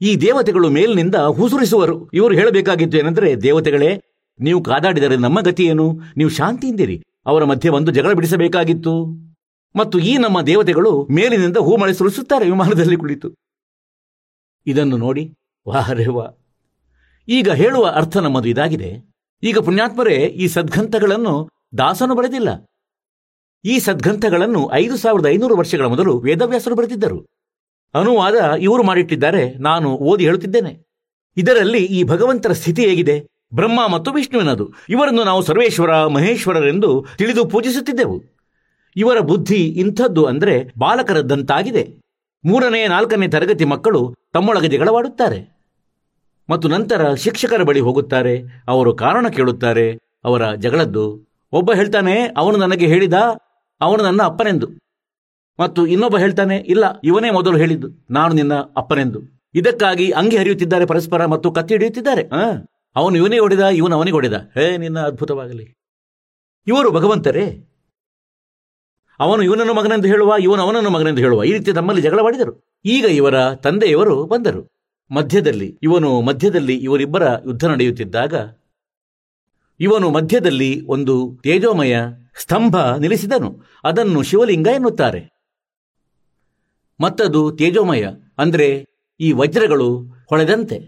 ಈ ದೇವತೆಗಳು ಮೇಲಿನಿಂದ ಹೂಸುರಿಸುವರು. ಇವರು ಹೇಳಬೇಕಾಗಿದ್ದು ಏನೆಂದರೆ, ದೇವತೆಗಳೇ, ನೀವು ಕಾದಾಡಿದರೆ ನಮ್ಮ ಗತಿ ಏನು? ನೀವು ಶಾಂತಿಯಿಂದಿರಿ. ಅವರ ಮಧ್ಯೆ ಒಂದು ಜಗಳ ಬಿಡಿಸಬೇಕಾಗಿತ್ತು. ಮತ್ತು ಈ ನಮ್ಮ ದೇವತೆಗಳು ಮೇಲಿನಿಂದ ಹೂ ಮಳೆ ಸುರಿಸುತ್ತಾರೆ ವಿಮಾನದಲ್ಲಿ ಕುಳಿತು. ಇದನ್ನು ನೋಡಿ ವಾಹರೇವಾ. ಈಗ ಹೇಳುವ ಅರ್ಥ ನಮ್ಮದು ಇದಾಗಿದೆ. ಈಗ ಪುಣ್ಯಾತ್ಮರೇ, ಈ ಸದ್ಗ್ರಂಥಗಳನ್ನು ದಾಸನು ಬರೆದಿಲ್ಲ. ಈ ಸದ್ಗ್ರಂಥಗಳನ್ನು 5500 ವರ್ಷಗಳ ಮೊದಲು ವೇದವ್ಯಾಸರು ಬರೆದಿದ್ದರು. ಅನುವಾದ ಇವರು ಮಾಡಿಟ್ಟಿದ್ದಾರೆ, ನಾನು ಓದಿ ಹೇಳುತ್ತಿದ್ದೇನೆ. ಇದರಲ್ಲಿ ಈ ಭಗವಂತರ ಸ್ಥಿತಿ ಹೇಗಿದೆ? ಬ್ರಹ್ಮ ಮತ್ತು ವಿಷ್ಣುವಿನದು. ಇವರನ್ನು ನಾವು ಸರ್ವೇಶ್ವರ ಮಹೇಶ್ವರರೆಂದು ತಿಳಿದು ಪೂಜಿಸುತ್ತಿದ್ದೆವು. ಇವರ ಬುದ್ಧಿ ಇಂಥದ್ದು ಅಂದರೆ ಬಾಲಕರದ್ದಂತಾಗಿದೆ. 3ನೇ 4ನೇ ತರಗತಿ ಮಕ್ಕಳು ತಮ್ಮೊಳಗೆ ಜಗಳವಾಡುತ್ತಾರೆ ಮತ್ತು ನಂತರ ಶಿಕ್ಷಕರ ಬಳಿ ಹೋಗುತ್ತಾರೆ. ಅವರು ಕಾರಣ ಕೇಳುತ್ತಾರೆ ಅವರ ಜಗಳದ್ದು. ಒಬ್ಬ ಹೇಳ್ತಾನೆ, ಅವನು ನನಗೆ ಹೇಳಿದ, ಅವನು ನನ್ನ ಅಪ್ಪನೆಂದು. ಮತ್ತು ಇನ್ನೊಬ್ಬ ಹೇಳ್ತಾನೆ, ಇಲ್ಲ, ಇವನೇ ಮೊದಲು ಹೇಳಿದ್ದು, ನಾನು ನಿನ್ನ ಅಪ್ಪನೆಂದು. ಇದಕ್ಕಾಗಿ ಅಂಗಿ ಹರಿಯುತ್ತಿದ್ದಾರೆ ಪರಸ್ಪರ ಮತ್ತು ಕತ್ತಿ ಹಿಡಿಯುತ್ತಿದ್ದಾರೆ. ಅವನು ಇವನೇ ಹೊಡೆದ, ಇವನು ಅವನಿಗೆ ಹೊಡೆದ. ಹೇ ನಿನ್ನ ಅದ್ಭುತವಾಗಲಿ. ಇವರು ಭಗವಂತರೇ, ಅವನು ಇವನನ್ನು ಮಗನೆಂದು ಹೇಳುವ, ಇವನು ಅವನನ್ನು ಮಗನೆಂದು ಹೇಳುವ, ಈ ರೀತಿ ತಮ್ಮಲ್ಲಿ ಜಗಳವಾಡಿದರು. ಈಗ ಇವರ ತಂದೆಯವರು ಬಂದರು. ಮಧ್ಯದಲ್ಲಿ ಇವರಿಬ್ಬರ ಯುದ್ಧ ನಡೆಯುತ್ತಿದ್ದಾಗ ಇವನು ಮಧ್ಯದಲ್ಲಿ ಒಂದು ತೇಜೋಮಯ ಸ್ತಂಭ ನಿಲ್ಲಿಸಿದನು. ಅದನ್ನು ಶಿವಲಿಂಗ ಎನ್ನುತ್ತಾರೆ. ಮತ್ತದು ತೇಜೋಮಯ ಅಂದರೆ ಈ ವಜ್ರಗಳು ಹೊಳೆದಂತೆ,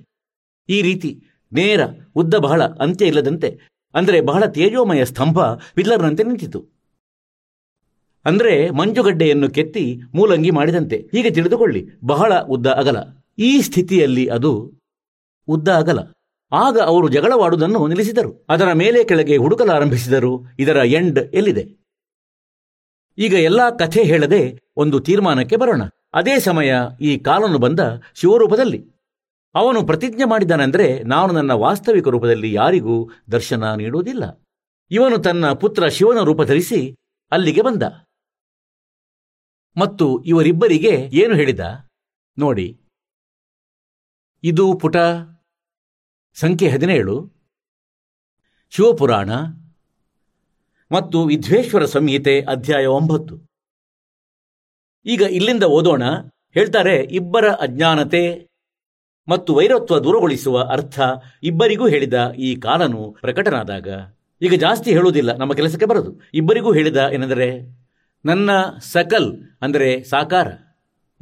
ಈ ರೀತಿ ನೇರ, ಉದ್ದ, ಬಹಳ ಅಂತ್ಯ ಇಲ್ಲದಂತೆ, ಅಂದರೆ ಬಹಳ ತೇಜೋಮಯ ಸ್ತಂಭ ಪಿಲ್ಲರ್ನಂತೆ ನಿಂತಿತು. ಅಂದರೆ ಮಂಜುಗಡ್ಡೆಯನ್ನು ಕೆತ್ತಿ ಮೂಲಂಗಿ ಮಾಡಿದಂತೆ. ಹೀಗೆ ತಿಳಿದುಕೊಳ್ಳಿ, ಬಹಳ ಉದ್ದ ಅಗಲ. ಈ ಸ್ಥಿತಿಯಲ್ಲಿ ಅದು ಉದ್ದ ಅಗಲ. ಆಗ ಅವರು ಜಗಳವಾಡುವುದನ್ನು ನಿಲ್ಲಿಸಿದರು. ಅದರ ಮೇಲೆ ಕೆಳಗೆ ಹುಡುಕಲಾರಂಭಿಸಿದರು, ಇದರ ಎಂಡ್ ಎಲ್ಲಿದೆ. ಈಗ ಎಲ್ಲ ಕಥೆ ಹೇಳದೆ ಒಂದು ತೀರ್ಮಾನಕ್ಕೆ ಬರೋಣ. ಅದೇ ಸಮಯ ಈ ಕಾಲನು ಬಂದ ಶಿವರೂಪದಲ್ಲಿ. ಅವನು ಪ್ರತಿಜ್ಞೆ ಮಾಡಿದ್ದಾನೆಂದರೆ, ನಾನು ನನ್ನ ವಾಸ್ತವಿಕ ರೂಪದಲ್ಲಿ ಯಾರಿಗೂ ದರ್ಶನ ನೀಡುವುದಿಲ್ಲ. ಇವನು ತನ್ನ ಪುತ್ರ ಶಿವನ ರೂಪ ಧರಿಸಿ ಅಲ್ಲಿಗೆ ಬಂದ ಮತ್ತು ಇವರಿಬ್ಬರಿಗೆ ಏನು ಹೇಳಿದ ನೋಡಿ. ಇದು ಪುಟ ಸಂಖ್ಯೆ 17, ಶಿವಪುರಾಣ ಮತ್ತು ವಿದ್ವೇಶ್ವರ ಸಂಹಿತೆ ಅಧ್ಯಾಯ 9. ಈಗ ಇಲ್ಲಿಂದ ಓದೋಣ. ಹೇಳ್ತಾರೆ, ಇಬ್ಬರ ಅಜ್ಞಾನತೆ ಮತ್ತು ವೈರತ್ವ ದೂರಗೊಳಿಸುವ ಅರ್ಥ ಇಬ್ಬರಿಗೂ ಹೇಳಿದ ಈ ಕಾಲನು ಪ್ರಕಟನಾದಾಗ. ಈಗ ಜಾಸ್ತಿ ಹೇಳುವುದಿಲ್ಲ, ನಮ್ಮ ಕೆಲಸಕ್ಕೆ ಬರದು. ಇಬ್ಬರಿಗೂ ಹೇಳಿದ ಏನೆಂದರೆ, ನನ್ನ ಸಕಲ್ ಅಂದರೆ ಸಾಕಾರ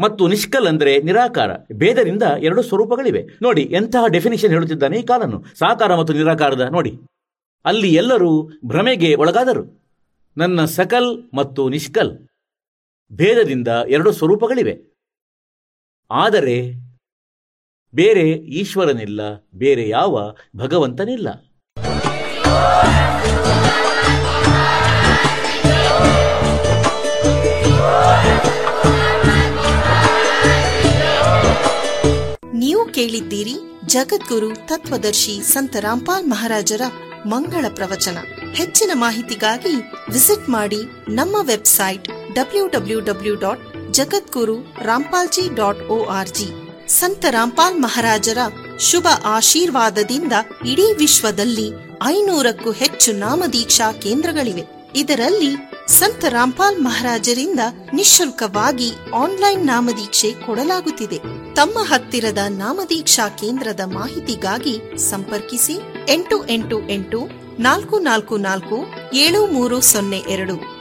ಮತ್ತು ನಿಷ್ಕಲ್ ಅಂದರೆ ನಿರಾಕಾರ, ಭೇದದಿಂದ 2 ಸ್ವರೂಪಗಳಿವೆ. ನೋಡಿ ಎಂತಹ ಡೆಫಿನಿಷನ್ ಹೇಳುತ್ತಿದ್ದಾನೆ ಈ ಕಾಲನು, ಸಾಕಾರ ಮತ್ತು ನಿರಾಕಾರದ. ನೋಡಿ, ಅಲ್ಲಿ ಎಲ್ಲರೂ ಭ್ರಮೆಗೆ ಒಳಗಾದರು. ನನ್ನ ಸಕಲ್ ಮತ್ತು ನಿಷ್ಕಲ್, ಭೇದದಿಂದ 2 ಸ್ವರೂಪಗಳಿವೆ. ಆದರೆ ಬೇರೆ ಈಶ್ವರನಿಲ್ಲ, ಬೇರೆ ಯಾವ ಭಗವಂತನಿಲ್ಲ. ನೀವು ಕೇಳಿದ್ದೀರಿ ಜಗದ್ಗುರು ತತ್ವದರ್ಶಿ ಸಂತ ರಾಂಪಾಲ್ ಮಹಾರಾಜರ ಮಂಗಳ ಪ್ರವಚನ. ಹೆಚ್ಚಿನ ಮಾಹಿತಿಗಾಗಿ ವಿಸಿಟ್ ಮಾಡಿ ನಮ್ಮ ವೆಬ್ಸೈಟ್ www.jagadguru.rampalji.org. ಸಂತ ರಾಂಪಾಲ್ ಮಹಾರಾಜರ ಶುಭ ಆಶೀರ್ವಾದದಿಂದ ಇಡೀ ವಿಶ್ವದಲ್ಲಿ 500ಕ್ಕೂ ಹೆಚ್ಚು ನಾಮದೀಕ್ಷಾ ಕೇಂದ್ರಗಳಿವೆ. ಇದರಲ್ಲಿ ಸಂತ ರಾಮ್ಪಾಲ್ ಮಹಾರಾಜರಿಂದ ನಿಶುಲ್ಕವಾಗಿ ಆನ್ಲೈನ್ ನಾಮದೀಕ್ಷೆ ಕೊಡಲಾಗುತ್ತಿದೆ. ತಮ್ಮ ಹತ್ತಿರದ ನಾಮದೀಕ್ಷಾ ಕೇಂದ್ರದ ಮಾಹಿತಿಗಾಗಿ ಸಂಪರ್ಕಿಸಿ 8884444730